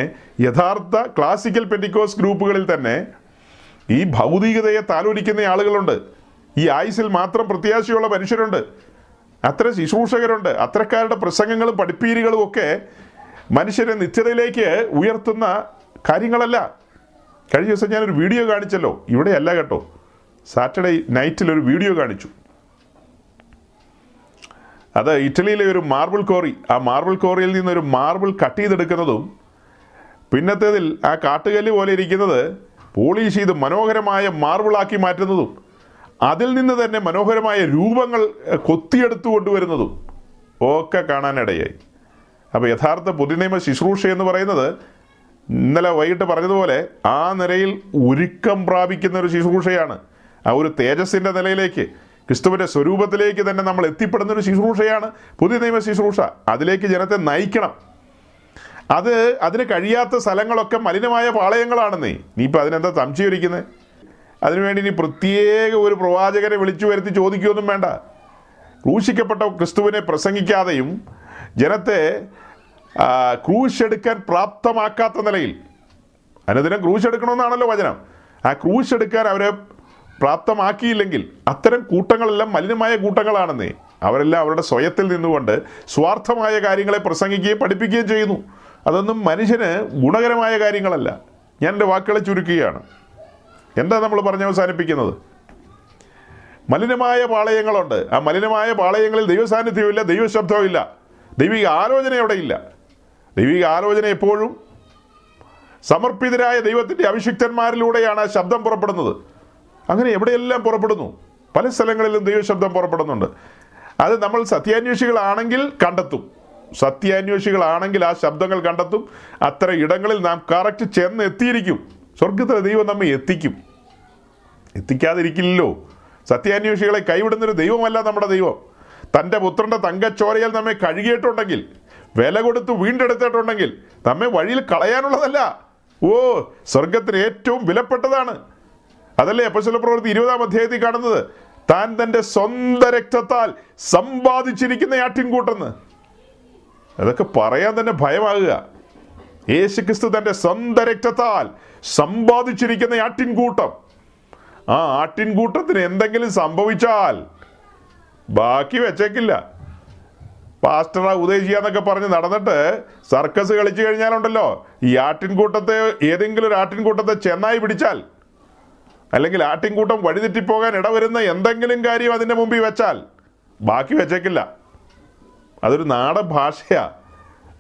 യഥാർത്ഥ ക്ലാസിക്കൽ പെന്തിക്കോസ് ഗ്രൂപ്പുകളിൽ തന്നെ ഈ ഭൗതികതയെ താലോലിക്കുന്ന ആളുകളുണ്ട്. ഈ ആയുസിൽ മാത്രം പ്രത്യാശയുള്ള മനുഷ്യരുണ്ട്. അത്ര ശുശ്രൂഷകരുണ്ട്. അത്രക്കാരുടെ പ്രസംഗങ്ങളും പഠിപ്പീരുകളും ഒക്കെ മനുഷ്യരെ നിത്യതയിലേക്ക് ഉയർത്തുന്ന കാര്യങ്ങളല്ല. കഴിഞ്ഞ ദിവസം ഞാനൊരു വീഡിയോ കാണിച്ചല്ലോ, ഇവിടെയല്ല കേട്ടോ, സാറ്റർഡേ നൈറ്റിലൊരു വീഡിയോ കാണിച്ചു. അത് ഇറ്റലിയിലെ ഒരു മാർബിൾ കോറി, ആ മാർബിൾ കോറിയിൽ നിന്നൊരു മാർബിൾ കട്ട് ചെയ്തെടുക്കുന്നതും പിന്നത്തേതിൽ ആ കാട്ടുകല്ല് പോലെ ഇരിക്കുന്നത് പോളിഷ് ചെയ്ത് മനോഹരമായ മാർബിളാക്കി മാറ്റുന്നതും അതിൽ നിന്ന് തന്നെ മനോഹരമായ രൂപങ്ങൾ കൊത്തിയെടുത്തു കൊണ്ടുവരുന്നതും ഒക്കെ കാണാനിടയായി. അപ്പോൾ യഥാർത്ഥ പുതുനിയമ ശുശ്രൂഷ എന്ന് പറയുന്നത് ഇന്നലെ വൈകിട്ട് പറഞ്ഞതുപോലെ ആ നിലയിൽ ഒരുക്കം പ്രാപിക്കുന്ന ഒരു ശുശ്രൂഷയാണ്. ആ ഒരു തേജസ്സിൻ്റെ നിലയിലേക്ക്, ക്രിസ്തുവിൻ്റെ സ്വരൂപത്തിലേക്ക് തന്നെ നമ്മൾ എത്തിപ്പെടുന്നൊരു ശുശ്രൂഷയാണ് പുതിയ നിയമ ശുശ്രൂഷ. അതിലേക്ക് ജനത്തെ നയിക്കണം. അത് അതിന് കഴിയാത്ത സ്ഥലങ്ങളൊക്കെ മലിനമായ പാളയങ്ങളാണെന്നേ. നീ ഇപ്പം അതിനെന്താ സംശയിക്കുന്നത്? അതിനുവേണ്ടി ഇനി പ്രത്യേക ഒരു പ്രവാചകനെ വിളിച്ചു വരുത്തി ചോദിക്കുകയൊന്നും വേണ്ട. ക്രൂശിക്കപ്പെട്ട ക്രിസ്തുവിനെ പ്രസംഗിക്കാതെയും ജനത്തെ ക്രൂശെടുക്കാൻ പ്രാപ്തമാക്കാത്ത നിലയിൽ, അനുദിനം ക്രൂശെടുക്കണമെന്നാണല്ലോ വചനം, ആ ക്രൂശെടുക്കാൻ അവരെ പ്രാപ്തമാക്കിയില്ലെങ്കിൽ അത്തരം കൂട്ടങ്ങളെല്ലാം മലിനമായ കൂട്ടങ്ങളാണെന്നേ. അവരെല്ലാം അവരുടെ സ്വയത്തിൽ നിന്നുകൊണ്ട് സ്വാർത്ഥമായ കാര്യങ്ങളെ പ്രസംഗിക്കുകയും പഠിപ്പിക്കുകയും ചെയ്യുന്നു. അതൊന്നും മനുഷ്യന് ഗുണകരമായ കാര്യങ്ങളല്ല. ഞാൻ എൻ്റെ വാക്കുകളെ ചുരുക്കുകയാണ്. എന്താ നമ്മൾ പറഞ്ഞ് അവസാനിപ്പിക്കുന്നത്? മലിനമായ പാളയങ്ങളുണ്ട്. ആ മലിനമായ പാളയങ്ങളിൽ ദൈവസാന്നിധ്യമില്ല, ദൈവശബ്ദവുമില്ല, ദൈവിക ആലോചന എവിടെയില്ല. ദൈവിക ആലോചന എപ്പോഴും സമർപ്പിതരായ ദൈവത്തിൻ്റെ അഭിഷിക്തന്മാരിലൂടെയാണ് ആ ശബ്ദം പുറപ്പെടുന്നത്. അങ്ങനെ എവിടെയെല്ലാം പുറപ്പെടുന്നു, പല സ്ഥലങ്ങളിലും ദൈവശബ്ദം പുറപ്പെടുന്നുണ്ട്. അത് നമ്മൾ സത്യാന്വേഷികളാണെങ്കിൽ കണ്ടെത്തും. സത്യാന്വേഷികളാണെങ്കിൽ ആ ശബ്ദങ്ങൾ കണ്ടെത്തും. അത്ര ഇടങ്ങളിൽ നാം കറക്റ്റ് ചെന്ന് എത്തിയിരിക്കും. സ്വർഗത്തിലെ ദൈവം നമ്മെ എത്തിക്കും, എത്തിക്കാതിരിക്കില്ലല്ലോ. സത്യാന്വേഷികളെ കൈവിടുന്നൊരു ദൈവമല്ല നമ്മുടെ ദൈവം. തൻ്റെ പുത്രൻ്റെ തങ്കച്ചോരയിൽ നമ്മെ കഴുകിയിട്ടുണ്ടെങ്കിൽ, വില കൊടുത്ത് വീണ്ടെടുത്തിട്ടുണ്ടെങ്കിൽ, നമ്മെ വഴിയിൽ കളയാനുള്ളതല്ല. ഓ, സ്വർഗത്തിന് ഏറ്റവും വിലപ്പെട്ടതാണ്. അതല്ലേ അപ്പോസ്തല പ്രവൃത്തി ഇരുപതാം അധ്യായത്തിൽ കാണുന്നത്, താൻ തൻ്റെ സ്വന്തം രക്തത്താൽ സമ്പാദിച്ചിരിക്കുന്ന ആട്ടിൻകൂട്ടെന്ന്. അതൊക്കെ പറയാൻ തന്നെ ഭയമാകുക. യേശുക്രിസ്തു തൻ്റെ സ്വന്തം രക്തത്താൽ സമ്പാദിച്ചിരിക്കുന്ന ആട്ടിൻകൂട്ടം. ആ ആട്ടിൻകൂട്ടത്തിന് എന്തെങ്കിലും സംഭവിച്ചാൽ ബാക്കി വെച്ചേക്കില്ല. പാസ്റ്ററാ ഉദ്ദേശിക്കാന്നൊക്കെ പറഞ്ഞ് നടന്നിട്ട് സർക്കസ് കളിച്ചു കഴിഞ്ഞാലുണ്ടല്ലോ, ഈ ആട്ടിൻകൂട്ടത്തെ ഏതെങ്കിലും ഒരു ആട്ടിൻകൂട്ടത്തെ ചെന്നായി പിടിച്ചാൽ, അല്ലെങ്കിൽ ആട്ടിൻകൂട്ടം വഴിതെറ്റിപ്പോകാൻ ഇടവരുന്ന എന്തെങ്കിലും കാര്യം അതിൻ്റെ മുമ്പിൽ വെച്ചാൽ ബാക്കി വെച്ചേക്കില്ല. അതൊരു നാടൻ ഭാഷയാണ്.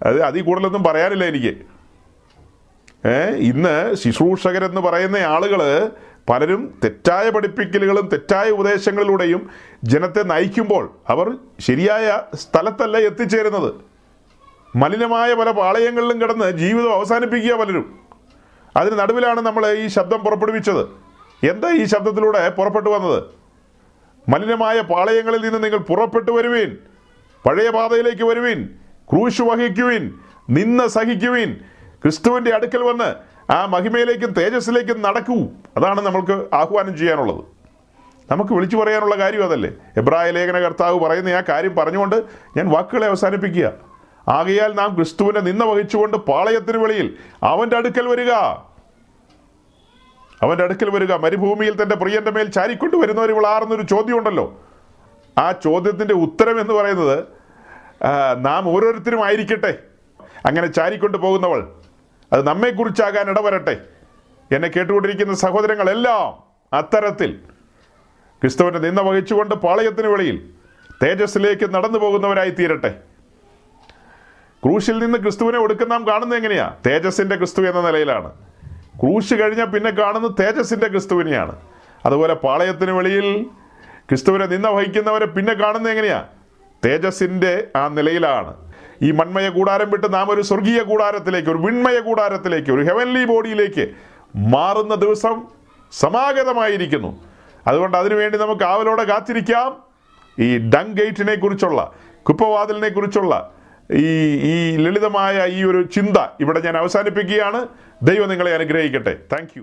അത് അതിൽ കൂടുതലൊന്നും പറയാനില്ല എനിക്ക്. ഏഹ് ഇന്ന് ശുശ്രൂഷകരെന്ന് പറയുന്ന ആളുകൾ പലരും തെറ്റായ പഠിപ്പിക്കലുകളും തെറ്റായ ഉപദേശങ്ങളിലൂടെയും ജനത്തെ നയിക്കുമ്പോൾ അവർ ശരിയായ സ്ഥലത്തല്ല എത്തിച്ചേരുന്നത്. മലിനമായ പല പാളയങ്ങളിലും കിടന്ന് ജീവിതം അവസാനിപ്പിക്കുക പലരും. അതിന് നടുവിലാണ് നമ്മൾ ഈ ശബ്ദം പുറപ്പെടുവിച്ചത്. എന്താ ഈ ശബ്ദത്തിലൂടെ പുറപ്പെട്ടു വന്നത്? മലിനമായ പാളയങ്ങളിൽ നിന്ന് നിങ്ങൾ പുറപ്പെട്ടു വരുവീൻ, പഴയ പാതയിലേക്ക് വരുവീൻ, ക്രൂശ് വഹിക്കുവീൻ, നിന്ന സഹിക്കുവീൻ, ക്രിസ്തുവിൻ്റെ അടുക്കൽ വന്ന് ആ മഹിമയിലേക്കും തേജസ്സിലേക്കും നടക്കൂ. അതാണ് നമ്മൾക്ക് ആഹ്വാനം ചെയ്യാനുള്ളത്. നമുക്ക് വിളിച്ചു പറയാനുള്ള കാര്യം അതല്ലേ. എബ്രായ ലേഖന കർത്താവ് പറയുന്ന ആ കാര്യം പറഞ്ഞുകൊണ്ട് ഞാൻ വാക്കുകളെ അവസാനിപ്പിക്കുക. ആകയാൽ നാം ക്രിസ്തുവിനെ നിന്ന വഹിച്ചുകൊണ്ട് പാളയത്തിന് വെളിയിൽ അവൻ്റെ അടുക്കൽ വരിക, അവൻ്റെ അടുക്കൽ വരിക. മരുഭൂമിയിൽ തൻ്റെ പ്രിയൻ്റെ മേൽ ചാരിക്കൊണ്ട് വരുന്നവർ വിളാറുന്നൊരു ചോദ്യമുണ്ടല്ലോ. ആ ചോദ്യത്തിൻ്റെ ഉത്തരം എന്ന് പറയുന്നത് നാം ഓരോരുത്തരും ആയിരിക്കട്ടെ അങ്ങനെ ചാരിക്കൊണ്ട് പോകുന്നവൾ. അത് നമ്മെക്കുറിച്ചാകാൻ ഇടവരട്ടെ. എന്നെ കേട്ടുകൊണ്ടിരിക്കുന്ന സഹോദരങ്ങളെല്ലാം അത്തരത്തിൽ ക്രിസ്തുവിനെ നിന്ന വഹിച്ചുകൊണ്ട് പാളയത്തിന് വെളിയിൽ തേജസ്സിലേക്ക് നടന്നു പോകുന്നവരായി തീരട്ടെ. ക്രൂശിൽ നിന്ന് ക്രിസ്തുവിനെ ഒടുക്കം നാം കാണുന്നത് എങ്ങനെയാണ്? തേജസ്സിൻ്റെ ക്രിസ്തു എന്ന നിലയിലാണ്. ക്രൂശ് കഴിഞ്ഞാൽ പിന്നെ കാണുന്നത് തേജസ്സിൻ്റെ ക്രിസ്തുവിനെയാണ്. അതുപോലെ പാളയത്തിന് വെളിയിൽ ക്രിസ്തുവിനെ നിന്ന വഹിക്കുന്നവരെ പിന്നെ കാണുന്നത് എങ്ങനെയാണ്? തേജസ്സിൻ്റെ ആ നിലയിലാണ്. ഈ മൺമയ കൂടാരം വിട്ട് നാം ഒരു സ്വർഗീയ കൂടാരത്തിലേക്ക്, ഒരു വിൺമയ കൂടാരത്തിലേക്ക്, ഒരു ഹെവൻലി ബോഡിയിലേക്ക് മാറുന്ന ദിവസം സമാഗതമായിരിക്കുന്നു. അതുകൊണ്ട് അതിനുവേണ്ടി നമുക്ക് ആവലോടെ കാത്തിരിക്കാം. ഈ ഡങ് ഗേറ്റിനെ കുറിച്ചുള്ള, കുപ്പവാതിലിനെ കുറിച്ചുള്ള ഈ ഈ ലളിതമായ ഈ ഒരു ചിന്ത ഇവിടെ ഞാൻ അവസാനിപ്പിക്കുകയാണ്. ദൈവം നിങ്ങളെ അനുഗ്രഹിക്കട്ടെ. Thank U.